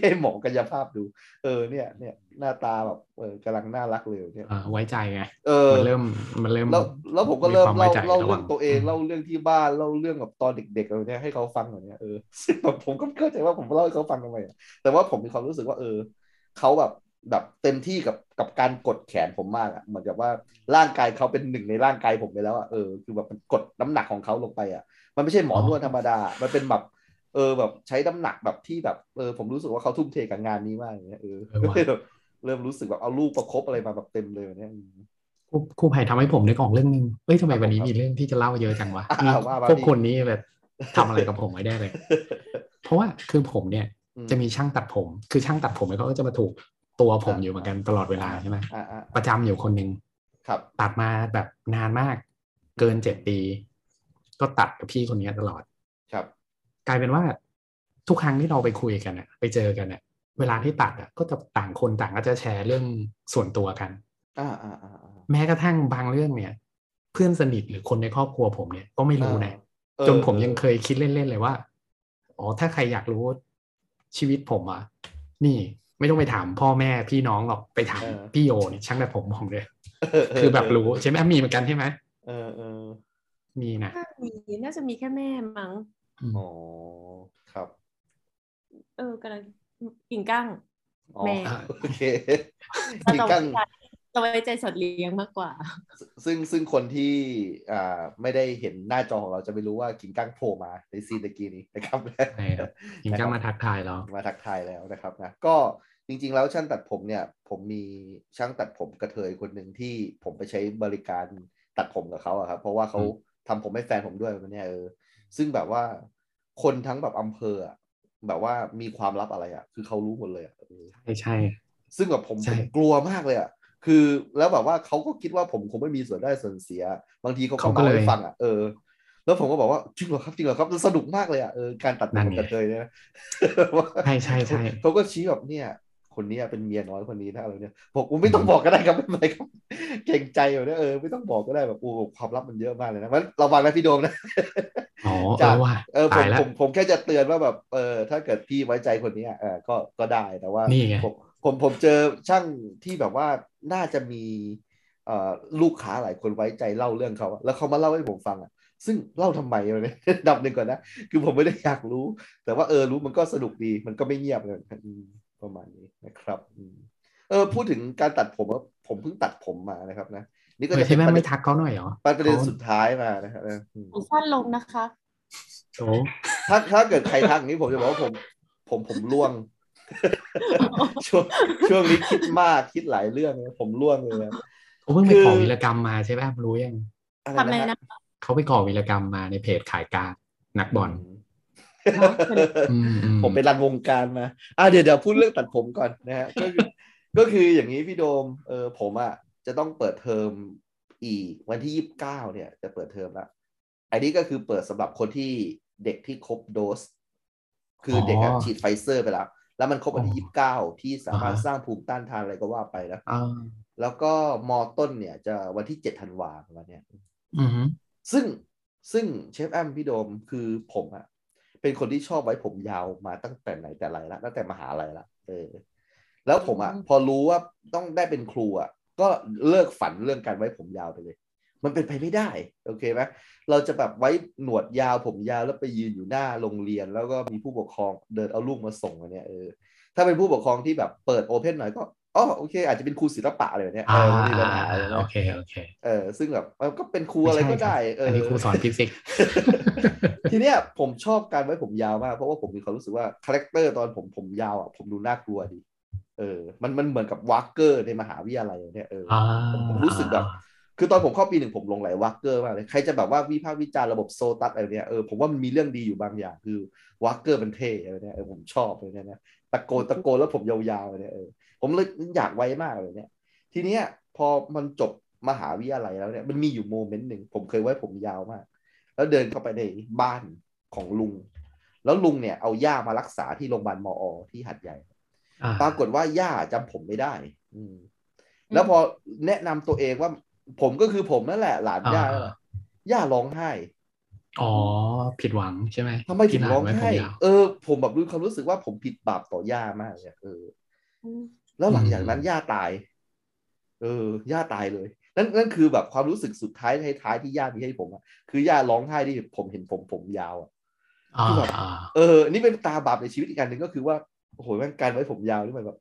ให้หมอกายภาพดูเออเนี่ยเนี่ยหน้าตาแบบเออกำลังน่ารักเลยเนี่ยไว้ใจไงเออมันเริ่มมันเริ่มแล้วแล้วผมก็เริ่มเล่าเล่าเรื่องตัวเองเล่าเรื่องที่บ้านเล่าเรื่องแบบตอนเด็กๆอะไรเนี่ยให้เขาฟังอะไรเนี่ยเออแบบผมก็เข้าใจว่าผมเล่าให้เขาฟังทำไมแต่ว่าผมมีความรู้สึกว่าเออเขาแบบแบบเต็มที่กับกับการกดแขนผมมากอ่ะเหมือนกับว่าร่างกายเขาเป็นหนึ่งในร่างกายผมไปแล้วอ่ะเออคือแบบมันกดน้ำหนักของเขาลงไปอ่ะมันไม่ใช่หมอนวดธรรมดามันเป็นแบบเออแบบใช้น้ำหนักแบบที่แบบเออผมรู้สึกว่าเขาทุ่มเทกับงานนี้มากอย่างเงี้ยเออเริ่มรู้สึกแบบเอาลูกประคบอะไรมาแบบเต็มเลยเนี่ยครูครูไผ่ทำให้ผมนึกออกเรื่องนึงเอ้ยทำไมวันนี้มีเรื่องที่จะเล่าเยอะจังวะพวกคนนี้แบบทำอะไรกับผมไม่ได้เลยเพราะว่าคือผมเนี่ยจะมีช่างตัดผมคือช่างตัดผมเขาก็จะมาถูกตัวผมอยู่เหมือนกันตลอดเวลาใช่ไหมประจำอยู่คนนึงตัดมาแบบนานมาก เกินเจ็ดปีก็ตัดกับพี่คนนี้ตลอดครับกลายเป็นว่าทุกครั้งที่เราไปคุยกันน่ะไปเจอกันน่ะเวลาที่ตัดอ่ะก็จะต่างคนต่างก็จะแชร์เรื่องส่วนตัวกันอ่าๆๆแม้กระทั่งบางเรื่องเนี่ยเพื่อนสนิทหรือคนในครอบครัวผมเนี่ยก็ไม่รู้นะจนผมยังเคยคิดเล่นๆเลยว่าอ๋อถ้าใครอยากรู้ชีวิตผมอ่ะนี่ไม่ต้องไปถามพ่อแม่พี่น้องหรอกไปถามพี่โยนี่ช่างแต่ผมผมเลยคือแบบรู้ใช่ไหมมีเหมือนกันใช่ไหมเออๆมีนะมีน่าจะมีแค่แม่มั้งอ๋อครับเออกำลังกิ่งก้างแม่โอเคกิ่งก้างเราไว้ใจสัตว์เลี้ยงมากกว่าซึ่งซึ่งคนที่อ่าไม่ได้เห็นหน้าจอของเราจะไม่รู้ว่ากิ่งก้างโผล่มาในซีนตะกี้นี้นะครับกิ่งก้างมาทักทายแล้วมาทักทายแล้วนะครับนะก็จริงๆแล้วช่างตัดผมเนี่ยผมมีช่างตัดผมกระเทยคนหนึ่งที่ผมไปใช้บริการตัดผมกับเขาอะครับเพราะว่าเขาทำผมให้แฟนผมด้วยมันเนี่ยเออซึ่งแบบว่าคนทั้งแบบอำเภออะแบบว่ามีความลับอะไรอ่ะคือเขารู้หมดเลยอ่ะใช่ใช่ซึ่งแบบผมผมกลัวมากเลยอ่ะคือแล้วแบบว่าเขาก็คิดว่าผมคงไม่มีส่วนได้ส่วนเสียบางทีเขาก็มาให้ฟังอ่ะเออแล้วผมก็บอกว่าจริงเหรอครับจริงเหรอครับสนุกมากเลยอ่ะเออการตัดผมกันเลยนะใช่ใช่ใช่เขาก็ชี้แบบเนี่ยคนนี้เป็นเมียน้อยคนนี้นะอะไรเนี่ยบอกไม่ต้องบอกก็ได้ครับไม่เป็นไรครับเก่งใจอยู่เนี่ยเออไม่ต้องบอกก็ได้แบบโอ้ความลับมันเยอะมากเลยนะมันระวังนะพี่โดมนะอ๋อว่าเออผมผมผมแค่จะเตือนว่าแบบเออถ้าเกิดพี่ไว้ใจคนนี้เออก็ก็ได้แต่ว่าผมผมผมเจอช่างที่แบบว่าน่าจะมีเอ่อลูกค้าหลายคนไว้ใจเล่าเรื่องเขาแล้วเขามาเล่าให้ผมฟังอ่ะซึ่งเล่าทำไมเนี่ยดับหนึ่งก่อนนะคือผมไม่ได้อยากรู้แต่ว่าเออรู้มันก็สนุกดีมันก็ไม่เงียบเลยประมาณนี้นะครับเออพูดถึงการตัดผมว่าผมเพิ่งตัดผมมานะครับนะนี่ก็จะเป็นไม่ทักเขาหน่อยเหรอประเด็นสุดท้ายมานะครับผมสั้นลงนะคะโอ้ถ้าถ้าเกิดใครทักอย่างนี้ผมจะบอกว่าผมผมผมล่วงช่วงช่วงนี้คิดมากคิดหลายเรื่องนะผมล่วงเลยนะผมเพิ่งไปก่อวีรกรรมมาใช่ไหมรู้ยังทำอะไรนะเขาไปก่อวีรกรรมมาในเพจขายกานักบอลผมเป็นรันวงการมาอ่ะเดี๋ยวเดี๋ยวพูดเรื่องตัดผมก่อนนะฮะก็ก็คืออย่างนี้พี่โดมเออผมอ่ะจะต้องเปิดเทอมอีกวันที่ยี่สิบเก้าเนี่ยจะเปิดเทอมละอันนี้ก็คือเปิดสำหรับคนที่เด็กที่ครบโดสคือเด็กฉีดไฟเซอร์ไปแล้วแล้วมันครบวันที่ยี่สิบเก้าที่สามารถสร้างภูมิต้านทานอะไรก็ว่าไปนะแล้วก็มอต้นเนี่ยจะวันที่เจ็ดธันวาคมเนี่ยซึ่งซึ่งเชฟแอมพี่โดมคือผมอ่ะเป็นคนที่ชอบไว้ผมยาวมาตั้งแต่ไหนแต่ไรละตั้งแต่มหาลัยละเออแล้วผมอ่ะพอรู้ว่าต้องได้เป็นครูอ่ะก็เลิกฝันเรื่องการไว้ผมยาวไปเลยมันเป็นไปไม่ได้โอเคไหมเราจะแบบไว้หนวดยาวผมยาวแล้วไปยืนอยู่หน้าโรงเรียนแล้วก็มีผู้ปกครองเดินเอาลูกมาส่งเนี่ยเออถ้าเป็นผู้ปกครองที่แบบเปิดโอเพ่นหน่อยก็อ๋อโอเคอาจจะเป็นครูศิลปะอะไรแบบเนี้ยเออไม่มีปัญหาโอเคโอเคเออซึ่งแบบก็เป็นครูอะไรก็ได้เอออันนี้ครูสอนฟิสิกส์ทีเนี้ยผมชอบการไว้ผมยาวมากเพราะว่าผมมีความรู้สึกว่าคาแรคเตอร์ตอนผมผมยาวอ่ะผมดูน่ากลัวดีเออมันมันเหมือนกับวักเกอร์ในมหาวิทยาลัยเนี่ยเออผมรู้สึกแบบคือตอนผมเข้าปีหนึ่งผมลงไหลวักเกอร์มากเลยใครจะแบบว่าวิพากษ์วิจารณ์ระบบโซตัสอะไรเนี่ยเออผมว่ามันมีเรื่องดีอยู่บางอย่างคือวักเกอร์มันเท่อะไรเนี่ยเออผมชอบเลยเนี่ยตะโกนตะโกนแล้วผมยาวๆเนี่ยเออผมเลยอยากไว้มากเลยเนี่ยทีเนี้ยพอมันจบมหาวิทยาลัยแล้วเนี่ยมันมีอยู่โมเมนต์หนึ่งผมเคยไว้ผมยาวมากแล้วเดินเข้าไปในบ้านของลุงแล้วลุงเนี่ยเอาย่ามารักษาที่โรงพยาบาลมอที่หัดใหญ่ปรากฏว่าย่าจำผมไม่ได้แล้วพอแนะนำตัวเองว่าผมก็คือผมนั่นแหละหลานย่าย่าร้องไห้อ๋อผิดหวังใช่ไหมทำไมถึงร้องไห้เออผมแบบรู้ความรู้สึกว่าผมผิดบาปต่อย่ามากเลยเออแล้วหลังจากนั้นย่าตายเออย่าตายเลยนั่นนั่นคือแบบความรู้สึกสุดท้ายท้ายที่ย่ามีให้ผมอ่ะคือย่าร้องไห้ที่ผมเห็นผมผมยาวอ่ะคือแบบเออนี่เป็นตาบาปในชีวิตอีกอันหนึ่งก็คือว่าโอ้โหมันการไว้ผมยาวนี่มันแบบ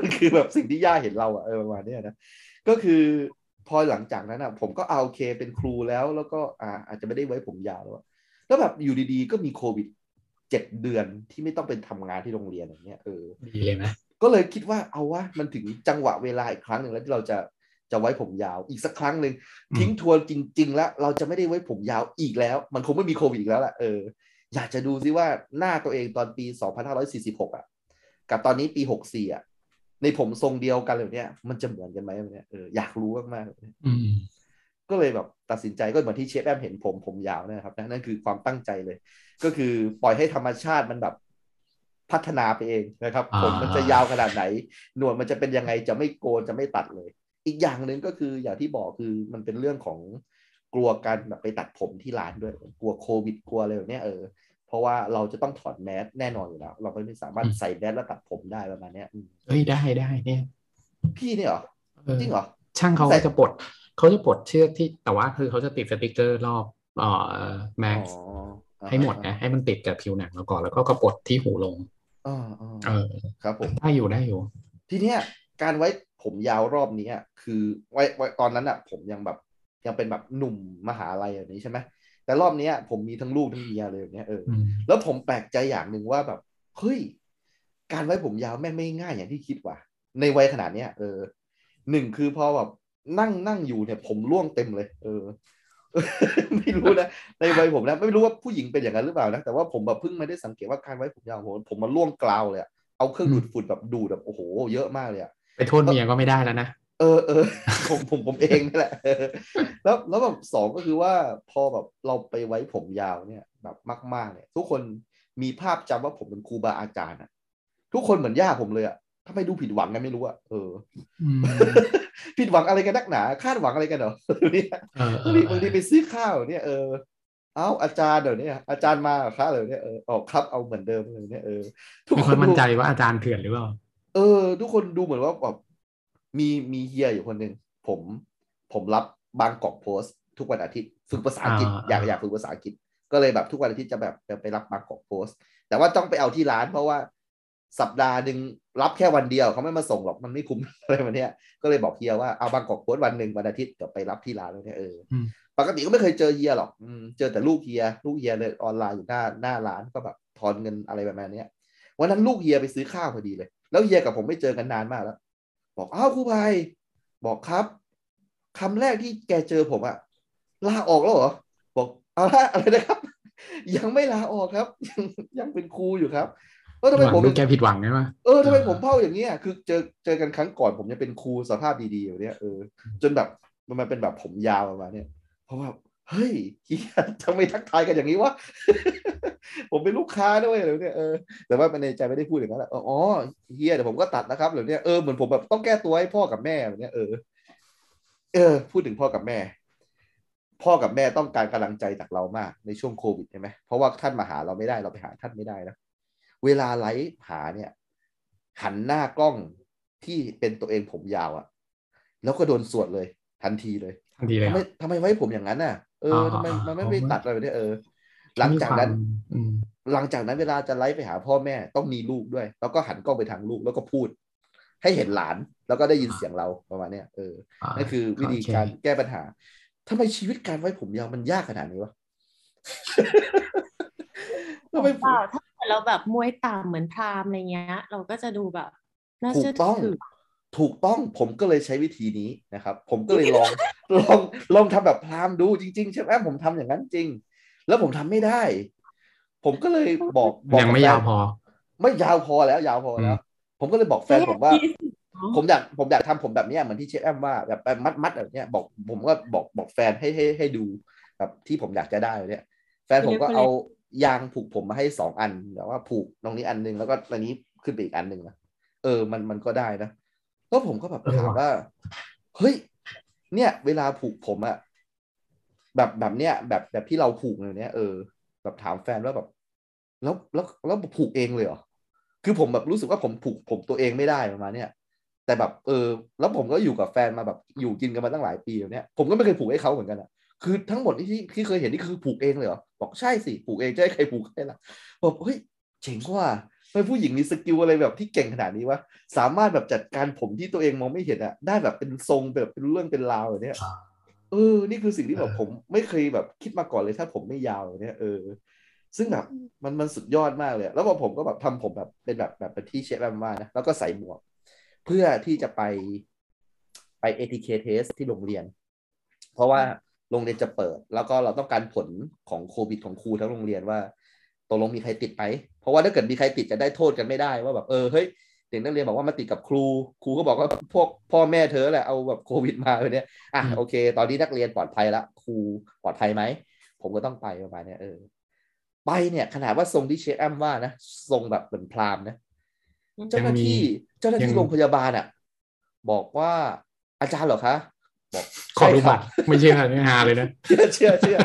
มันคือแบบสิ่งที่ย่าเห็นเราอ่ะเออประมาณนี้นะก็คือพอหลังจากนั้นอ่ะผมก็เอาโอเคเป็นครูแล้วแล้วก็อ่าอาจจะไม่ได้ไว้ผมยาวแล้วแล้วแบบอยู่ดีๆก็มีโควิดเจ็ดเดือนที่ไม่ต้องเป็นทำงานที่โรงเรียนอย่างเงี้ยเออดีเลยนะก็เลยคิดว่าเอาวะมันถึงจังหวะเวลาอีกครั้งหนึ่งแล้วที่เราจะจะไว้ผมยาวอีกสักครั้งหนึ่งทิ้งทวนจริงๆแล้วเราจะไม่ได้ไว้ผมยาวอีกแล้วมันคงไม่มีโควิดอีกแล้วแหละเอออยากจะดูซิว่าหน้าตัวเองตอนปีสองพันห้าร้อยสี่สิบหกอ่ะกับตอนนี้ปีหกสิบสี่อ่ะในผมทรงเดียวกันเลยเนี่ยมันจะเหมือนกันไหมเนี่ยเอออยากรู้มากๆ ก็เลยแบบตัดสินใจก็เหมือนที่เชฟแอมเห็นผมผมยาวนะครับนั่นคือความตั้งใจเลยก็คือปล่อยให้ธรรมชาติมันแบบพัฒนาไปเองนะครับผมมันจะยาวขนาดไหนหนวดมันจะเป็นยังไงจะไม่โกนจะไม่ตัดเลยอีกอย่างหนึ่งก็คืออย่างที่บอกคือมันเป็นเรื่องของกลัวการแบบไปตัดผมที่ร้านด้วยกลัวโควิดกลัวอะไรแบบนี้เออเพราะว่าเราจะต้องถอดแมสแน่นอนอยู่แล้วเราไม่สามารถใส่แมสแล้วตัดผมได้ประมาณนี้เอ้ยได้ได้เนี่ยพี่เนี่ยเหรอจริงเหรอช่างเขาจะปลดเขาจะปลดเชือกที่แต่ว่าคือเขาจะติดสติ๊กเกอร์รอบเอ่อแมสให้หมดนะให้มันติดกับผิวหนังเราก่อนแล้วก็กระปลดที่หูลงอ๋อเออครับผมได้อยู่ได้อยู่ทีเนี้ยการไว้ผมยาวรอบนี้คือไว้ตอนนั้นอ่ะผมยังแบบยังเป็นแบบหนุ่มมหาลัยอย่างนี้ใช่ไหมแต่รอบนี้ผมมีทั้งลูกทั้งเมียเลยอย่างเงี้ยเออแล้วผมแปลกใจอย่างนึงว่าแบบเฮ้ยการไว้ผมยาวแม่ไม่ง่ายอย่างที่คิดว่ะในวัยขนาดเนี้ยเออหนึ่งคือพอแบบนั่งนั่งอยู่เนี่ยผมร่วงเต็มเลยเออไม่รู้นะในวัยผมนะไม่รู้ว่าผู้หญิงเป็นอย่างนั้นหรือเปล่านะแต่ว่าผมแบบเพิ่งมาได้สังเกตว่าการไว้ผมยาวผมผมมันร่วงกลาวเลยเอาเครื่องดูดฝุ่นแบบดูดแบบโอ้โหเยอะมากเลยอะไปโทษเมียก็ไม่ได้แล้วนะเออเออผมผมผมเองนี่แหละแล้วแล้วแบบสองก็คือว่าพอแบบเราไปไว้ผมยาวเนี่ยแบบมากๆเนี่ยทุกคนมีภาพจำว่าผมเป็นครูบาอาจารย์อะทุกคนเหมือนย่าผมเลยอะทำไมดูผิดหวังกันไม่รู้อะเออ ผิดหวังอะไรกันนักหนาคาดหวังอะไรกันเหรอเนี่ยบางทีบางทีไปซื้อข้าวเนี่ยเออเอ้าอาจารย์เดี๋ยวนี้อาจารย์มาค่ะเดี๋ยวนี้เออออกครับเอาเหมือนเดิมเลยเนี่ยเออทุกคนมั่นใจว่าอาจารย์เถื่อนหรือเปล่าเออทุกคนดูเหมือนว่าแบบมีมีเฮียอยู่คนหนึ่งผมผมรับบางกอกโพสทุกวันอาทิตย์ฝึกภาษาอังกฤษอยากอยากฝึกภาษาอังกฤษก็เลยแบบทุกวันอาทิตย์จะแบบไปรับบางกอกโพสแต่ว่าต้องไปเอาที่ร้านเพราะว่าสัปดาห์นึงรับแค่วันเดียวเขาไม่มาส่งหรอกมันไม่คุ้มอะไรแบบนี้ก็เลยบอกเฮียว่าเอาบางกอกโพสวันหนึ่งวันอาทิตย์เดี๋ยวไปรับที่ร้านแล้วเนี่ยเออปกติก็ไม่เคยเจอเฮียหรอกเจอแต่ลูกเฮียลูกเฮียเลยออนไลน์อยู่หน้าหน้าร้านก็แบบทอนเงินอะไรแบบนี้วันนั้นลูกเฮียไปซื้อข้าวพอดีเลยแล้วเฮียกับผมไม่เจอกันนานมากแล้วบอกอ้าวครูภัยบอกครับคำแรกที่แกเจอผมอะลาออกแล้วเหรอบอกเอาละอะไรนะครับยังไม่ลาออกครับยังยังเป็นครูอยู่ครับเออทำไมผมแกผิดหวังใช่ไหมเออทำไมผมเผ่าอย่างเงี้ยคือเจอเจอกันครั้งก่อนผมยังเป็นครูสภาพดีๆอยู่เนี่ยเออจนแบบมันมาเป็นแบบผมยาวมาเนี่ยเพราะว่าเฮ้ยทำไมทักทายกันอย่างนี้วะผมเป็นลูกค้าด้วยเลยเนี่ยเออแต่ว่าในใจไม่ได้พูดอย่างนั้นแหละอ๋อเฮียเดี๋ยวผมก็ตัดนะครับเดี๋ยวนี้เออเหมือนผมแบบต้องแก้ตัวให้พ่อกับแม่แบบเนี้ยเออเออพูดถึงพ่อกับแม่พ่อกับแม่ต้องการกำลังใจจากเรามากในช่วงโควิดใช่ไหมเพราะว่าท่านมาหาเราไม่ได้เราไปหาท่านไม่ได้นะเวลาไลฟ์หาเนี่ยหันหน้ากล้องที่เป็นตัวเองผมยาวอะแล้วก็โดนสวดเลยทันทีเลยทันทีเลยทำไมทำไมไว้ผมอย่างนั้นน่ะเออทำไมมันไม่ไปตัดอะไรแบบนี้เออหลังจากนั้นหลังจากนั้นเวลาจะไลฟ์ไปหาพ่อแม่ต้องมีลูกด้วยแล้วก็หันกล้องไปทางลูกแล้วก็พูดให้เห็นหลานแล้วก็ได้ยินเสียงเราประมาณนี้เออนั่นคือวิธีการแก้ปัญหาทำไมชีวิตการไว้ผมยาวมันยากขนาดนี้วะเราไม่เปล่าถ้าเราแบบมวยต่ำเหมือนพราหมณ์อะไรเงี้ยเราก็จะดูแบบน่าเชื่อถือถูกต้องผมก็เลยใช้วิธีนี้นะครับผมก็เลยลองลองลองทำแบบพราหมณ์ดูจริงๆใช่ไหมผมทำอย่างนั้นจริงแล้วผมทำไม่ได้ผมก็เลยบอกบอกยังไม่ยาวพอไม่ยาวพอแล้วยาวพอแล้วผมก็เลยบอกแฟนผมว่าผมอยากผมอยากทำผมแบบนี้เหมือนที่เชฟแอมว่าแบบมัดมัดแบบเนี้ยบอกผมก็บอกบอกแฟนให้ให้ให้ดูแบบที่ผมอยากจะได้แบบเนี้ยแฟนผมก็เอายางผูกผมมาให้สองอันแต่ว่าผูกตรงนี้อันนึงแล้วก็ตรงนี้ขึ้นไปอีกอันนึงนะเออมันมันก็ได้นะแล้วผมก็แบบถามว่าเฮ้ยเนี่ยเวลาผูกผมอะแบบแบบเนี้ยแบบแบบที่เราผูกอย่างเนี้ยเออแบบถามแฟนว่าแบบแล้วแล้วแล้วผูกเองเลยเหรอคือผมแบบรู้สึกว่าผมผูกผมตัวเองไม่ได้ประมาณเนี้ยแต่แบบเออแล้วผมก็อยู่กับแฟนมาแบบอยู่กินกันมาตั้งหลายปีแล้วเนี้ยผมก็ไม่เคยผูกให้เขาเหมือนกันอ่ะคือทั้งหมดที่ที่เคยเห็นนี่คือผูกเองเลยเหรอบอกใช่สิผูกเองจะให้ใครผูกได้ล่ะบอกเฮ้ยเจ๋งว่ะทำไมผู้หญิงมีสกิลอะไรแบบที่เก่งขนาดนี้วะสามารถแบบจัดการผมที่ตัวเองมองไม่เห็นอะได้แบบเป็นทรงแบบเป็นเรื่องเป็นราวอย่างเนี้ยเออนี่คือสิ่งที่แบบผมไม่เคยแบบคิดมาก่อนเลยถ้าผมไม่ยาวเนี่ยเออซึ่งแบบมันมันสุดยอดมากเลยแล้วพอผมก็แบบทำผมแบบเป็นแบบแบบเป็นที่เชฟแอมว่านะแล้วก็ใส่หมวกเพื่อที่จะไปไป เอ ที เค test ที่โรงเรียนเพราะว่าโรงเรียนจะเปิดแล้วก็เราต้องการผลของโควิดของครูทั้งโรงเรียนว่าตกลงมีใครติดไหมเพราะว่าถ้าเกิดมีใครติดจะได้โทษกันไม่ได้ว่าแบบเออเฮ้ย เด็กนักเรียนบอกว่ามาติดกับครูครูก็บอกว่าพวกพ่อแม่เธอแหละเอาแบบโควิดมาเลยเนี่ยอ่ะโอเคตอนนี้นักเรียนปลอดภัยละครูปลอดภัยไหมผมก็ต้องไปประมาณนี้เออไปเนี่ยขนาดว่าทรงที่เชฟแอมว่านะทรงแบบเหมือนพราหมณ์นะเจ้าหน้าที่เจ้าหน้าที่โรงพยาบาลอ่ะบอกว่าอาจารย์เหรอคะบอกขอดูบัตรไม่เชื่อไม่หาเลยนะเชื่อเชื่อเชื่อ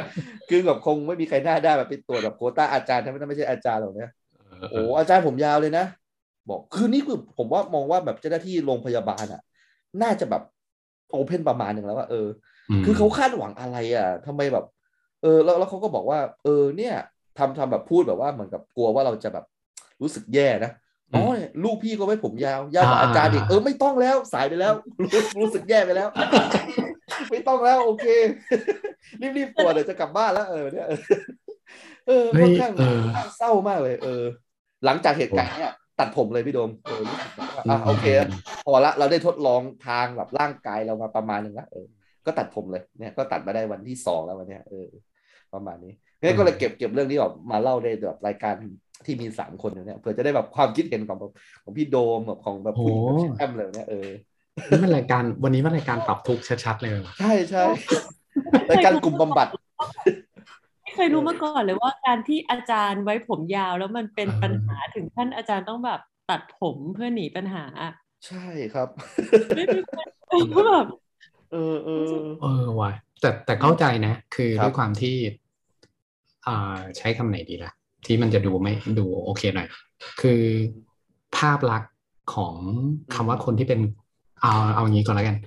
คือแบบคงไม่มีใครหน้าได้แบบไปตรวจแบบโควต้าอาจารย์ถ้าไม่ใช่อาจารย์หรอกเนี่ยโอ้อาจารย์ผมยาวเลยนะบอกคือนี่คือผมว่ามองว่าแบบเจ้าหน้าที่โรงพยาบาลอ่ะน่าจะแบบโอเพนประมาณนึงแล้วว่าเออคือเขาคาดหวังอะไรอ่ะทำไมแบบเออแล้วแล้วเขาก็บอกว่าเออเนี่ยทำทำแบบพูดแบบว่าเหมือนกับกลัวว่าเราจะแบบรู้สึกแย่นะอ๋อลูกพี่ก็ไว้ผมยาวยาวกว่าอาจารย์อีกเออไม่ต้องแล้วสายไปแล้วรู้รู้สึกแย่ไปแล้วไม่ต้องแล้วโอเครีบๆปวดเดี๋ยวจะกลับบ้านแล้วเออเนี่ยเออค่อนข้างเศร้ามากเลยเออหลังจากเหตุการณ์เนี่ยตัดผมเลยพี่โดมเออรู้สึกว่าอ่ะโอเคพอละเราได้ทดลองทางแบบร่างกายเรามาประมาณนึงละเออก็ตัดผมเลยเนี่ยก็ตัดมาได้วันที่สองแล้ววันเนี้ยเออประมาณนี้งั้นก็เลยเก็บเก็บเรื่องนี้ออกมาเล่าในแบบรายการที่มีสามคนเนี่ยเผื่อจะได้แบบความคิดเห็นของของพี่โดมแบบของแบบผู้ชมแอมเลยเนี่ยเออนี่มันรายการวันนี้มันรายการปรับทุกข์ชัดๆเลยใช่ใช่รายการกลุ่มบำบัดไม่เคยรู้มาก่อนเลยว่าการที่อาจารย์ไว้ผมยาวแล้วมันเป็นปัญหาถึงขั้นอาจารย์ต้องแบบตัดผมเพื่อหนีปัญหาใช่ครับก็แบบเออเออเออว่ะแต่แต่เข้าใจนะคือด้วยความที่อ่าใช้คำไหนดีล่ะที่มันจะดูไม่ดูโอเคหน่อยคือภาพลักษณ์ของคำว่าคนที่เป็นเอาเอาอย่างนี้ก่อนแล้วกัน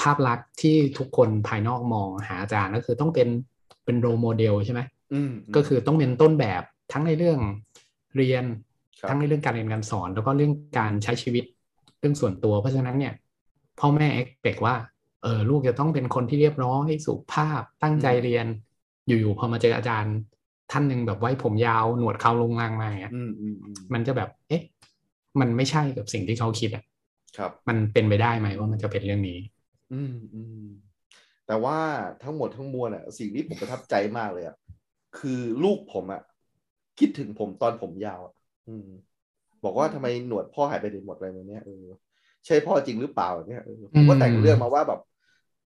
ภาพลักษณ์ที่ทุกคนภายนอกมองหาอาจารย์ก็คือต้องเป็นเป็นโรโมเดลใช่ไหมก็คือต้องเป็นต้นแบบทั้งในเรื่องเรียนทั้งในเรื่องการเรียนการสอนแล้วก็เรื่องการใช้ชีวิตเรื่องส่วนตัวเพราะฉะนั้นเนี่ยพ่อแม่เอ็กซ์เพกว่าเออลูกจะต้องเป็นคนที่เรียบร้อยสุภาพตั้งใจเรียนอยู่ๆพอมาเจออาจารย์ท่านหนึ่งแบบไว้ผมยาวหนวดเขาลงลางมาอ่ะมันจะแบบเอ๊ะมันไม่ใช่กับสิ่งที่เขาคิดอ่ะครับมันเป็นไปได้ไหมว่ามันจะเป็นเรื่องนี้อืมอืมแต่ว่าทั้งหมดทั้งมวลอ่ะสิ่งที่ผมประทับใจมากเลยอ่ะคือลูกผมอ่ะคิดถึงผมตอนผมยาวอ่ะอืมบอกว่าทำไมหนวดพ่อหายไปหมดอะไรแบบเนี้ยเออใช่พ่อจริงหรือเปล่าเนี่ยเออผมก็แต่งเรื่องมาว่าแบบ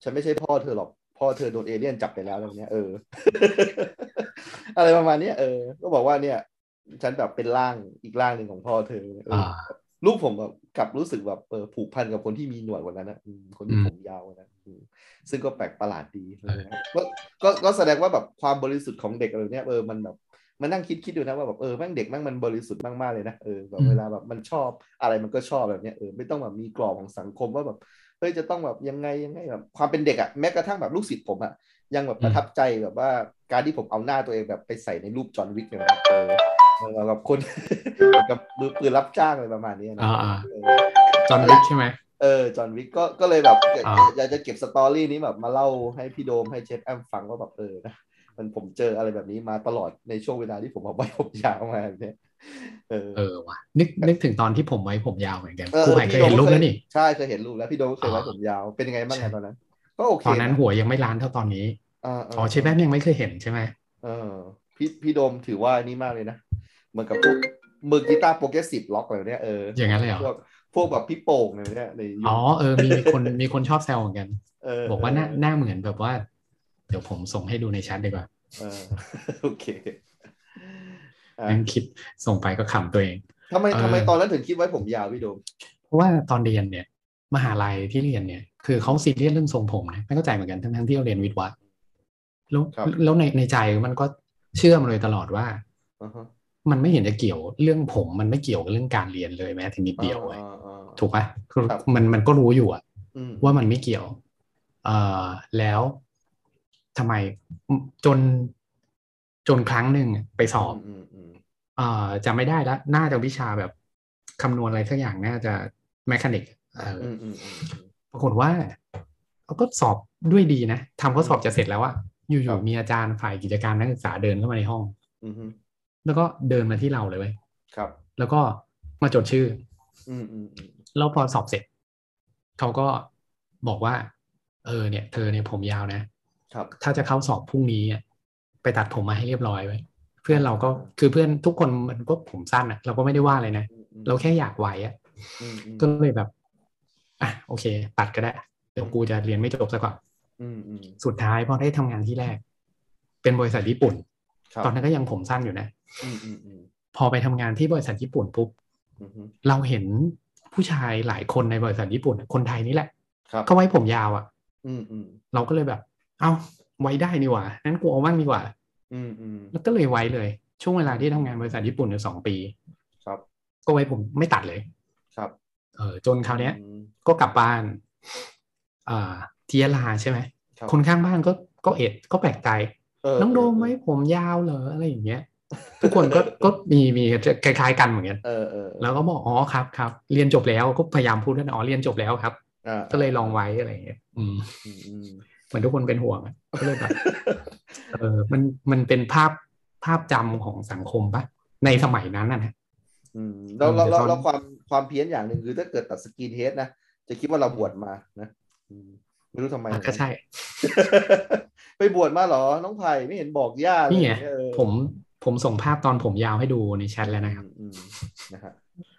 ฉันไม่ใช่พ่อเธอหรอกพ่อเธอโดนเอเลี่ยนจับไปแล้วอะไรเงี้ยเอออะไรประมาณนี้เออก็บอกว่าเนี่ยฉันแบบเป็นร่างอีกร่างหนึ่งของพ่อเธอเออลูกผมแบบกลับรู้สึกแบบเออผูกพันกับคนที่มีหนวดกว่านั้นนะคนที่ผมยาวนะซึ่งก็แปลกประหลาดดีก็ก็ก็แสดงว่าแบบความบริสุทธิ์ของเด็กอะไรเนี้ยเออมันแบบมันนั่งคิดคิดดูนะว่าแบบเออแม่งเด็กแม่งมันบริสุทธิ์มากๆเลยนะเออแบบเวลาแบบมันชอบอะไรมันก็ชอบแบบเนี้ยเออไม่ต้องแบบมีกรอบของสังคมว่าแบบเฮ้ยจะต้องแบบยังไงยังไงแบบความเป็นเด็กอะแม้กระทั่งแบบลูกศิษย์ผมอะยังแบบประทับใจแบบว่าการที่ผมเอาหน้าตัวเองแบบไปใส่ในรูปจอห์นวิกเนี่ยแบบเออกับคนกับมือปืนรับจ้างอะไรประมาณนี้นะจอห์นวิกใช่ไหมเออจอห์นวิกก็ก็เลยแบบอยากจะเก็บสตอรี่นี้แบบมาเล่าให้พี่โดมให้เชฟแอมฟังว่าแบบเออนะมันผมเจออะไรแบบนี้มาตลอดในช่วงเวลาที่ผมไว้ผมยาวมาแบบนี้เออเออว่ะนึกนึกถึงตอนที่ผมไว้ผมยาวเหมือนกันผู้ใหญ่เคยเห็นรูปแล้วนี่ใช่เคยเห็นรูปแล้วพี่โดมเคยไว้ผมยาวเป็นยังไงบ้างตอนนั้นก็โอเคตอนนั้นหัวยังไม่ล้านเท่าตอนนี้อ๋อใช่ไหมยังไม่เคยเห็นใช่ไหมเออพี่พี่โดมถือว่านี่มากเลยนะเหมือนกับพวกมือกีตาร์โปรเกรสซีฟล็อกอะไรเนี่ยเอออย่างนั้นเลยเหรอพวกพวกแบบพี่โป่งอะไรเนี่ยอ๋อเออมีคนมีคนชอบแซวเหมือนกันบอกว่าหน้าหน้าเหมือนแบบว่าเดี๋ยวผมส่งให้ดูในแชทดีกว่าเออโอเคนั่งคิดส่งไปก็ขำตัวเองทำไมทำไมตอนนั้นถึงคิดไว้ผมยาวพี่โดมเพราะว่าตอนเรียนเนี่ยมหาลัยที่เรียนเนี่ยคือเขาซีเรียสเรื่องทรงผมนะไม่เข้าใจเหมือนกันทั้งทั้งที่เราเรียนวิทย์วัดแล้วแล้วในในใจมันก็เชื่อมาเลยตลอดว่ามันไม่เห็นจะเกี่ยวเรื่องผมมันไม่เกี่ยวกับเรื่องการเรียนเลยแม้แต่นิดเดียวเลยถูกปะมันมันก็รู้อยู่ว่ามันไม่เกี่ยวเอ่อแล้วทำไมจนจนครั้งหนึ่งไปสอบอ่าจะไม่ได้แล้วน่าจะวิชาแบบคำนวณอะไรสักอย่างน่าจะแมคานิกปรากฏว่าเขาก็สอบด้วยดีนะทำข้อสอบจะเสร็จแล้วอะอยู่ๆมีอาจารย์ฝ่ายกิจการนักศึกษาเดินเข้ามาในห้องแล้วก็เดินมาที่เราเลยเว้ยแล้วก็มาจดชื่อแล้วพอสอบเสร็จเขาก็บอกว่าเออเนี่ยเธอเนี่ยผมยาวนะถ้าจะเข้าสอบพรุ่งนี้ไปตัดผมมาให้เรียบร้อยไว้ เพื่อนเราก็คือเพื่อนทุกคนมันก็ผมสั้นอ่ะเราก็ไม่ได้ว่าอะไรนะเราแค่อยากไหวอ่ะก็เลยแบบอ่ะโอเคตัดก็ได้เดี๋ยวกูจะเรียนไม่จบซะก่อนสุดท้ายพอได้ทำงานที่แรกเป็นบริษัทญี่ปุ่นตอนนั้นก็ยังผมสั้นอยู่นะพอไปทำงานที่บริษัทญี่ปุ่นปุ๊บเราเห็นผู้ชายหลายคนในบริษัทญี่ปุ่นคนไทยนี่แหละเขาไว้ผมยาวอ่ะเราก็เลยแบบเอ้าไว้ได้นี่หว่างั้นกูเอาบ้างดีกว่าแล้วก็เลยไว้เลยช่วงเวลาที่ทำงานบริษัทญี่ปุ่นอยู่สองปีก็ไว้ผมไม่ตัดเลยเออจนคราวนี้ก็กลับบ้านอ่าที่ยะลาใช่ไหมคนข้างบ้านก็ก็เอ็ดก็แปลกใจน้องโดมไว้ผมยาวเหรออะไรอย่างเงี้ยทุกคนก็ก็มีมีคล้ายๆกันเหมือนกันแล้วก็บอกอ๋อครับครับเรียนจบแล้วก็พยายามพูดว่าอ๋อเรียนจบแล้วครับก็เลยลองไว้อะไรอย่างเงี้ยเหมือนทุกคนเป็นห่วงก็เลยแบบเออมันมันเป็นภาพภาพจำของสังคมปะในสมัยนั้นนะเราเราเราความความเพี้ยนอย่างหนึ่งคือถ้าเกิดตัดสกินเฮดนะจะคิดว่าเราบวชมานะไม่รู้ทำไมก็ใช่ไปบวชมาหรอน้องไผ่ไม่เห็นบอกย่านี่ไงผมผมส่งภาพตอนผมยาวให้ดูในแชทแล้วนะครับนะฮะ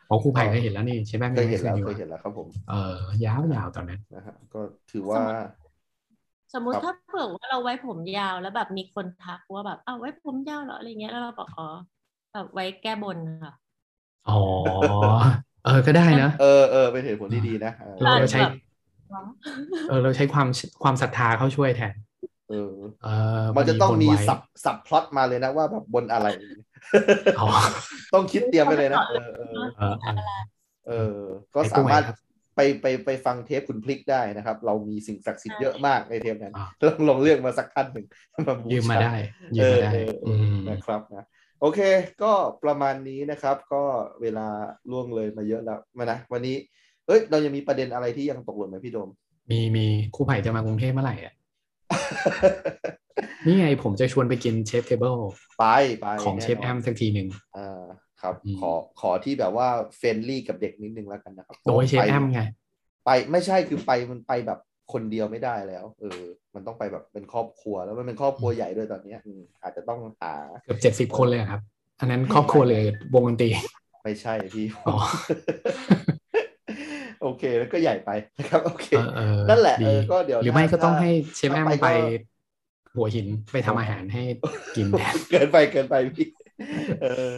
อ๋อครูไผ่เคยเห็นแล้วนี่ใช่ไหมเคยเห็นแล้วเคยเห็นแล้วครับผมเออยาวยาวตอนนั้นนะฮะก็ถือว่าสมมติถ้าเผื่อว่าเราไว้ผมยาวแล้วแบบมีคนทักว่าแบบอ้าวไว้ผมยาวเหรออะไรเงี้ยแล้วเราบอกอ๋อแบบไว้แก้บนค่ะอ๋อเออก็ได้นะเออเออเป็นเหตุผลที่ดีนะเราใช้เออเราใช้ความความศรัทธาเข้าช่วยแทนเออเออมันจะต้องมีสับสับพล็อตมาเลยนะว่าแบบบนอะไรต้องคิดเตรียมไปเลยนะเออเออเออก็สามารถไปไปไปฟังเทปคุณพลิกได้นะครับเรามีสิ่งศักดิ์สิทธิ์เยอะมากในเทปนั้นต้องลองเลือกมาสักอันหนึ่งยืมมาได้ยืมมาได้นะครับนะโอเคก็ประมาณนี้นะครับก็เวลาล่วงเลยมาเยอะแล้วมานะวันนี้เอ้ยเรายังมีประเด็นอะไรที่ยังตกหล่นไหมพี่โดมมีมีครูไผ่จะมากรุงเทพเมื่อไหร่อ่ะ นี่ไงผมจะชวนไปกินเชฟเทเบิลไปไปของเชฟแอมสักทีหนึ่งอ่าครับขอขอที่แบบว่าเฟรนลี่กับเด็กนิดนึงแล้วกันนะครับโดยเชฟแอมไงไปไม่ใช่คือไปมันไปแบบคนเดียวไม่ได้แล้วเออมันต้องไปแบบเป็นครอบครัวแล้วมันเป็นครอบครัวใหญ่ด้วยตอนนี้อาจจะต้องหาเกือบเจ็ดสิบคนเลยครับอันนั้นครอบครัวเลยวงดนตรีไม่ใช่พี่อ๋อโอเคแล้วก็ใหญ่ไปนะครับโอเคนั่นแหละเออก็เดี๋ยวหรือไม่ก็ต้องให้เชฟแอมไปหัวหินไปทำอาหารให้กินเกินไปเกินไปพี่เออ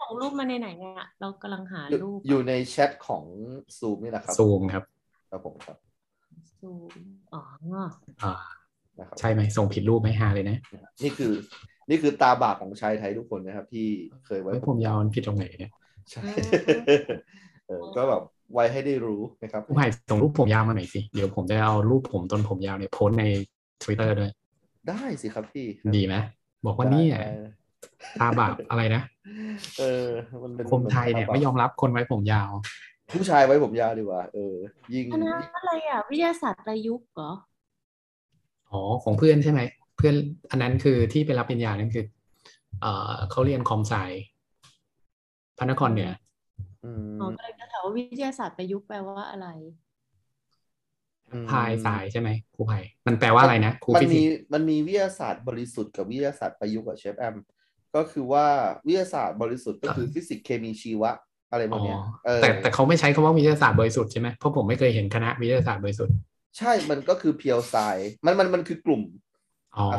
ส่งรูปมาในไหนเนี่ยเรากำลังหารูปอยู่ในแชทของซูมนี่แหละครับซูมครับครับผมครับซูมอ๋ออ่านะครับใช่ไหมส่งผิดรูปไม่ฮาเลยนะนี่คือนี่คือตาบาปของชายไทยทุกคนนะครับที่เคยไว้ผมยาวผิดตรงไหนเนี่ยใช่เออก็แบบไว้ให้ได้รู้นะครับผู้ใหญ่ส่งรูปผมยาวมาหน่อยสิเดี๋ยวผมจะเอารูปผมต้นผมยาวเนี่ยโพสใน Twitter ด้วยได้สิครับพี่ดีไหมบอกว่านี่ตาบาปอะไรนะเออมันเป็นคนไทยเนี่ยไม่ยอมรับคนไว้ผมยาวผู้ชายไว้ผมยาวดีกว่าเออยิ่งอันนั้นอะไรอ่ะวิทยาศาสตร์ประยุกต์เหรออ๋อของเพื่อนใช่ไหมเพื่อนอันนั้นคือที่ไปรับปริญญานั่นคือเออเขาเรียนคอมไซพระนครเนี่ยอ๋อก็เลยจะถามว่าวิทยาศาสตร์ประยุกต์แปลว่าอะไรพายสายใช่ไหมครูไผ่มันแปลว่าอะไรนะครูมันมีมันมีวิทยาศาสตร์บริสุทธิ์กับวิทยาศาสตร์ประยุกต์กับเชฟแอมก็คือว่าวิทยาศาสตร์บริสุทธิ์ก็คือฟิสิกส์เคมีชีวะอะไรแบบนี้แต่แต่เขาไม่ใช้คำว่าวิทยาศาสตร์บริสุทธิ์ใช่ไหมเพราะผมไม่เคยเห็นคณะวิทยาศาสตร์บริสุทธิ์ใช่มันก็คือเพียวไซมันมันมันคือกลุ่ม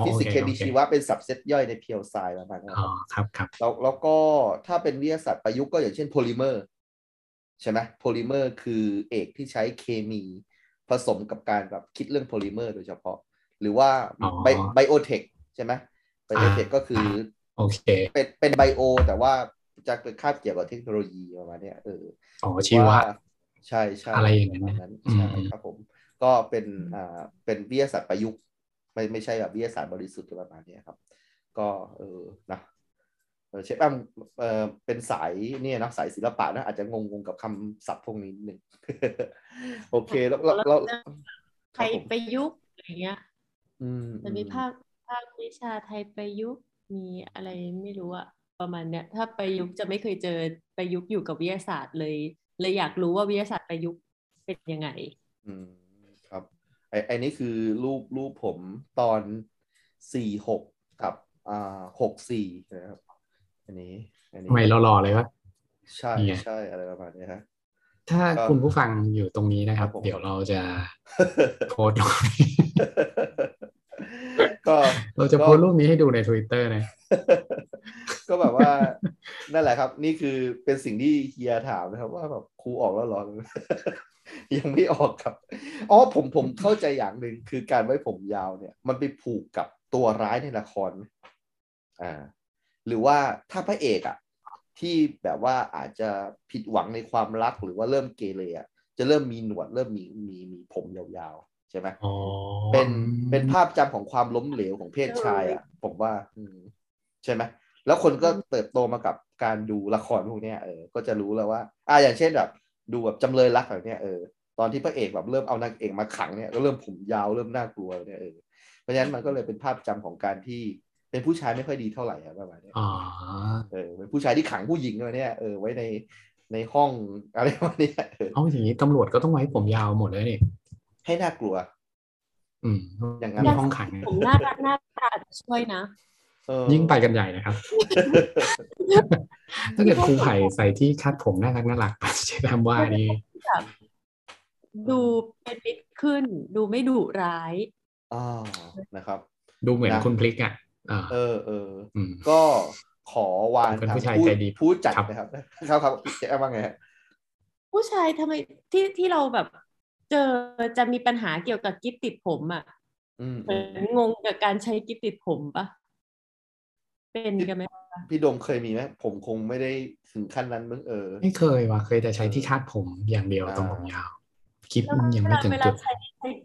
ฟิสิกส์เคมีชีวะเป็นสับเซตย่อยในเพียวไซประมาณนั้นครับครับแล้วแล้วก็ถ้าเป็นวิทยาศาสตร์ประยุกต์ก็อย่างเช่นโพลิเมอร์ใช่ไหมโพลิเมอร์คือเอกที่ใช้เคมีผสมกับการแบบคิดเรื่องโพลิเมอร์โดยเฉพาะหรือว่าไบโอเทคใช่ไหมไบโอเทคก็คือโอเคเป็นเป็นไบโอแต่ว่าจะเป็นคาบเกี่ยวกับเทคโนโลยีประมาณนี้เอออ๋อชีวะใช่ใช่อะไรอย่างนั้นใช่ครับผมก็เป็นอ่าเป็นวิทยาศาสตร์ประยุกต์ไม่ไม่ใช่แบบวิทยาศาสตร์บริสุทธิ์ประมาณนี้ครับก็เออนะเชฟแอมเออเป็นสายเนี่ยนะสายศิลปะนะอาจจะงงงกับคำศัพท์พวกนี้นิดนึงโอเคแล้วเราไทยประยุกต์อะไรเงี้ยอืมจะมีภาคภาควิชาไทยประยุกต์มีอะไรไม่รู้อะประมาณเนี้ยถ้าประยุกต์จะไม่เคยเจอประยุกต์อยู่กับวิทยาศาสตร์เลยเลยอยากรู้ว่าวิทยาศาสตร์ประยุกต์เป็นยังไงอืมครับไอ้ไอ้นี่คือรูปรูปผมตอนสี่หกกับอ่าหกสี่นะครับ อันนี้อันนี้ทำไมเราหล่อเลยวะใช่ใช่อะไรประมาณนี้ฮะถ้าคุณผู้ฟังอยู่ตรงนี้นะครับเดี๋ยวเราจะโพสต์ก็เราจะโพสต์รูปนี้ให้ดูใน Twitter นะก็แบบว่านั่นแหละครับนี่คือเป็นสิ่งที่เฮียถามนะครับว่าแบบครูออกแล้วหรอยังไม่ออกครับอ๋อผมผมเข้าใจอย่างนึงคือการไว้ผมยาวเนี่ยมันไปผูกกับตัวร้ายในละครอ่าหรือว่าถ้าพระเอกอ่ะที่แบบว่าอาจจะผิดหวังในความรักหรือว่าเริ่มเกเรอ่ะจะเริ่มมีหนวดเริ่มมีมีมีผมยาวๆใช่ไหมเป็นเป็นภาพจำของความล้มเหลวของเพศชายอ่ะผมว่าใช่ไหมแล้วคนก็เติบโตมากับการดูละครพวกเนี้ยเออก็จะรู้แล้วว่าอ่าอย่างเช่นแบบดูแบบจำเลยรักแบบเนี้ยเออตอนที่พระเอกแบบเริ่มเอานางเอกมาขังเนี่ยก็เริ่มผมยาวเริ่มน่ากลัวเนี่ยเออเพราะฉะนั้นมันก็เลยเป็นภาพจำของการที่เป็นผู้ชายไม่ค่อยดีเท่าไหร่ครับประมาณนี้อ๋อเออเป็นผู้ชายที่ขังผู้หญิงอะไรเนี่ยเออไว้ในในห้องอะไรประมาณนี้เอ้าอย่างนี้ตำรวจก็ต้องไว้ผมยาวหมดเลยนี่ให้น่ากลัวอืมอย่างนั้นห้องขังผมน่ารักน่าตาจะช่วยนะยิ่งไปกันใหญ่นะครับถ้าเกิดครูไผ่ใส่ที่คัดผมน่ารักน่ารักไปใช้คำว่านี่ดูเป็นมิตรขึ้นดูไม่ดุร้ายอ๋อนะครับดูเหมือนคุณพลิกอ่ะเออเออก็ขอวานทางผู้จัดนะครับครับครับจะว่าไงฮะผู้ชายทำไมที่ที่เราแบบเจอจะมีปัญหาเกี่ยวกับกิ๊บติดผมอ่ะเหมือนงงกับการใช้กิ๊บติดผมปะเป็นกันไหมพี่โดมเคยมีไหมผมคงไม่ได้ถึงขั้นนั้นมึงเออไม่เคยว่ะเคยแต่ใช้ที่คาดผมอย่างเดียวตรงผมยาวกิ๊บยังไม่ถึงจุดใช้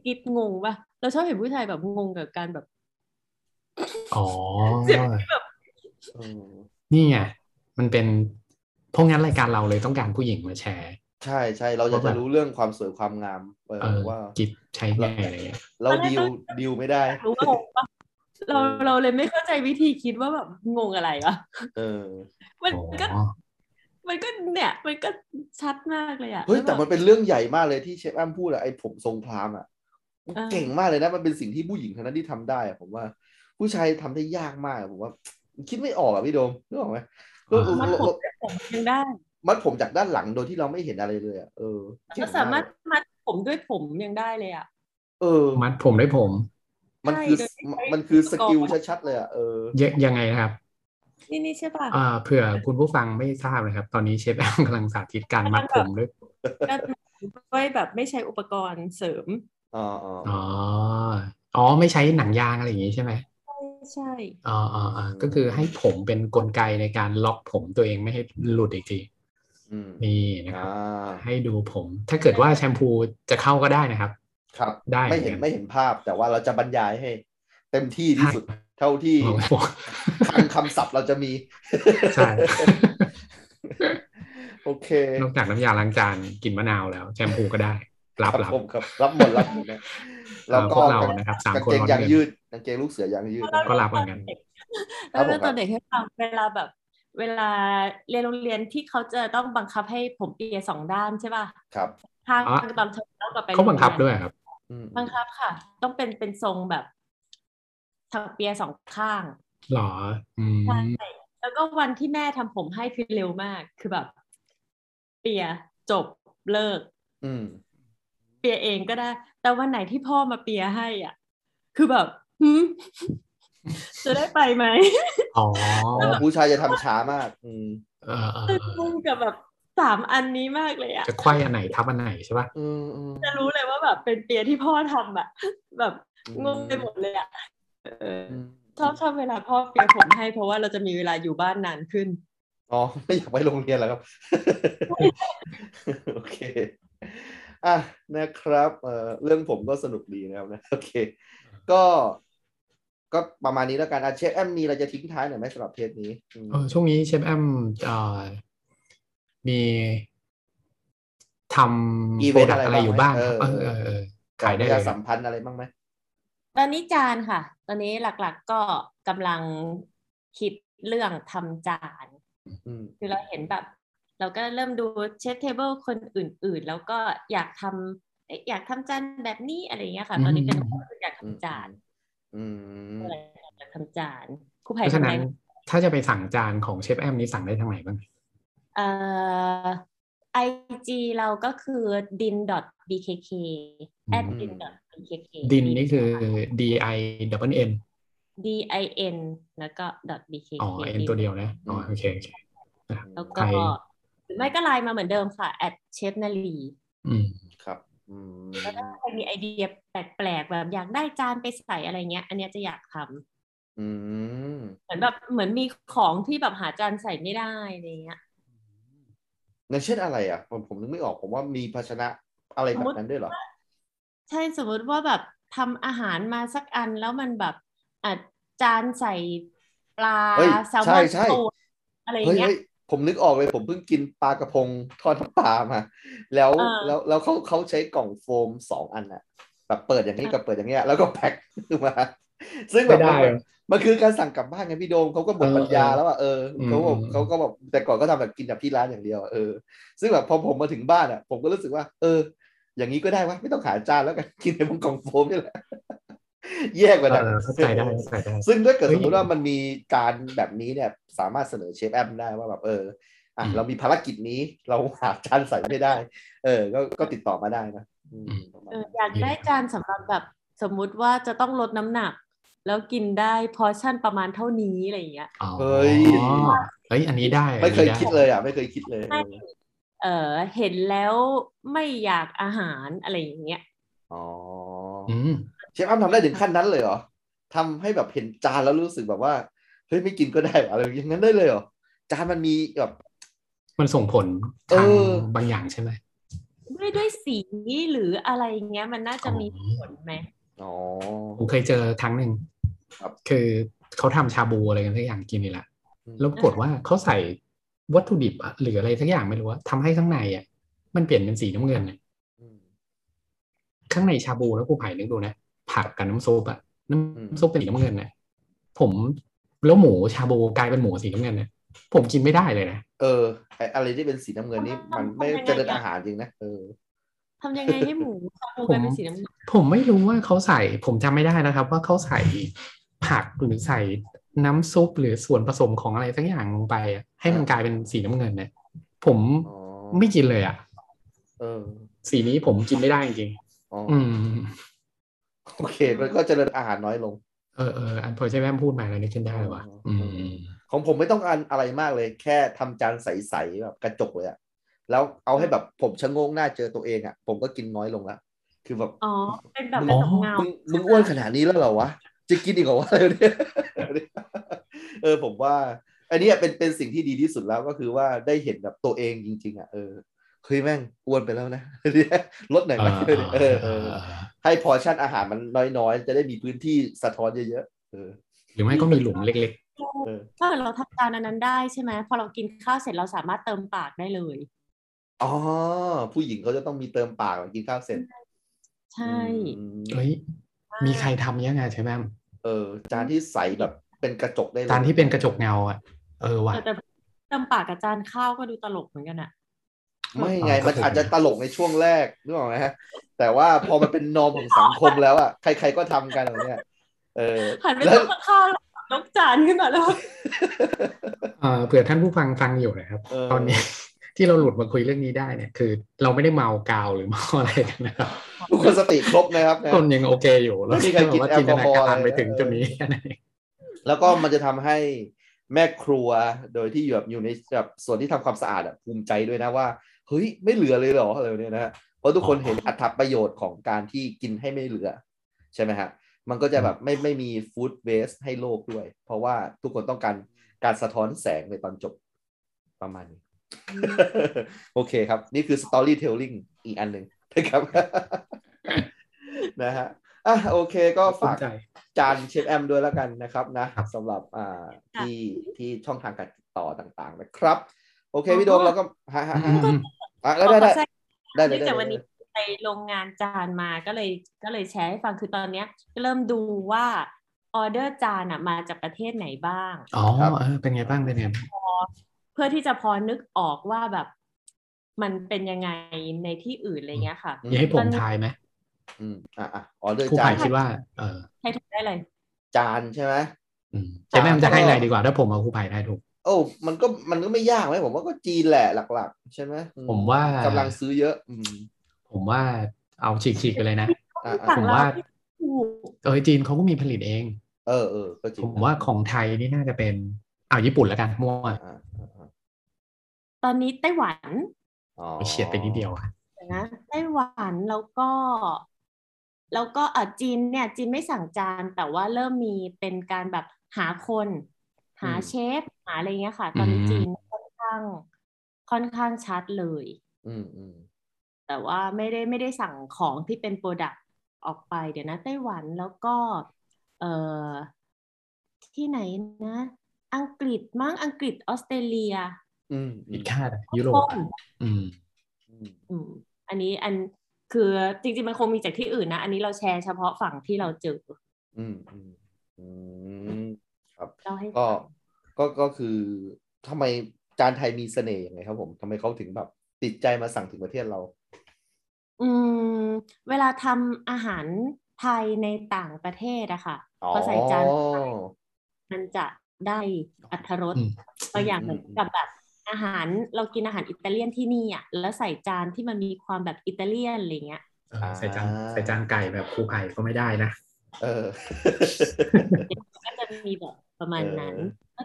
กิ๊บงงปะเราชอบเห็นผู้ชายแบบงงกับการแบบอ๋อนี่ไงมันเป็นเพราะงั้นรายการเราเลยต้องการผู้หญิงมาแชร์ใช่ใช่เราอยากจะรู้เรื่องความสวยความงามว่ากิจใช้ไงอะไรเงี้ยเราดิวดิวไม่ได้เราเราเลยไม่เข้าใจวิธีคิดว่าแบบงงอะไรวะเออมันก็มันก็เนี่ยมันก็ชัดมากเลยอ่ะเฮ้ยแต่มันเป็นเรื่องใหญ่มากเลยที่เชฟอ้ำพูดอะไอผมทรงพรามอะเก่งมากเลยนะมันเป็นสิ่งที่ผู้หญิงเท่านั้นที่ทำได้ผมว่าผู้ชายทำได้ยากมากผมว่าคิดไม่ออกอ่ะพี่โดมนึกออกไหมมัดผมยังได้มัดผมจากด้านหลังโดยที่เราไม่เห็นอะไรเลยอ่ะเออก็สามารถมัดผมด้วยผมยังได้เลยอ่ะเออมัดผมด้วยผมมันคือมันคือสกิลชัดๆเลยอ่ะเออยังไงนะครับนี่นี่ใช่ป่ะอ่าเผื่อคุณผู้ฟังไม่ทราบนะครับตอนนี้เชฟแอมกำลังสาธิตการมัดผมด้วยด้วยแบบไม่ใช้อุปกรณ์เสริมอ๋ออ๋ออ๋อไม่ใช้หนังยางอะไรอย่างงี้ใช่ไหมใช่อ๋ออ๋อก็คือให้ผมเป็นกลไกในการล็อกผมตัวเองไม่ให้หลุดอีกทีนี่นะครับให้ดูผมถ้าเกิดว่าแชมพูจะเข้าก็ได้นะครับครับได้ไม่เห็นไม่เห็นภาพแต่ว่าเราจะบรรยายให้เต็มที่ที่สุดเท่าที่ทางคำศัพท์เราจะมีใช่โอเคนอกจากน้ำยาล้างจานกลิ่นมะนาวแล้วแชมพูก็ได้รับรับผมครับรับหมดรับหมดนะแล้วก็เรานะครับสามคนกางเกงยางยืดกางเกงลูกเสือยางยืดก็รับเหมือนกันแล้วตอนเด็กให้ฟังเวลาแบบเวลาเรียนโรงเรียนที่เขาจะต้องบังคับให้ผมเปียสองด้านใช่ป่ะครับทางตอนเช้าแล้วก็ไปเขาบังคับด้วยครับบังคับค่ะต้องเป็นเป็นทรงแบบถักเปียสองข้างหรอใช่แล้วก็วันที่แม่ทำผมให้คือเร็วมากคือแบบเปียจบเลิกอืมเปียเองก็ได้แต่วันไหนที่พ่อมาเปียให้อ่ะคือแบบหืมจะได้ไปไหมอ๋อผู้ชายจะทำช้ามากอืมเออตึ้งมุ่งกับแบบสามอันนี้มากเลยอ่ะจะไขว้อันไหนทับอันไหนใช่ป่ะอืมจะรู้เลยว่าแบบเป็นเปียที่พ่อทำอ่ะแบบงงไปหมดเลยอ่ะชอบชอบเวลาพ่อเปียผมให้เพราะว่าเราจะมีเวลาอยู่บ้านนานขึ้นอ๋อไม่อยากไปโรงเรียนแล้วครับโอเคอ่ะนะครับเอ่อเรื่องผมก็สนุกดีนะครับนะโอเคก็ก็ประมาณนี้แล้วกันเชฟแอมมีอะไรจะทิ้งท้ายหน่อยไหมสำหรับเทปนี้เออช่วงนี้เชฟแอมเอ่อมีทำโปรดักต์อะไรอยู่บ้างเออเออเออขายได้เลยสัมพันธ์อะไรบ้างไหมตอนนี้จานค่ะตอนนี้หลักๆก็กำลังคิดเรื่องทำจานคือเราเห็นแบบเราก็เริ่มดูเชฟเทเบิลคนอื่นๆแล้วก็อยากทำอยากทำจานแบบนี้อะไรเงี้ยค่ะตอนนี้เป็นอยากทำจานอยากทำจานครูไผ่ทำอะไร ถ้าจะไปสั่งจานของเชฟแอมนี้สั่งได้ทางไหนบ้างเอ่อ ไอ จี เราก็คือ din.bkk แอท din.bkk ดินนี่คือ din din แล้วก็ .bkk อ๋อ n ตัวเดียวนะอ๋อโอเคโอเคแล้วก็ไม่ก็ไลน์มาเหมือนเดิมค่ะ แอท เชฟนาลี อืมครับอืมแล้วถ้าใครมีไอเดียแปลกๆแบบอยากได้จานไปใส่อะไรเงี้ยอันเนี้ยจะอยากทำอืมเหมือนแบบเหมือนมีของที่แบบหาจานใส่ไม่ได้อะไรเงี้ยนั่นเช่นอะไรอ่ะผมผมนึกไม่ออกผมว่ามีภาชนะอะไรแบบนั้นด้วยเหรอใช่สมมติว่าแบบทำอาหารมาสักอันแล้วมันแบบอ่ะจานใส่ปลาแซลมอนตัวอะไรเงี้ยผมนึกออกเลยผมเพิ่งกินปลากระพงทอดน้ำปลามาแล้วแล้วแล้วเขาเขาใช้กล่องโฟมสองอันอ่ะแบบเปิดอย่างนี้กับเปิดอย่างเงี้ยแล้วก็แพ็คมาซึ่งแบบมันคือการสั่งกลับบ้านไงพี่โดมเขาก็หมดปัญญาแล้วอ่ะเออเขาบอกเขาก็แบบแต่ก่อนก็ทำแบบกินแบบที่ร้านอย่างเดียวเออซึ่งแบบพอผมมาถึงบ้านอ่ะผมก็รู้สึกว่าเอออย่างนี้ก็ได้วะไม่ต้องหาจานแล้วกันกินในกล่องโฟมนี่แหละแยกกันเข้าใจได้เข้าใจได้ซึ่งถ้าเกิดสมมติว่ามันมีการแบบนี้เนี่ยสามารถเสนอเชฟแอมได้ว่าแบบเอออ่ะเรามีภารกิจนี้เราหาจานใส่ไม่ได้เออก็ก็ติดต่อมาได้นะอยากได้จานสำหรับแบบสมมุติว่าจะต้องลดน้ำหนักแล้วกินได้พอชั่นประมาณเท่านี้อะไรอย่างเงี้ยเฮ้ยเฮ้ยอันนี้ได้ไม่เคยคิดเลยอ่ะไม่เคยคิดเลยเออเห็นแล้วไม่อยากอาหารอะไรอย่างเงี้ยอ๋อเชฟอ้ำทำได้ถึงขั้นนั้นเลยเหรอทำให้แบบเห็นจานแล้วรู้สึกแบบว่าเฮ้ยไม่กินก็ได้อะไรอย่างนั้นได้เลยเหรอจานมันมีแบบมันส่งผลทางบางอย่างใช่ไหมด้วยด้วยสีหรืออะไรอย่างเงี้ยมันน่าจะมีผลไหมอ๋อผมเคยเจอครั้งหนึ่งครับคือเขาทำชาบูอะไรกันสักอย่างกินนี่แหละแล้วปรากฏว่าเขาใส่วัตถุดิบหรืออะไรสักอย่างไม่รู้ว่าทำให้ข้างในอ่ะมันเปลี่ยนเป็นสีน้ำเงินเลยข้างในชาบูแล้วกูไผ่นึกดูนะผักกับน้ำซุปอ่ะน้ำซุปเป็นสีน้ำเงินนะผมแล้วหมูชาบูกลายเป็นหมูสีน้ำเงินนะผมกินไม่ได้เลยนะเอออะไรที่เป็นสีน้ำเงินนี่มันไม่จะเป็นอาหารจริงนะเออทำยังไงให้หมูชาบูกลายเป็นสีน้ำเงินผมไม่รู้ว่าเขาใส่ผมจำไม่ได้นะครับว่าเขาใส่ผักหรือใส่น้ำซุปหรือส่วนผสมของอะไรสักอย่างลงไปให้มันกลายเป็นสีน้ำเงินเนี่ยผมไม่กินเลยอ่ะเออสีนี้ผมกินไม่ได้จริงอ๋อโอเคมันก็จะเจริญอาหารน้อยลงเออเอออันพอใช่ไหมพูดมาอะไรนี่ฉันได้เลยวะของผมไม่ต้องการอะไรมากเลยแค่ทำจานใสๆแบบกระจกเลยอ่ะแล้วเอาให้แบบผมชะโงกหน้าเจอตัวเองอ่ะผมก็กินน้อยลงละคือแบบอ๋อเป็นแบบกระจกเงามึงอ้วนขนาดนี้แล้วเหรอวะจะกินอีกเหรอวะเนี่ยเออผมว่าอันนี้เป็นเป็นสิ่งที่ดีที่สุดแล้วก็คือว่าได้เห็นแบบตัวเองจริงๆอ่ะเออเฮ้ยแม่งอ้วนไปแล้วนะลดหน่อยไหมเออเออให้พอชั่นอาหารมันน้อยๆจะได้มีพื้นที่สะท้อนเยอะๆเออหรือไม่ก็มีหลุมเล็กๆถ้าเราทำจานนั้นได้ใช่ไหมพอเรากินข้าวเสร็จเราสามารถเติมปากได้เลยอ๋อผู้หญิงเขาจะต้องมีเติมปากหลังกินข้าวเสร็จใช่เฮ้ยมีใครทำยังไงใช่ไหมเออจานที่ใสแบบเป็นกระจกได้เลยจานที่เป็นกระจกเงาอ่ะเออว่ะแต่เติมปากกับจานข้าวก็ดูตลกเหมือนกันอะไม่ไงมันอาจจะตลกในช่วงแรกนึกออกไหมฮะแต่ว่าพอมันเป็นนอมของสังคมแล้วอ่ะใครๆก็ทำกันอย่างเงี้ยเออหันไปทำข้าวลกจานขึ้นมาแล้วเออเผื่อท่านผู้ฟังฟังอยู่นะครับตอนนี้ที่เราหลุดมาคุยเรื่องนี้ได้เนี่ยคือเราไม่ได้เมากาวหรือเมาอะไรกันนะครับทุกคนสติครบนะครับคนยังโอเคอยู่แล้วที่ใครกินแอลกอฮอล์ไปถึงจุดนี้แล้วก็มันจะทำให้แม่ครัวโดยที่อยู่แบบอยู่ในแบบส่วนที่ทำความสะอาดภูมิใจด้วยนะว่าเฮ้ยไม่เหลือเลยเหรออะไรเนี่ยนะเพราะทุกคนเห็นอรรถประโยชน์ของการที่กินให้ไม่เหลือใช่ไหมฮะมันก็จะแบบไม่ไม่มีฟู้ดเวสต์ให้โลกด้วยเพราะว่าทุกคนต้องการการสะท้อนแสงในตอนจบประมาณนี้โอเคครับนี่คือ storytelling อีกอันหนึ่งนะครับนะฮะอ่ะโอเคก็ฝากจานเชฟแอมด้วยแล้วกันนะครับนะสำหรับอ่าที่ที่ช่องทางการติดต่อต่างๆนะครับโอเคพี่โดมเราก็ฮ่าฮ่าฮ่าอ่ะได้ได้ได้ได้แต่วันนี้ไปโรงงานจานมาก็เลยก็เลยแชร์ให้ฟังคือตอนเนี้ยเริ่มดูว่าออเดอร์จานอ่ะมาจากประเทศไหนบ้างอ๋อเป็นไงบ้างเป็นไงเพื่อที่จะพอนึกออกว่าแบบมันเป็นยังไงในที่อื่นอะไรเงี้ยค่ะอยากให้ผมทายไหมอืมอ่ะอ่ะออเดอร์จานคิดว่าเออให้ถูกได้เลยจานใช่ไหม ใช่ไหมมันจะให้อะไรดีกว่าถ้าผมเอาคู่ภัยได้ถูกโอ้มันก็มันก็ไม่ยากไหมผมว่าก็จีนแหละหลักๆใช่ไหมผมว่ากำลังซื้อเยอะผมว่าเอาฉีกๆไปเลยนะผมว่าเออจีนเขาก็มีผลิตเองเออเออก็จริงผมว่าของไทยนี่น่าจะเป็นอ้าวญี่ปุ่นแล้วกันมั่วตอนนี้ไต้หวันอ๋อเฉียดไปนิดเดียวอะนะไต้หวันแล้วก็แล้วก็เออจีนเนี่ยจีนไม่สั่งจานแต่ว่าเริ่มมีเป็นการแบบหาคนหาเชฟหาอะไรเงี้ยค่ะตอนนี้จีนค่อนข้างค่อนข้างชัดเลยอืมอืมแต่ว่าไม่ได้ไม่ได้สั่งของที่เป็นโปรดักต์ออกไปเดี๋ยวนะไต้หวันแล้วก็เอ่อที่ไหนนะอังกฤษมั้งอังกฤษออสเตรเลียอืมอีกค่ายุโรปอืมอืมอันนี้อันคือจริงๆมันคงมีจากที่อื่นนะอันนี้เราแชร์เฉพาะฝั่งที่เราเจออืมอืมอืมครับก็ก็ก็คือทำไมจานไทยมีเสน่ห์ยังไงครับผมทำไมเขาถึงแบบติดใจมาสั่งถึงประเทศเราอืมเวลาทำอาหารไทยในต่างประเทศอะค่ะพอใส่จานมันจะได้อรรถรสตัวอย่างเหมือนกับแบบอาหารเรากินอาหารอิตาเลียนที่นี่อ่ะแล้วใส่จานที่มันมีความแบบอิตาเลียนอะไรเงี้ยใส่จานใส่จานไก่แบบคู่ไผ่ก็ไม่ได้นะเออก็จะมีแบบประมาณนั้น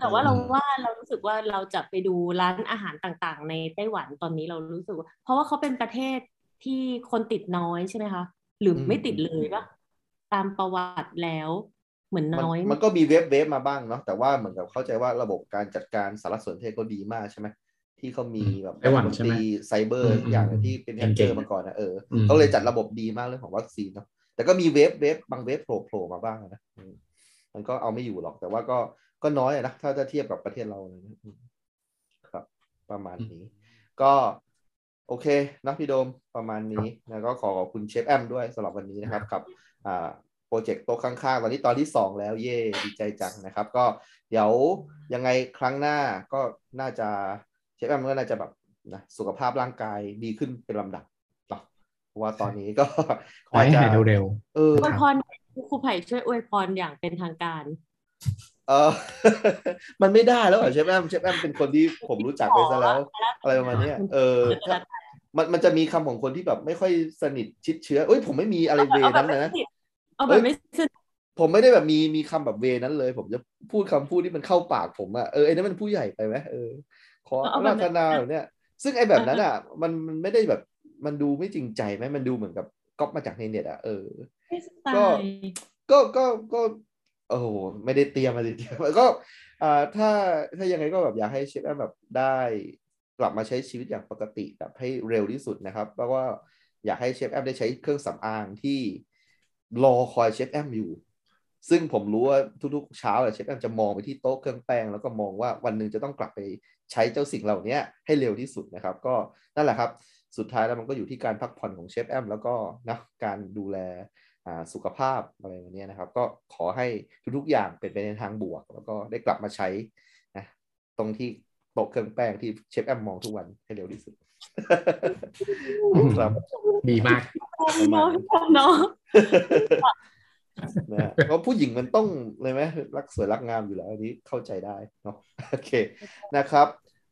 แต่ว่าเราว่าเรารู้สึกว่าเราจะไปดูร้านอาหารต่างๆในไต้หวันตอนนี้เรารู้สึกว่าเพราะว่าเขาเป็นประเทศที่คนติดน้อยใช่ไหมคะหรือไม่ติดเลยป่ะตามประวัติแล้วเหมือนน้อยมันก็มีเวฟเวฟมาบ้างเนาะแต่ว่าเหมือนกับเข้าใจว่าระบบการจัดการสารสนเทศก็ดีมากใช่ไหมที่เขามีแบบไต้หวันใช่ไหมไซเบอร์อย่างที่เป็นแฮกเกอร์มาก่อนนะเออเขาเลยจัดระบบดีมากเรื่องของวัคซีนเนาะแต่ก็มีเวฟเวฟบางเวฟโผล่โผล่มาบ้างนะมันก็เอาไม่อยู่หรอกแต่ว่าก็ก็น้อยนะถ้าจะเทียบกับประเทศเรานะครับประมาณนี้ก็โอเคนะพี่โดมประมาณนี้แล้วก็ขอขอบคุณเชฟแอมด้วยสำหรับวันนี้นะครับกับอ่าโปรเจกต์โต๊ะข้างๆวันนี้ตอนที่สองแล้วเย่ดีใจจังนะครับก็เดี๋ยวยังไงครั้งหน้าก็น่าจะเชฟแอมก็น่าจะแบบนะสุขภาพร่างกายดีขึ้นเป็นลำดับต่อเพราะว่าตอนนี้ก็ขอให้หายเร็วๆเอออวยพรครูไผ่ช่วยอวยพรอย่างเป็นทางการเออมันไม่ได้แล้วอ่ะเชฟแอมเชฟแอมเป็นคนที่ผมรู้จักไปซะแล้วอะไรประมาณนี้เออมันมันจะมีคำของคนที่แบบไม่ค่อยสนิทชิดเชื้อเอ้ยผมไม่มีอะไรเวนั้นนะเอาแบบไม่สนิทผมไม่ได้แบบมีมีคำแบบเวนั้นเลยผมจะพูดคำพูดที่มันเข้าปากผมอะเออไอ้นั้นมันผู้ใหญ่ไปไหมเออขอรัตนาเนี่ยซึ่งไอ้แบบนั้นอะมันมันไม่ได้แบบมันดูไม่จริงใจไหมมันดูเหมือนกับก๊อปมาจากในเน็ตอะเออก็ก็ก็ก็โอ้โหไม่ได้เตรียมมาเลยก็อ่าถ้าถ้ายังไงก็แบบอยากให้เชฟแบบได้กลับมาใช้ชีวิตอย่างปกติแบบให้เร็วที่สุดนะครับเพราะว่าอยากให้เชฟแอมได้ใช้เครื่องสำอางที่รอคอยเชฟแอมอยู่ซึ่งผมรู้ว่าทุกๆเช้าเชฟแอมจะมองไปที่โต๊ะเครื่องแป้งแล้วก็มองว่าวันหนึ่งจะต้องกลับไปใช้เจ้าสิ่งเหล่านี้ให้เร็วที่สุดนะครับก็นั่นแหละครับสุดท้ายแล้วมันก็อยู่ที่การพักผ่อนของเชฟแอมแล้วก็นะการดูแลสุขภาพอะไรแบบนี้นะครับก็ขอให้ทุกๆอย่างเป็นไปในทางบวกแล้วก็ได้กลับมาใช้นะตรงที่โต๊ะเครื่องแป้งที่เชฟแอมมองทุกวันให้เร็วที่สุดครับดีมากน้องน้องนะเพราะผู้หญิงมันต้องเลยไหมรักสวยรักงามอยู่แล้วอันนี้เข้าใจได้เนาะโอเคนะครับ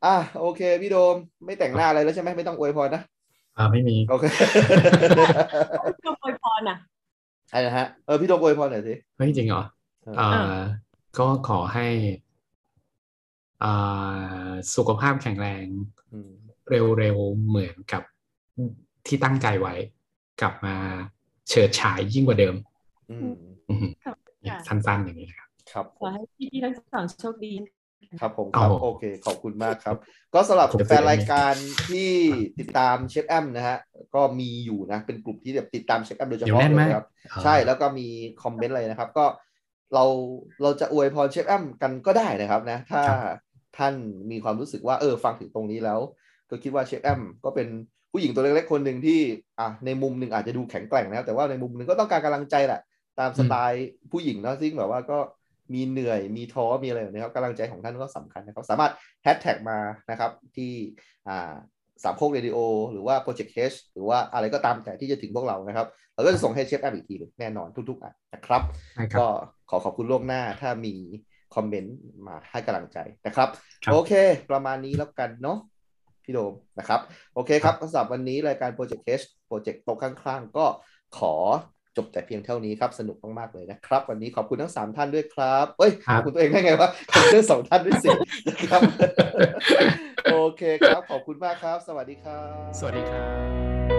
อ่ะโอเคพี่โดมไม่แต่งหน้าอะไรแล้วใช่ไหมไม่ต้องอวยพรนะอ่าไม่มีโอเคพี่โดมอวยพรอ่ะอะไรนะฮะเออพี่โดมอวยพรหน่อยสิเฮ้ยจริงเหรออ่าก็ขอให้อ่าสุขภาพแข็งแรงเร็วๆเหมือนกับที่ตั้งใจไว้กลับมาเฉิดฉายยิ่งกว่าเดิมสั้นๆอย่างนี้ครับครับขอให้พี่ๆทั้งสองโชคดีครับผมครับโอเคขอบคุณมากครับก็สำหรับแฟนรายการที่ติดตามเชฟแอมนะฮะก็มีอยู่นะเป็นกลุ่มที่แบบติดตามเชฟแอมโดยเฉพาะเลยครับใช่แล้วก็มีคอมเมนต์อะไรนะครับก็เราเราจะอวยพรเชฟแอมกันก็ได้นะครับนะถ้าท่านมีความรู้สึกว่าเออฟังถึงตรงนี้แล้วก็คิดว่าเชฟแอมก็เป็นผู้หญิงตัวเล็กๆคนหนึ่งที่อ่ะในมุมหนึ่งอาจจะดูแข็งแกร่งนะแต่ว่าในมุมหนึ่งก็ต้องการกำลังใจแหละตามสไตล์ผู้หญิงเนาะซึ่งแบบว่าก็มีเหนื่อยมีท้อมีอะไรอย่างนี้ครับกำลังใจของท่านก็สำคัญนะครับสามารถแฮชแท็กมานะครับที่อ่าสามโคกเรดิโอหรือว่า Project H หรือว่าอะไรก็ตามแต่ที่จะถึงพวกเรานะครับเราก็จะส่งให้เชฟแอมอีกทีแน่นอนทุกๆอ่ะนะครับก็ขอขอบคุณล่วงหน้าถ้ามี คอมเมนต์มาให้กำลังใจนะครับโอเคประมาณนี้แล้วกันเนาะพี่โดมนะครับโอเคครับสำหรับวันนี้รายการ Project H Project โต๊ะข้างๆก็ขอจบแต่เพียงเท่านี้ครับสนุกมากๆเลยนะครับวันนี้ขอบคุณทั้งสามท่านด้วยครับเอ้ยขอบคุณตัวเองได้ไงวะขอบคุณทั้งสองท่านด้วยสินะครับโอเคครับขอบคุณมากครับสวัสดีครับสวัสดีครับ